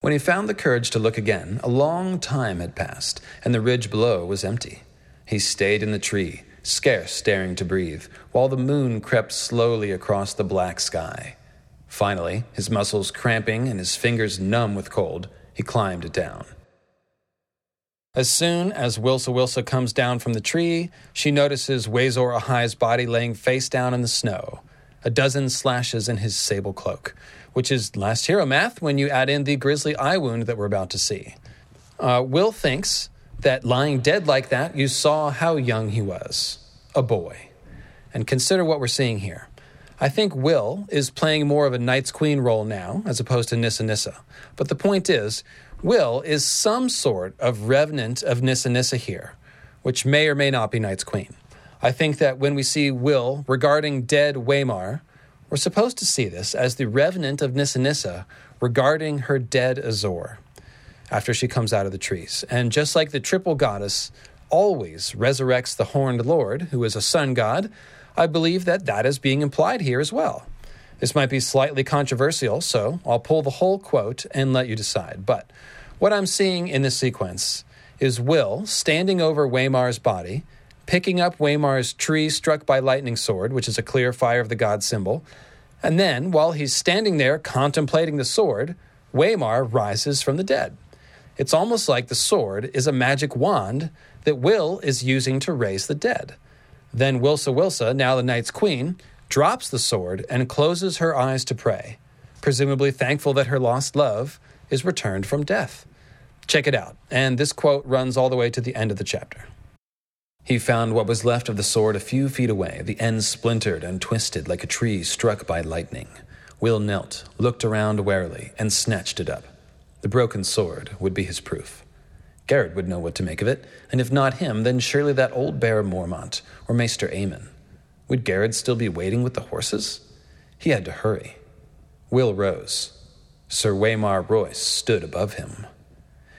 When he found the courage to look again, a long time had passed, and the ridge below was empty. He stayed in the tree, scarce daring to breathe, while the moon crept slowly across the black sky. Finally, his muscles cramping and his fingers numb with cold, he climbed it down. As soon as Wilsa Wilsa comes down from the tree, she notices Azor Ahai's body laying face down in the snow, a dozen slashes in his sable cloak, which is last hero math when you add in the grisly eye wound that we're about to see. Uh, Will thinks that lying dead like that, you saw how young he was, a boy. And consider what we're seeing here. I think Will is playing more of a Knight's Queen role now, as opposed to Nissa Nissa. But the point is, Will is some sort of revenant of Nissa Nissa here, which may or may not be Knight's Queen. I think that when we see Will regarding dead Waymar, we're supposed to see this as the revenant of Nissa Nissa regarding her dead Azor after she comes out of the trees. And just like the triple goddess always resurrects the horned lord, who is a sun god, I believe that that is being implied here as well. This might be slightly controversial, so I'll pull the whole quote and let you decide. But what I'm seeing in this sequence is Will standing over Waymar's body, picking up Waymar's tree struck by lightning sword, which is a clear fire of the god symbol. And then, while he's standing there contemplating the sword, Waymar rises from the dead. It's almost like the sword is a magic wand that Will is using to raise the dead. Then Wilsa Wilsa, now the Knight's Queen, drops the sword and closes her eyes to pray, presumably thankful that her lost love is returned from death. Check it out. And this quote runs all the way to the end of the chapter. He found what was left of the sword a few feet away, the end splintered and twisted like a tree struck by lightning. Will knelt, looked around warily, and snatched it up. The broken sword would be his proof. Garrett would know what to make of it, and if not him, then surely that old bear Mormont or Maester Aemon. Would Garrett still be waiting with the horses? He had to hurry. Will rose. Sir Waymar Royce stood above him.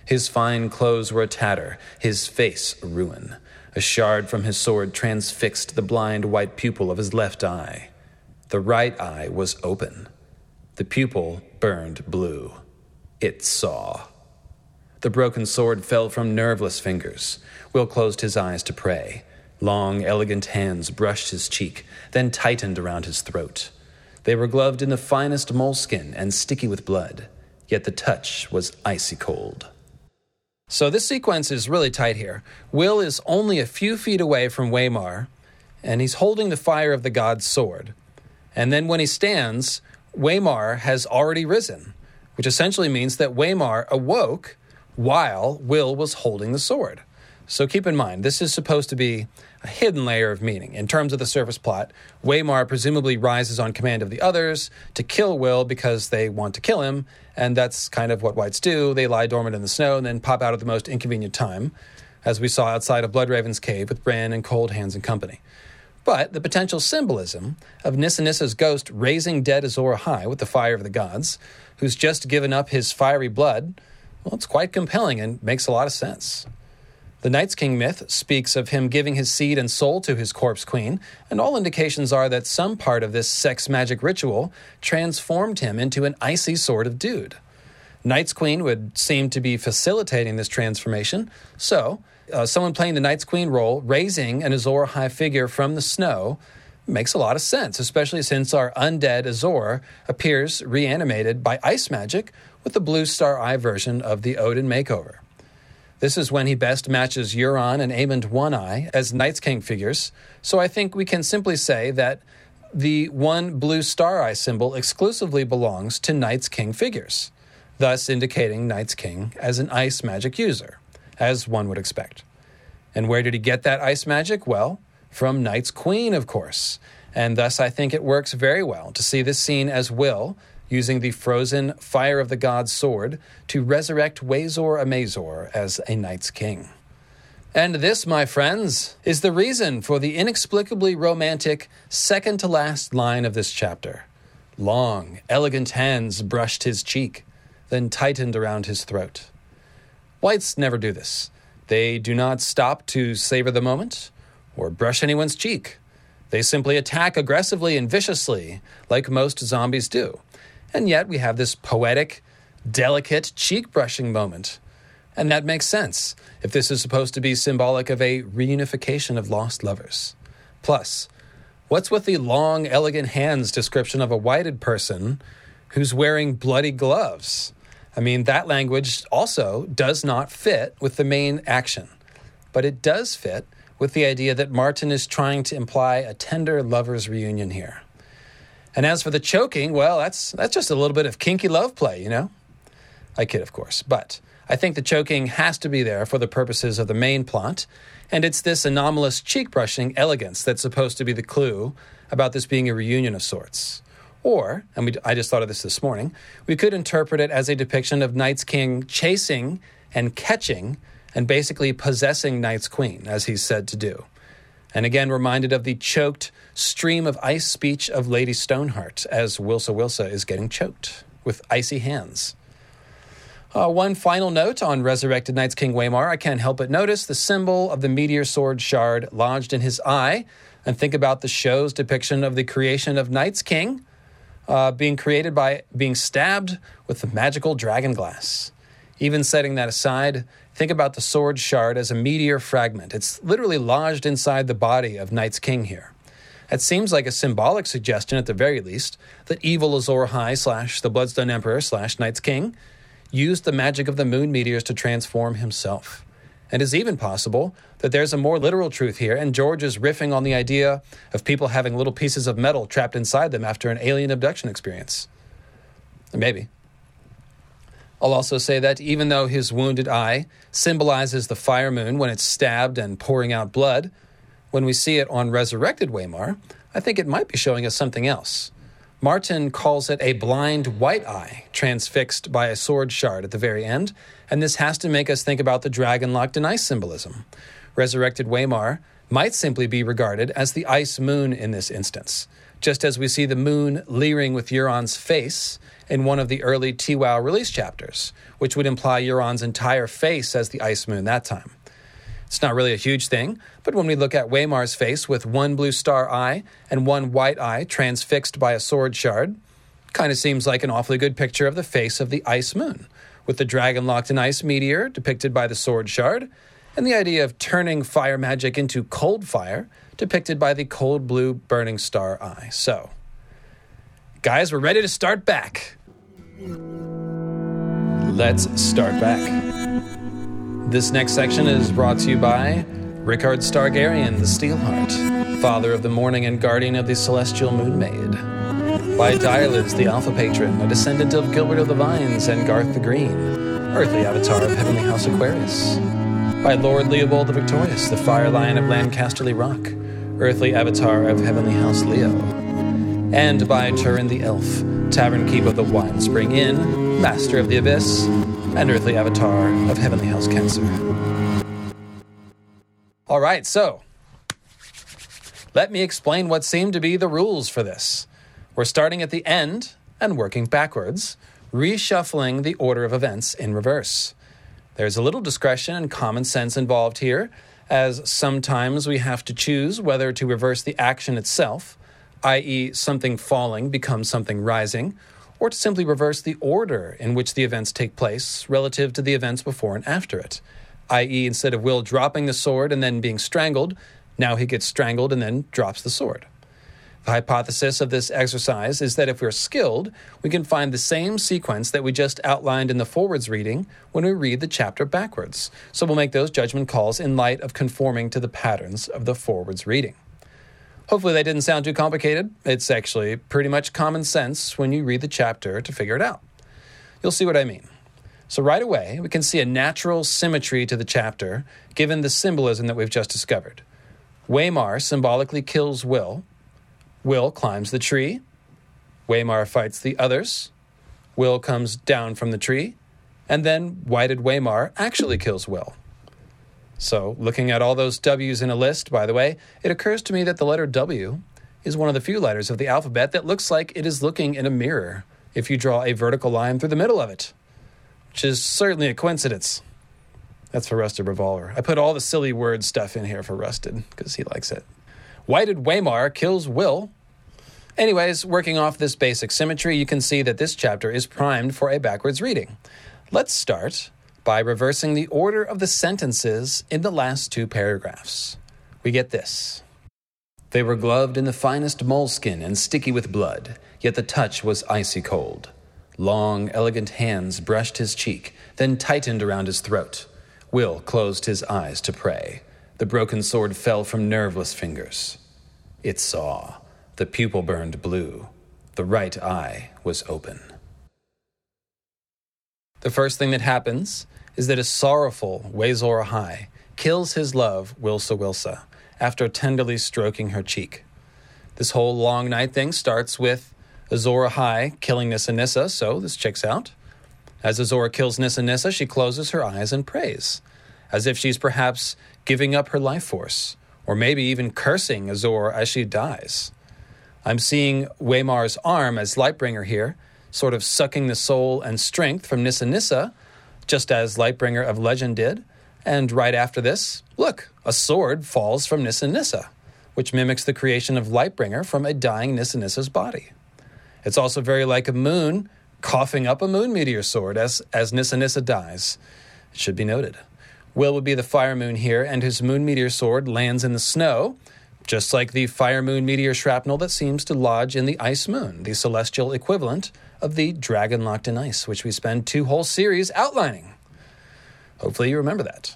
His fine clothes were a tatter, his face a ruin. A shard from his sword transfixed the blind white pupil of his left eye. The right eye was open. The pupil burned blue. It saw. The broken sword fell from nerveless fingers. Will closed his eyes to pray. Long, elegant hands brushed his cheek, then tightened around his throat. They were gloved in the finest moleskin and sticky with blood, yet the touch was icy cold. So this sequence is really tight here. Will is only a few feet away from Waymar, and he's holding the fire of the god's sword. And then when he stands, Waymar has already risen, which essentially means that Waymar awoke while Will was holding the sword. So keep in mind, this is supposed to be a hidden layer of meaning. In terms of the surface plot, Waymar presumably rises on command of the others to kill Will because they want to kill him, and that's kind of what whites do. They lie dormant in the snow and then pop out at the most inconvenient time, as we saw outside of Bloodraven's cave with Bran and Coldhands and company. But the potential symbolism of Nissa Nissa's ghost raising dead Azor Ahai with the fire of the gods, who's just given up his fiery blood, well, it's quite compelling and makes a lot of sense. The Night's King myth speaks of him giving his seed and soul to his corpse queen, and all indications are that some part of this sex magic ritual transformed him into an icy sort of dude. Night's Queen would seem to be facilitating this transformation, so uh, someone playing the Night's Queen role, raising an Azor Ahai figure from the snow, makes a lot of sense, especially since our undead Azor appears reanimated by ice magic with the Blue Star Eye version of the Odin makeover. This is when he best matches Euron and Aemond One-Eye as Night's King figures, so I think we can simply say that the one blue star eye symbol exclusively belongs to Night's King figures, thus indicating Night's King as an ice magic user, as one would expect. And where did he get that ice magic? Well, from Night's Queen, of course, and thus I think it works very well to see this scene as Will using the frozen fire of the god's sword to resurrect Wazor Amazor as a Knight's King. And this, my friends, is the reason for the inexplicably romantic second-to-last line of this chapter. Long, elegant hands brushed his cheek, then tightened around his throat. Whites never do this. They do not stop to savor the moment or brush anyone's cheek. They simply attack aggressively and viciously, like most zombies do. And yet we have this poetic, delicate cheek-brushing moment. And that makes sense, if this is supposed to be symbolic of a reunification of lost lovers. Plus, what's with the long, elegant hands description of a whited person who's wearing bloody gloves? I mean, that language also does not fit with the main action. But it does fit with the idea that Martin is trying to imply a tender lover's reunion here. And as for the choking, well, that's that's just a little bit of kinky love play, you know? I kid, of course, but I think the choking has to be there for the purposes of the main plot, and it's this anomalous cheek-brushing elegance that's supposed to be the clue about this being a reunion of sorts. Or, and we, I just thought of this this morning, we could interpret it as a depiction of Night's King chasing and catching and basically possessing Night's Queen, as he's said to do. And again, reminded of the choked stream of ice speech of Lady Stoneheart as Wilsa Wilsa is getting choked with icy hands. Uh, one final note on resurrected Night's King Waymar. I can't help but notice the symbol of the meteor sword shard lodged in his eye, and think about the show's depiction of the creation of Night's King uh, being created by being stabbed with the magical dragon glass. Even setting that aside, think about the sword shard as a meteor fragment. It's literally lodged inside the body of Night's King here. It seems like a symbolic suggestion, at the very least, that evil Azor Ahai slash the Bloodstone Emperor slash Night's King used the magic of the moon meteors to transform himself. And it's even possible that there's a more literal truth here, and George is riffing on the idea of people having little pieces of metal trapped inside them after an alien abduction experience. Maybe. I'll also say that even though his wounded eye symbolizes the fire moon when it's stabbed and pouring out blood, when we see it on resurrected Waymar, I think it might be showing us something else. Martin calls it a blind white eye transfixed by a sword shard at the very end, and this has to make us think about the dragon locked in ice symbolism. Resurrected Waymar might simply be regarded as the ice moon in this instance, just as we see the moon leering with Euron's face in one of the early T WOW release chapters, which would imply Euron's entire face as the ice moon that time. It's not really a huge thing, but when we look at Waymar's face with one blue star eye and one white eye transfixed by a sword shard, kind of seems like an awfully good picture of the face of the ice moon, with the dragon locked in ice meteor depicted by the sword shard, and the idea of turning fire magic into cold fire depicted by the cold blue burning star eye. So, guys, we're ready to start back. Let's start back. This next section is brought to you by Rickard Stargaryen, the Steelheart, Father of the Morning and Guardian of the Celestial Moon Maid. By Direlids, the Alpha Patron, a descendant of Gilbert of the Vines and Garth the Green, earthly avatar of Heavenly House Aquarius. By Lord Leobold the Victorious, the Fire Lion of Lancasterly Rock, earthly avatar of Heavenly House Leo. And by Turin the Elf, Tavern Keep of the Wine Spring Inn, Master of the Abyss, and earthly avatar of Heavenly House Cancer. All right, so let me explain what seem to be the rules for this. We're starting at the end and working backwards, reshuffling the order of events in reverse. There's a little discretion and common sense involved here, as sometimes we have to choose whether to reverse the action itself, that is something falling becomes something rising, or to simply reverse the order in which the events take place relative to the events before and after it, that is instead of Will dropping the sword and then being strangled, now he gets strangled and then drops the sword. The hypothesis of this exercise is that if we're skilled, we can find the same sequence that we just outlined in the forwards reading when we read the chapter backwards, so we'll make those judgment calls in light of conforming to the patterns of the forwards reading. Hopefully that didn't sound too complicated. It's actually pretty much common sense when you read the chapter to figure it out. You'll see what I mean. So right away, we can see a natural symmetry to the chapter, given the symbolism that we've just discovered. Waymar symbolically kills Will. Will climbs the tree. Waymar fights the others. Will comes down from the tree. And then whited Waymar actually kills Will. So, looking at all those W's in a list, by the way, it occurs to me that the letter W is one of the few letters of the alphabet that looks like it is looking in a mirror if you draw a vertical line through the middle of it, which is certainly a coincidence. That's for Rusted Revolver. I put all the silly word stuff in here for Rusted, because he likes it. Whited Waymar kills Will, Anyways, working off this basic symmetry, you can see that this chapter is primed for a backwards reading. Let's start by reversing the order of the sentences in the last two paragraphs. We get this. They were gloved in the finest moleskin and sticky with blood, yet the touch was icy cold. Long, elegant hands brushed his cheek, then tightened around his throat. Will closed his eyes to pray. The broken sword fell from nerveless fingers. It saw. The pupil burned blue. The right eye was open. The first thing that happens is that a sorrowful Azor Ahai kills his love, Wilsa Wilsa, after tenderly stroking her cheek. This whole long night thing starts with Azor Ahai killing Nissa Nissa, so this checks out. As Azor kills Nissa Nissa, she closes her eyes and prays, as if she's perhaps giving up her life force, or maybe even cursing Azor as she dies. I'm seeing Waymar's arm as Lightbringer here, sort of sucking the soul and strength from Nissa Nissa, just as Lightbringer of Legend did. And right after this, look, a sword falls from Nissa Nissa, which mimics the creation of Lightbringer from a dying Nissa Nissa's body. It's also very like a moon coughing up a moon meteor sword as, as Nissa Nissa dies. It should be noted. Will would be the fire moon here, and his moon meteor sword lands in the snow, just like the fire moon meteor shrapnel that seems to lodge in the ice moon, the celestial equivalent of the dragon locked in ice, which we spend two whole series outlining. Hopefully you remember that.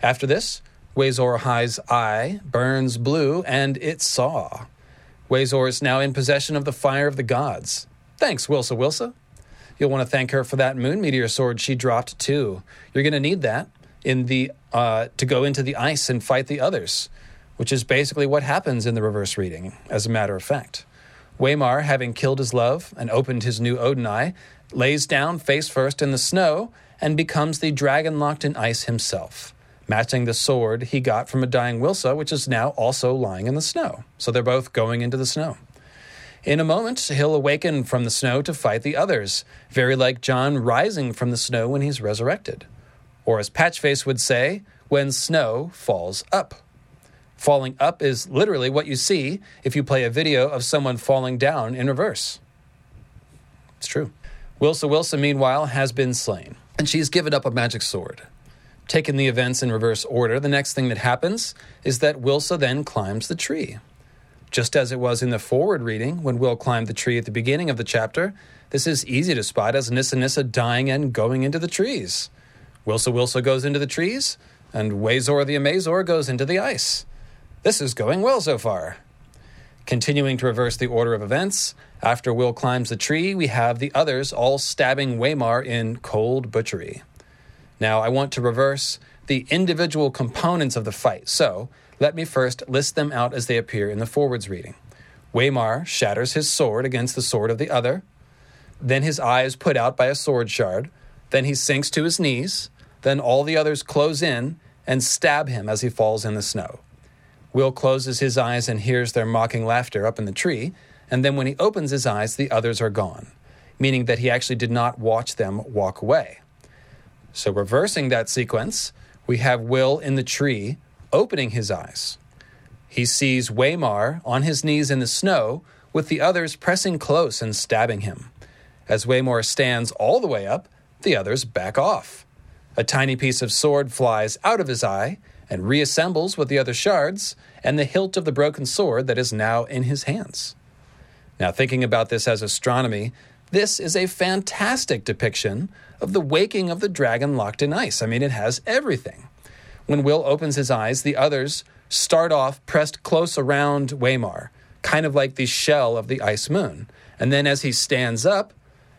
After this, Azor Ahai's eye burns blue, and it saw. Azor is now in possession of the fire of the gods. Thanks, Wilsa Wilsa. You'll want to thank her for that moon meteor sword she dropped too. You're going to need that in the uh, to go into the ice and fight the others, which is basically what happens in the reverse reading, as a matter of fact. Waymar, having killed his love and opened his new Odin Eye, lays down face first in the snow and becomes the dragon locked in ice himself, matching the sword he got from a dying Wilsa, which is now also lying in the snow. So they're both going into the snow. In a moment, he'll awaken from the snow to fight the others, very like Jon rising from the snow when he's resurrected. Or as Patchface would say, when snow falls up. Falling up is literally what you see if you play a video of someone falling down in reverse. It's true. Wilsa Wilsa, meanwhile, has been slain, and she's given up a magic sword. Taking the events in reverse order, the next thing that happens is that Wilsa then climbs the tree. Just as it was in the forward reading, when Will climbed the tree at the beginning of the chapter, this is easy to spot as Nissa Nissa dying and going into the trees. Wilsa Wilsa goes into the trees, and Wazor the Amazor goes into the ice. This is going well so far. Continuing to reverse the order of events, after Will climbs the tree, we have the others all stabbing Waymar in cold butchery. Now, I want to reverse the individual components of the fight, so let me first list them out as they appear in the forwards reading. Waymar shatters his sword against the sword of the other. Then his eye is put out by a sword shard. Then he sinks to his knees. Then all the others close in and stab him as he falls in the snow. Will closes his eyes and hears their mocking laughter up in the tree, and then when he opens his eyes, the others are gone, meaning that he actually did not watch them walk away. So reversing that sequence, we have Will in the tree opening his eyes. He sees Waymar on his knees in the snow with the others pressing close and stabbing him. As Waymar stands all the way up, the others back off. A tiny piece of sword flies out of his eye and reassembles with the other shards and the hilt of the broken sword that is now in his hands. Now, thinking about this as astronomy, this is a fantastic depiction of the waking of the dragon locked in ice. I mean, it has everything. When Will opens his eyes, the others start off pressed close around Waymar, kind of like the shell of the ice moon. And then as he stands up,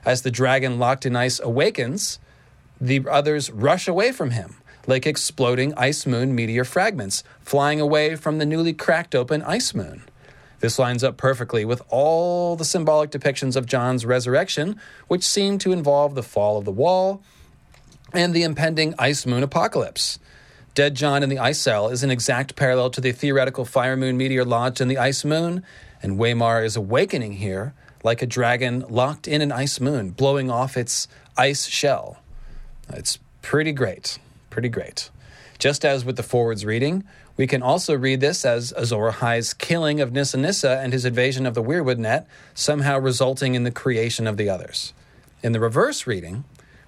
as the dragon locked in ice awakens, the others rush away from him, like exploding ice moon meteor fragments flying away from the newly cracked open ice moon. This lines up perfectly with all the symbolic depictions of Jon's resurrection, which seem to involve the fall of the wall and the impending ice moon apocalypse. Dead Jon in the ice cell is an exact parallel to the theoretical fire moon meteor lodged in the ice moon, and Waymar is awakening here like a dragon locked in an ice moon, blowing off its ice shell. It's pretty great. Pretty great. Just as with the forwards reading, We can also read this as Azor Ahai's killing of Nissa Nissa and his invasion of the Weirwood net, somehow resulting in the creation of the others. In the reverse reading,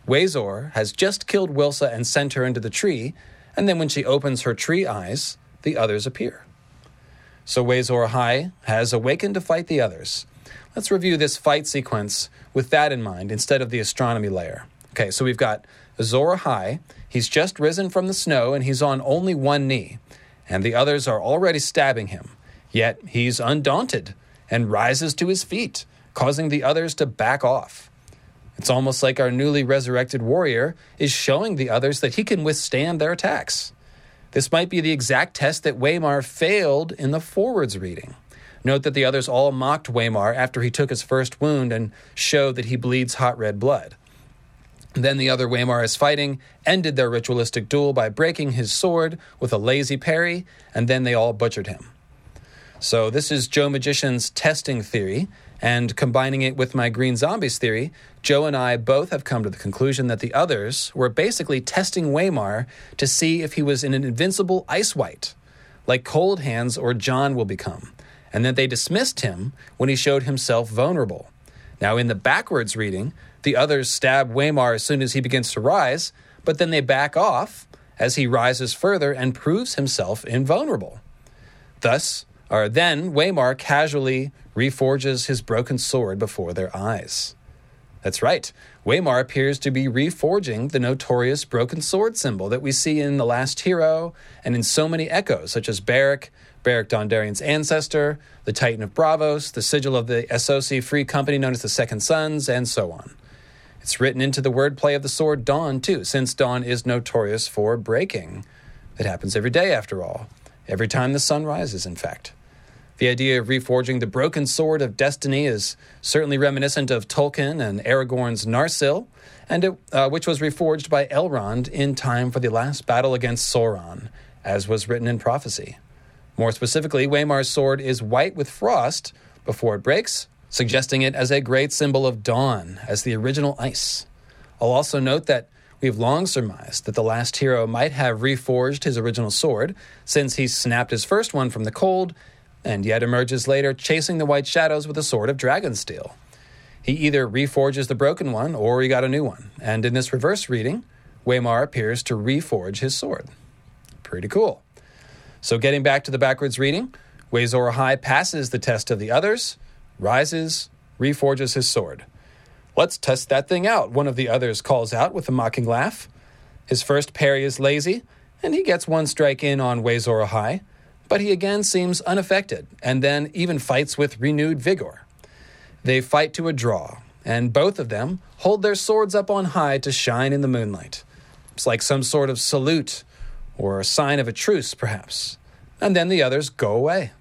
Waysor has just killed Wilsa and sent her into the tree, and then when she opens her tree eyes, the others appear. So Waysor Ahai has awakened to fight the others. Let's review this fight sequence with that in mind instead of the astronomy layer. Okay, so we've got Azor Ahai. He's just risen from the snow and he's on only one knee, and the others are already stabbing him. Yet he's undaunted and rises to his feet, causing the others to back off. It's almost like our newly resurrected warrior is showing the others that he can withstand their attacks. This might be the exact test that Waymar failed in the forwards reading. Note that the others all mocked Waymar after he took his first wound and showed that he bleeds hot red blood. Then the other Waymar is fighting ended their ritualistic duel by breaking his sword with a lazy parry, and then they all butchered him. So this is Joe Magician's testing theory, and combining it with my Green Zombies theory, Joe and I both have come to the conclusion that the others were basically testing Waymar to see if he was an invincible Ice Wight, like Coldhands or Jon will become, and that they dismissed him when he showed himself vulnerable. Now, in the backwards reading, the others stab Waymar as soon as he begins to rise, but then they back off as he rises further and proves himself invulnerable. Thus, or then Waymar casually reforges his broken sword before their eyes. That's right. Waymar appears to be reforging the notorious broken sword symbol that we see in The Last Hero and in so many echoes, such as Beric, Beric Dondarrion's ancestor, the Titan of Braavos, the sigil of the S O C Free Company known as the Second Sons, and so on. It's written into the wordplay of the sword Dawn, too, since Dawn is notorious for breaking. It happens every day, after all. Every time the sun rises, in fact. The idea of reforging the broken sword of destiny is certainly reminiscent of Tolkien and Aragorn's Narsil, and it, uh, which was reforged by Elrond in time for the last battle against Sauron, as was written in prophecy. More specifically, Waymar's sword is white with frost before it breaks, suggesting it as a great symbol of dawn, as the original ice. I'll also note that we've long surmised that the last hero might have reforged his original sword, since he snapped his first one from the cold, and yet emerges later chasing the White Shadows with a sword of dragon steel. He either reforges the broken one, or he got a new one. And in this reverse reading, Waymar appears to reforge his sword. Pretty cool. So getting back to the backwards reading, Waysor Ahai passes the test of the others, rises, reforges his sword. Let's test that thing out, one of the others calls out with a mocking laugh. His first parry is lazy, and he gets one strike in on Waysor Ahai, but he again seems unaffected, and then even fights with renewed vigor. They fight to a draw, and both of them hold their swords up on high to shine in the moonlight. It's like some sort of salute, or a sign of a truce, perhaps. And then the others go away.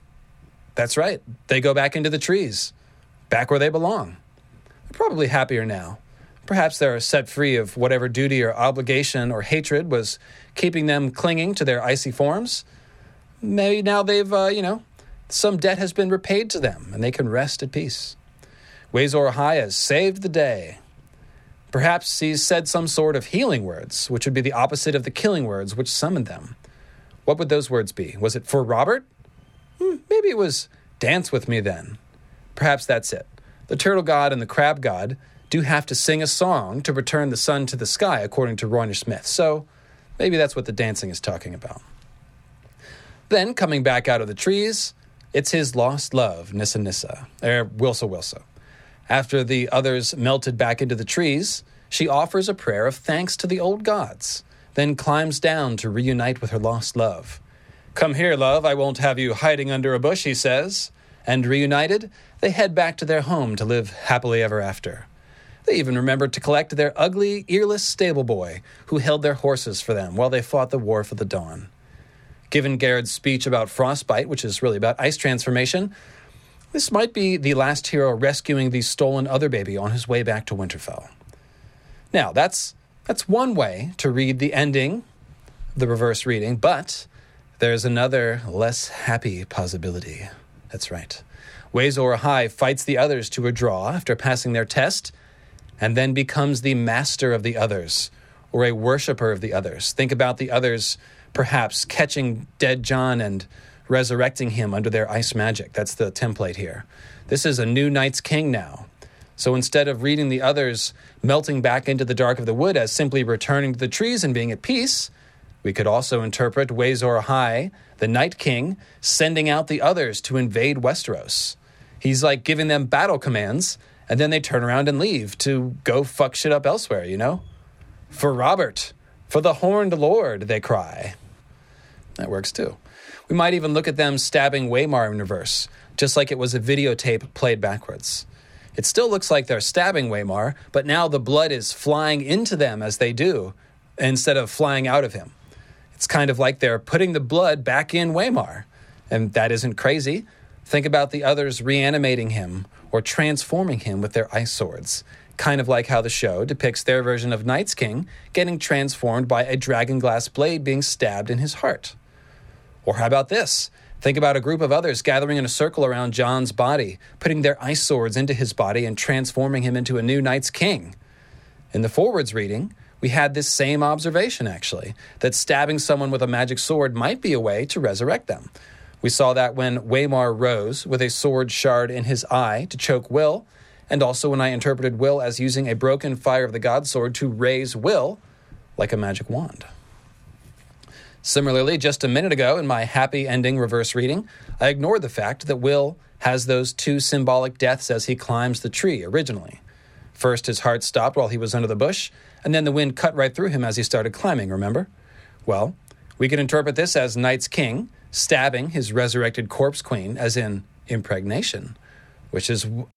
That's right, they go back into the trees, back where they belong. They're probably happier now. Perhaps they're set free of whatever duty or obligation or hatred was keeping them clinging to their icy forms. Maybe now they've, uh, you know, some debt has been repaid to them, and they can rest at peace. Waysor Ahai has saved the day. Perhaps he's said some sort of healing words, which would be the opposite of the killing words which summoned them. What would those words be? Was it for Robert? Hmm, maybe it was dance with me then. Perhaps that's it. The turtle god and the crab god do have to sing a song to return the sun to the sky, according to Roynish myth. So maybe that's what the dancing is talking about. Then, coming back out of the trees, it's his lost love, Nissa Nissa, or er, Wilsa Wilsa. After the others melted back into the trees, she offers a prayer of thanks to the old gods, then climbs down to reunite with her lost love. Come here, love, I won't have you hiding under a bush, he says. And reunited, they head back to their home to live happily ever after. They even remembered to collect their ugly, earless stable boy, who held their horses for them while they fought the war for the dawn. Given Garrod's speech about frostbite, which is really about ice transformation, this might be the last hero rescuing the stolen other baby on his way back to Winterfell. Now, that's that's one way to read the ending, the reverse reading, but there's another less happy possibility. That's right. Waysor Ahai fights the others to a draw after passing their test, and then becomes the master of the others, or a worshipper of the others. Think about the others perhaps catching dead Jon and resurrecting him under their ice magic. That's the template here. This is a new Night's King now. So instead of reading the others melting back into the dark of the wood as simply returning to the trees and being at peace, we could also interpret Azor Ahai, the Night King, sending out the others to invade Westeros. He's like giving them battle commands, and then they turn around and leave to go fuck shit up elsewhere, you know? For Robert, for the Horned Lord, they cry. That works too. We might even look at them stabbing Waymar in reverse, just like it was a videotape played backwards. It still looks like they're stabbing Waymar, but now the blood is flying into them as they do, instead of flying out of him. It's kind of like they're putting the blood back in Waymar, and that isn't crazy. Think about the others reanimating him or transforming him with their ice swords, kind of like how the show depicts their version of Night's King getting transformed by a dragonglass blade being stabbed in his heart. Or how about this? Think about a group of others gathering in a circle around Jon's body, putting their ice swords into his body and transforming him into a new Night's King. In the forwards reading, we had this same observation, actually, that stabbing someone with a magic sword might be a way to resurrect them. We saw that when Waymar rose with a sword shard in his eye to choke Will, and also when I interpreted Will as using a broken Fire of the God sword to raise Will like a magic wand. Similarly, just a minute ago in my happy ending reverse reading, I ignored the fact that Will has those two symbolic deaths as he climbs the tree originally. First, his heart stopped while he was under the bush, and then the wind cut right through him as he started climbing, remember? Well, we could interpret this as Night's King stabbing his resurrected corpse queen, as in impregnation, which is, you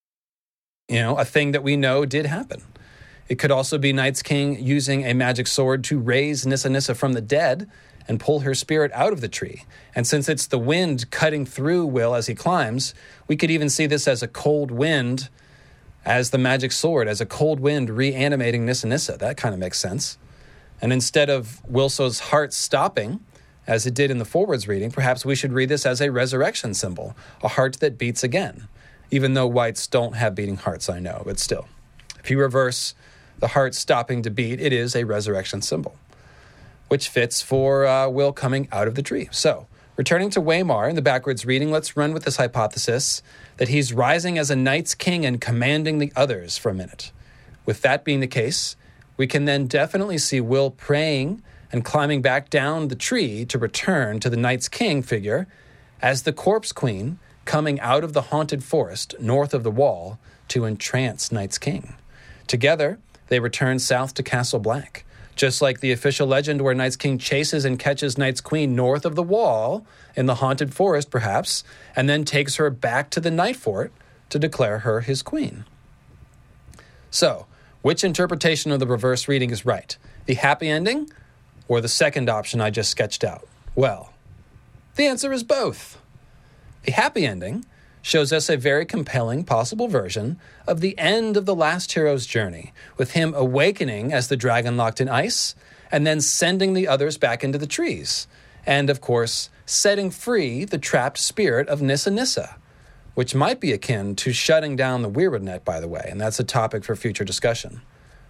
know, a thing that we know did happen. It could also be Night's King using a magic sword to raise Nissa Nissa from the dead and pull her spirit out of the tree. And since it's the wind cutting through Will as he climbs, we could even see this as a cold wind as the magic sword, as a cold wind reanimating Nissa Nissa. That kind of makes sense. And instead of Wilso's heart stopping, as it did in the forwards reading, perhaps we should read this as a resurrection symbol, a heart that beats again, even though whites don't have beating hearts, I know, but still. If you reverse the heart stopping to beat, it is a resurrection symbol, which fits for uh, Will coming out of the tree. So, returning to Waymar in the backwards reading, let's run with this hypothesis that he's rising as a Night's King and commanding the others for a minute. With that being the case, we can then definitely see Will praying and climbing back down the tree to return to the Night's King figure as the corpse queen coming out of the haunted forest north of the wall to entrance Night's King. Together, they return south to Castle Black. Just like the official legend where Night's King chases and catches Night's Queen north of the wall, in the haunted forest perhaps, and then takes her back to the Night Fort to declare her his queen. So, which interpretation of the reverse reading is right? The happy ending or the second option I just sketched out? Well, the answer is both. The happy ending shows us a very compelling possible version of the end of the last hero's journey, with him awakening as the dragon locked in ice, and then sending the others back into the trees, and, of course, setting free the trapped spirit of Nissa Nissa, which might be akin to shutting down the Weirwood net, by the way, and that's a topic for future discussion.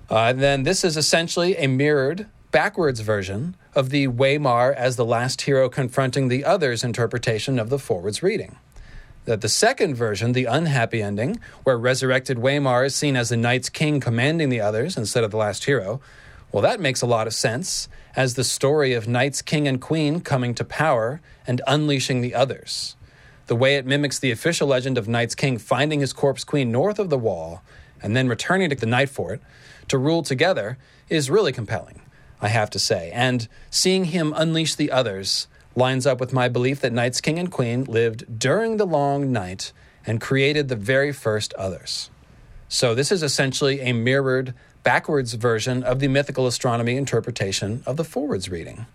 Uh, and then this is essentially a mirrored, backwards version of the Waymar as the last hero confronting the others interpretation of the forwards reading. That the second version, the unhappy ending, where resurrected Waymar is seen as the Night's King commanding the others instead of the last hero, well, that makes a lot of sense, as the story of Night's King and Queen coming to power and unleashing the others. The way it mimics the official legend of Night's King finding his corpse queen north of the wall and then returning to the Night Fort to rule together is really compelling, I have to say. And seeing him unleash the others lines up with my belief that Night's King and Queen lived during the long night and created the very first others. So this is essentially a mirrored, backwards version of the mythical astronomy interpretation of the forwards reading.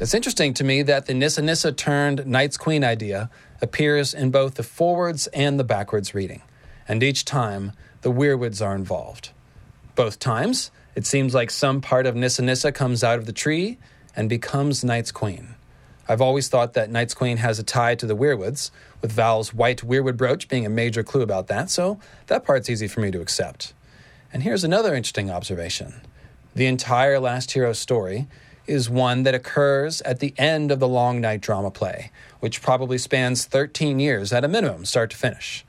It's interesting to me that the Nissa Nissa turned Night's Queen idea appears in both the forwards and the backwards reading, and each time, the Weirwoods are involved. Both times, it seems like some part of Nissa Nissa comes out of the tree and becomes Night's Queen. I've always thought that Night's Queen has a tie to the Weirwoods, with Val's white Weirwood brooch being a major clue about that, so that part's easy for me to accept. And here's another interesting observation. The entire Last Hero story is one that occurs at the end of the Long Night drama play, which probably spans thirteen years at a minimum, start to finish.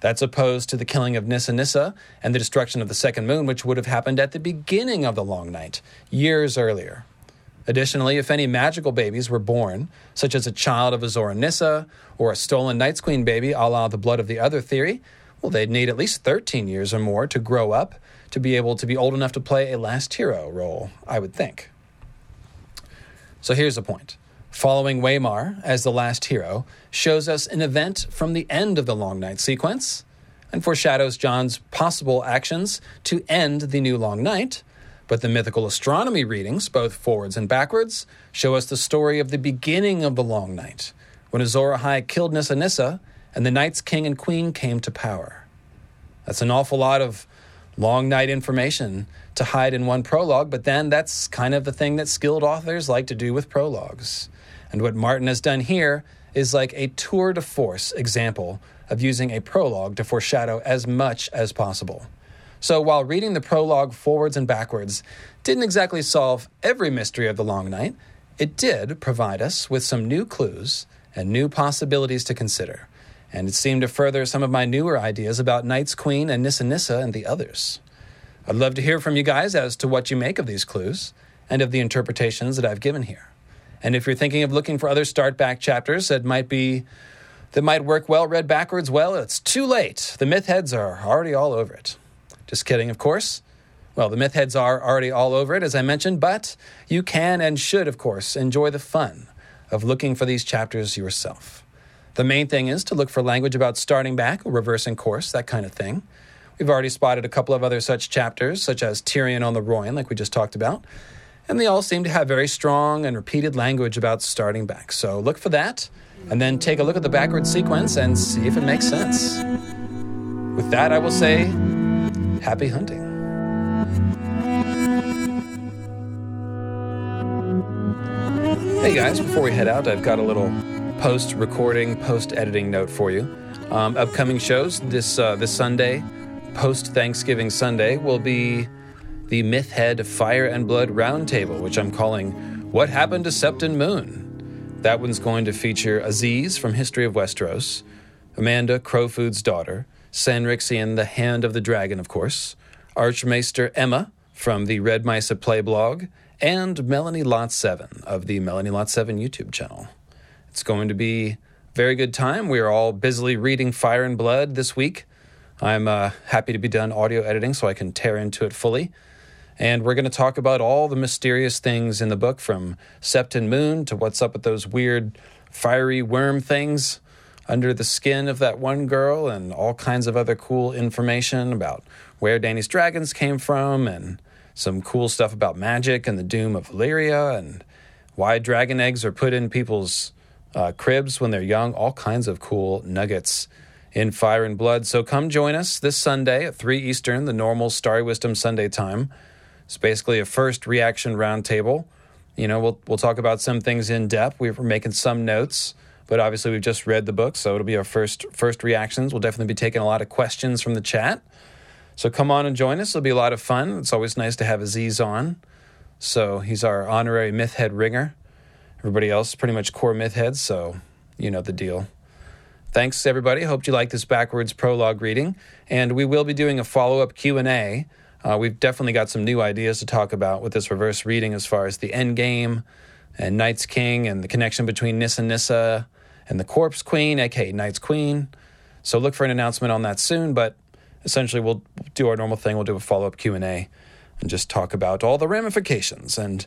That's opposed to the killing of Nissa Nissa and the destruction of the Second Moon, which would have happened at the beginning of the Long Night, years earlier. Additionally, if any magical babies were born, such as a child of Azor Nissa or a stolen Night's Queen baby a la the Blood of the Other theory, well, they'd need at least thirteen years or more to grow up to be able to be old enough to play a last hero role, I would think. So here's the point. Following Waymar as the last hero shows us an event from the end of the Long Night sequence and foreshadows Jon's possible actions to end the new Long Night, but the mythical astronomy readings, both forwards and backwards, show us the story of the beginning of the Long Night, when Azor Ahai killed Nissa Nissa and the Night's King and Queen came to power. That's an awful lot of Long Night information to hide in one prologue, but then that's kind of the thing that skilled authors like to do with prologues. And what Martin has done here is like a tour de force example of using a prologue to foreshadow as much as possible. So while reading the prologue forwards and backwards didn't exactly solve every mystery of the Long Night, it did provide us with some new clues and new possibilities to consider. And it seemed to further some of my newer ideas about Night's Queen and Nissa Nissa and the others. I'd love to hear from you guys as to what you make of these clues and of the interpretations that I've given here. And if you're thinking of looking for other start-back chapters that might be that might work well read backwards, well, it's too late. The myth heads are already all over it. Just kidding, of course. Well, the myth heads are already all over it, as I mentioned, but you can and should, of course, enjoy the fun of looking for these chapters yourself. The main thing is to look for language about starting back or reversing course, that kind of thing. We've already spotted a couple of other such chapters, such as Tyrion on the Royne, like we just talked about, and they all seem to have very strong and repeated language about starting back. So look for that, and then take a look at the backward sequence and see if it makes sense. With that, I will say, happy hunting. Hey guys, before we head out, I've got a little post-recording, post-editing note for you. Um, upcoming shows this uh, this Sunday, post-Thanksgiving Sunday, will be the Mythhead Fire and Blood Roundtable, which I'm calling What Happened to Septon Moon. That one's going to feature Aziz from History of Westeros, Amanda, Crowfood's daughter, Sanrixian, the Hand of the Dragon, of course, Archmaester Emma from the Red Mice at Play blog, and Melanie Lot seven of the Melanie Lot seven YouTube channel. It's going to be a very good time. We are all busily reading Fire and Blood this week. I'm uh, happy to be done audio editing so I can tear into it fully. And we're going to talk about all the mysterious things in the book, from Septon Moon to what's up with those weird fiery worm things under the skin of that one girl, and all kinds of other cool information about where Dany's dragons came from, and some cool stuff about magic and the doom of Valyria, and why dragon eggs are put in people's Uh, cribs when they're young, all kinds of cool nuggets in Fire and Blood. So come join us this Sunday at three Eastern, the normal Starry Wisdom Sunday time. It's basically a first reaction roundtable. You know, we'll we'll talk about some things in depth. We're making some notes, but obviously we've just read the book, so it'll be our first first reactions. We'll definitely be taking a lot of questions from the chat. So come on and join us. It'll be a lot of fun. It's always nice to have Aziz on. So he's our honorary Mythhead ringer. Everybody else, pretty much core myth heads, so you know the deal. Thanks, everybody. Hope you like this backwards prologue reading. And we will be doing a follow-up Q and A. Uh, we've definitely got some new ideas to talk about with this reverse reading as far as the end game and Night's King and the connection between Nissa Nissa and the Corpse Queen, a k a. Night's Queen. So look for an announcement on that soon, but essentially we'll do our normal thing. We'll do a follow-up Q and A and just talk about all the ramifications, and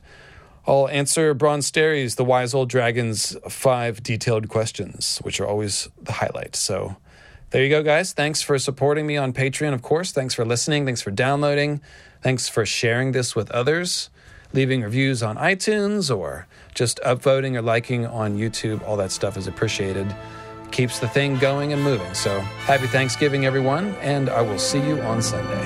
I'll answer Bronsteres, the Wise Old Dragon's five detailed questions, which are always the highlight. So there you go, guys. Thanks for supporting me on Patreon, of course. Thanks for listening. Thanks for downloading. Thanks for sharing this with others, leaving reviews on iTunes, or just upvoting or liking on YouTube. All that stuff is appreciated. Keeps the thing going and moving. So happy Thanksgiving, everyone, and I will see you on Sunday.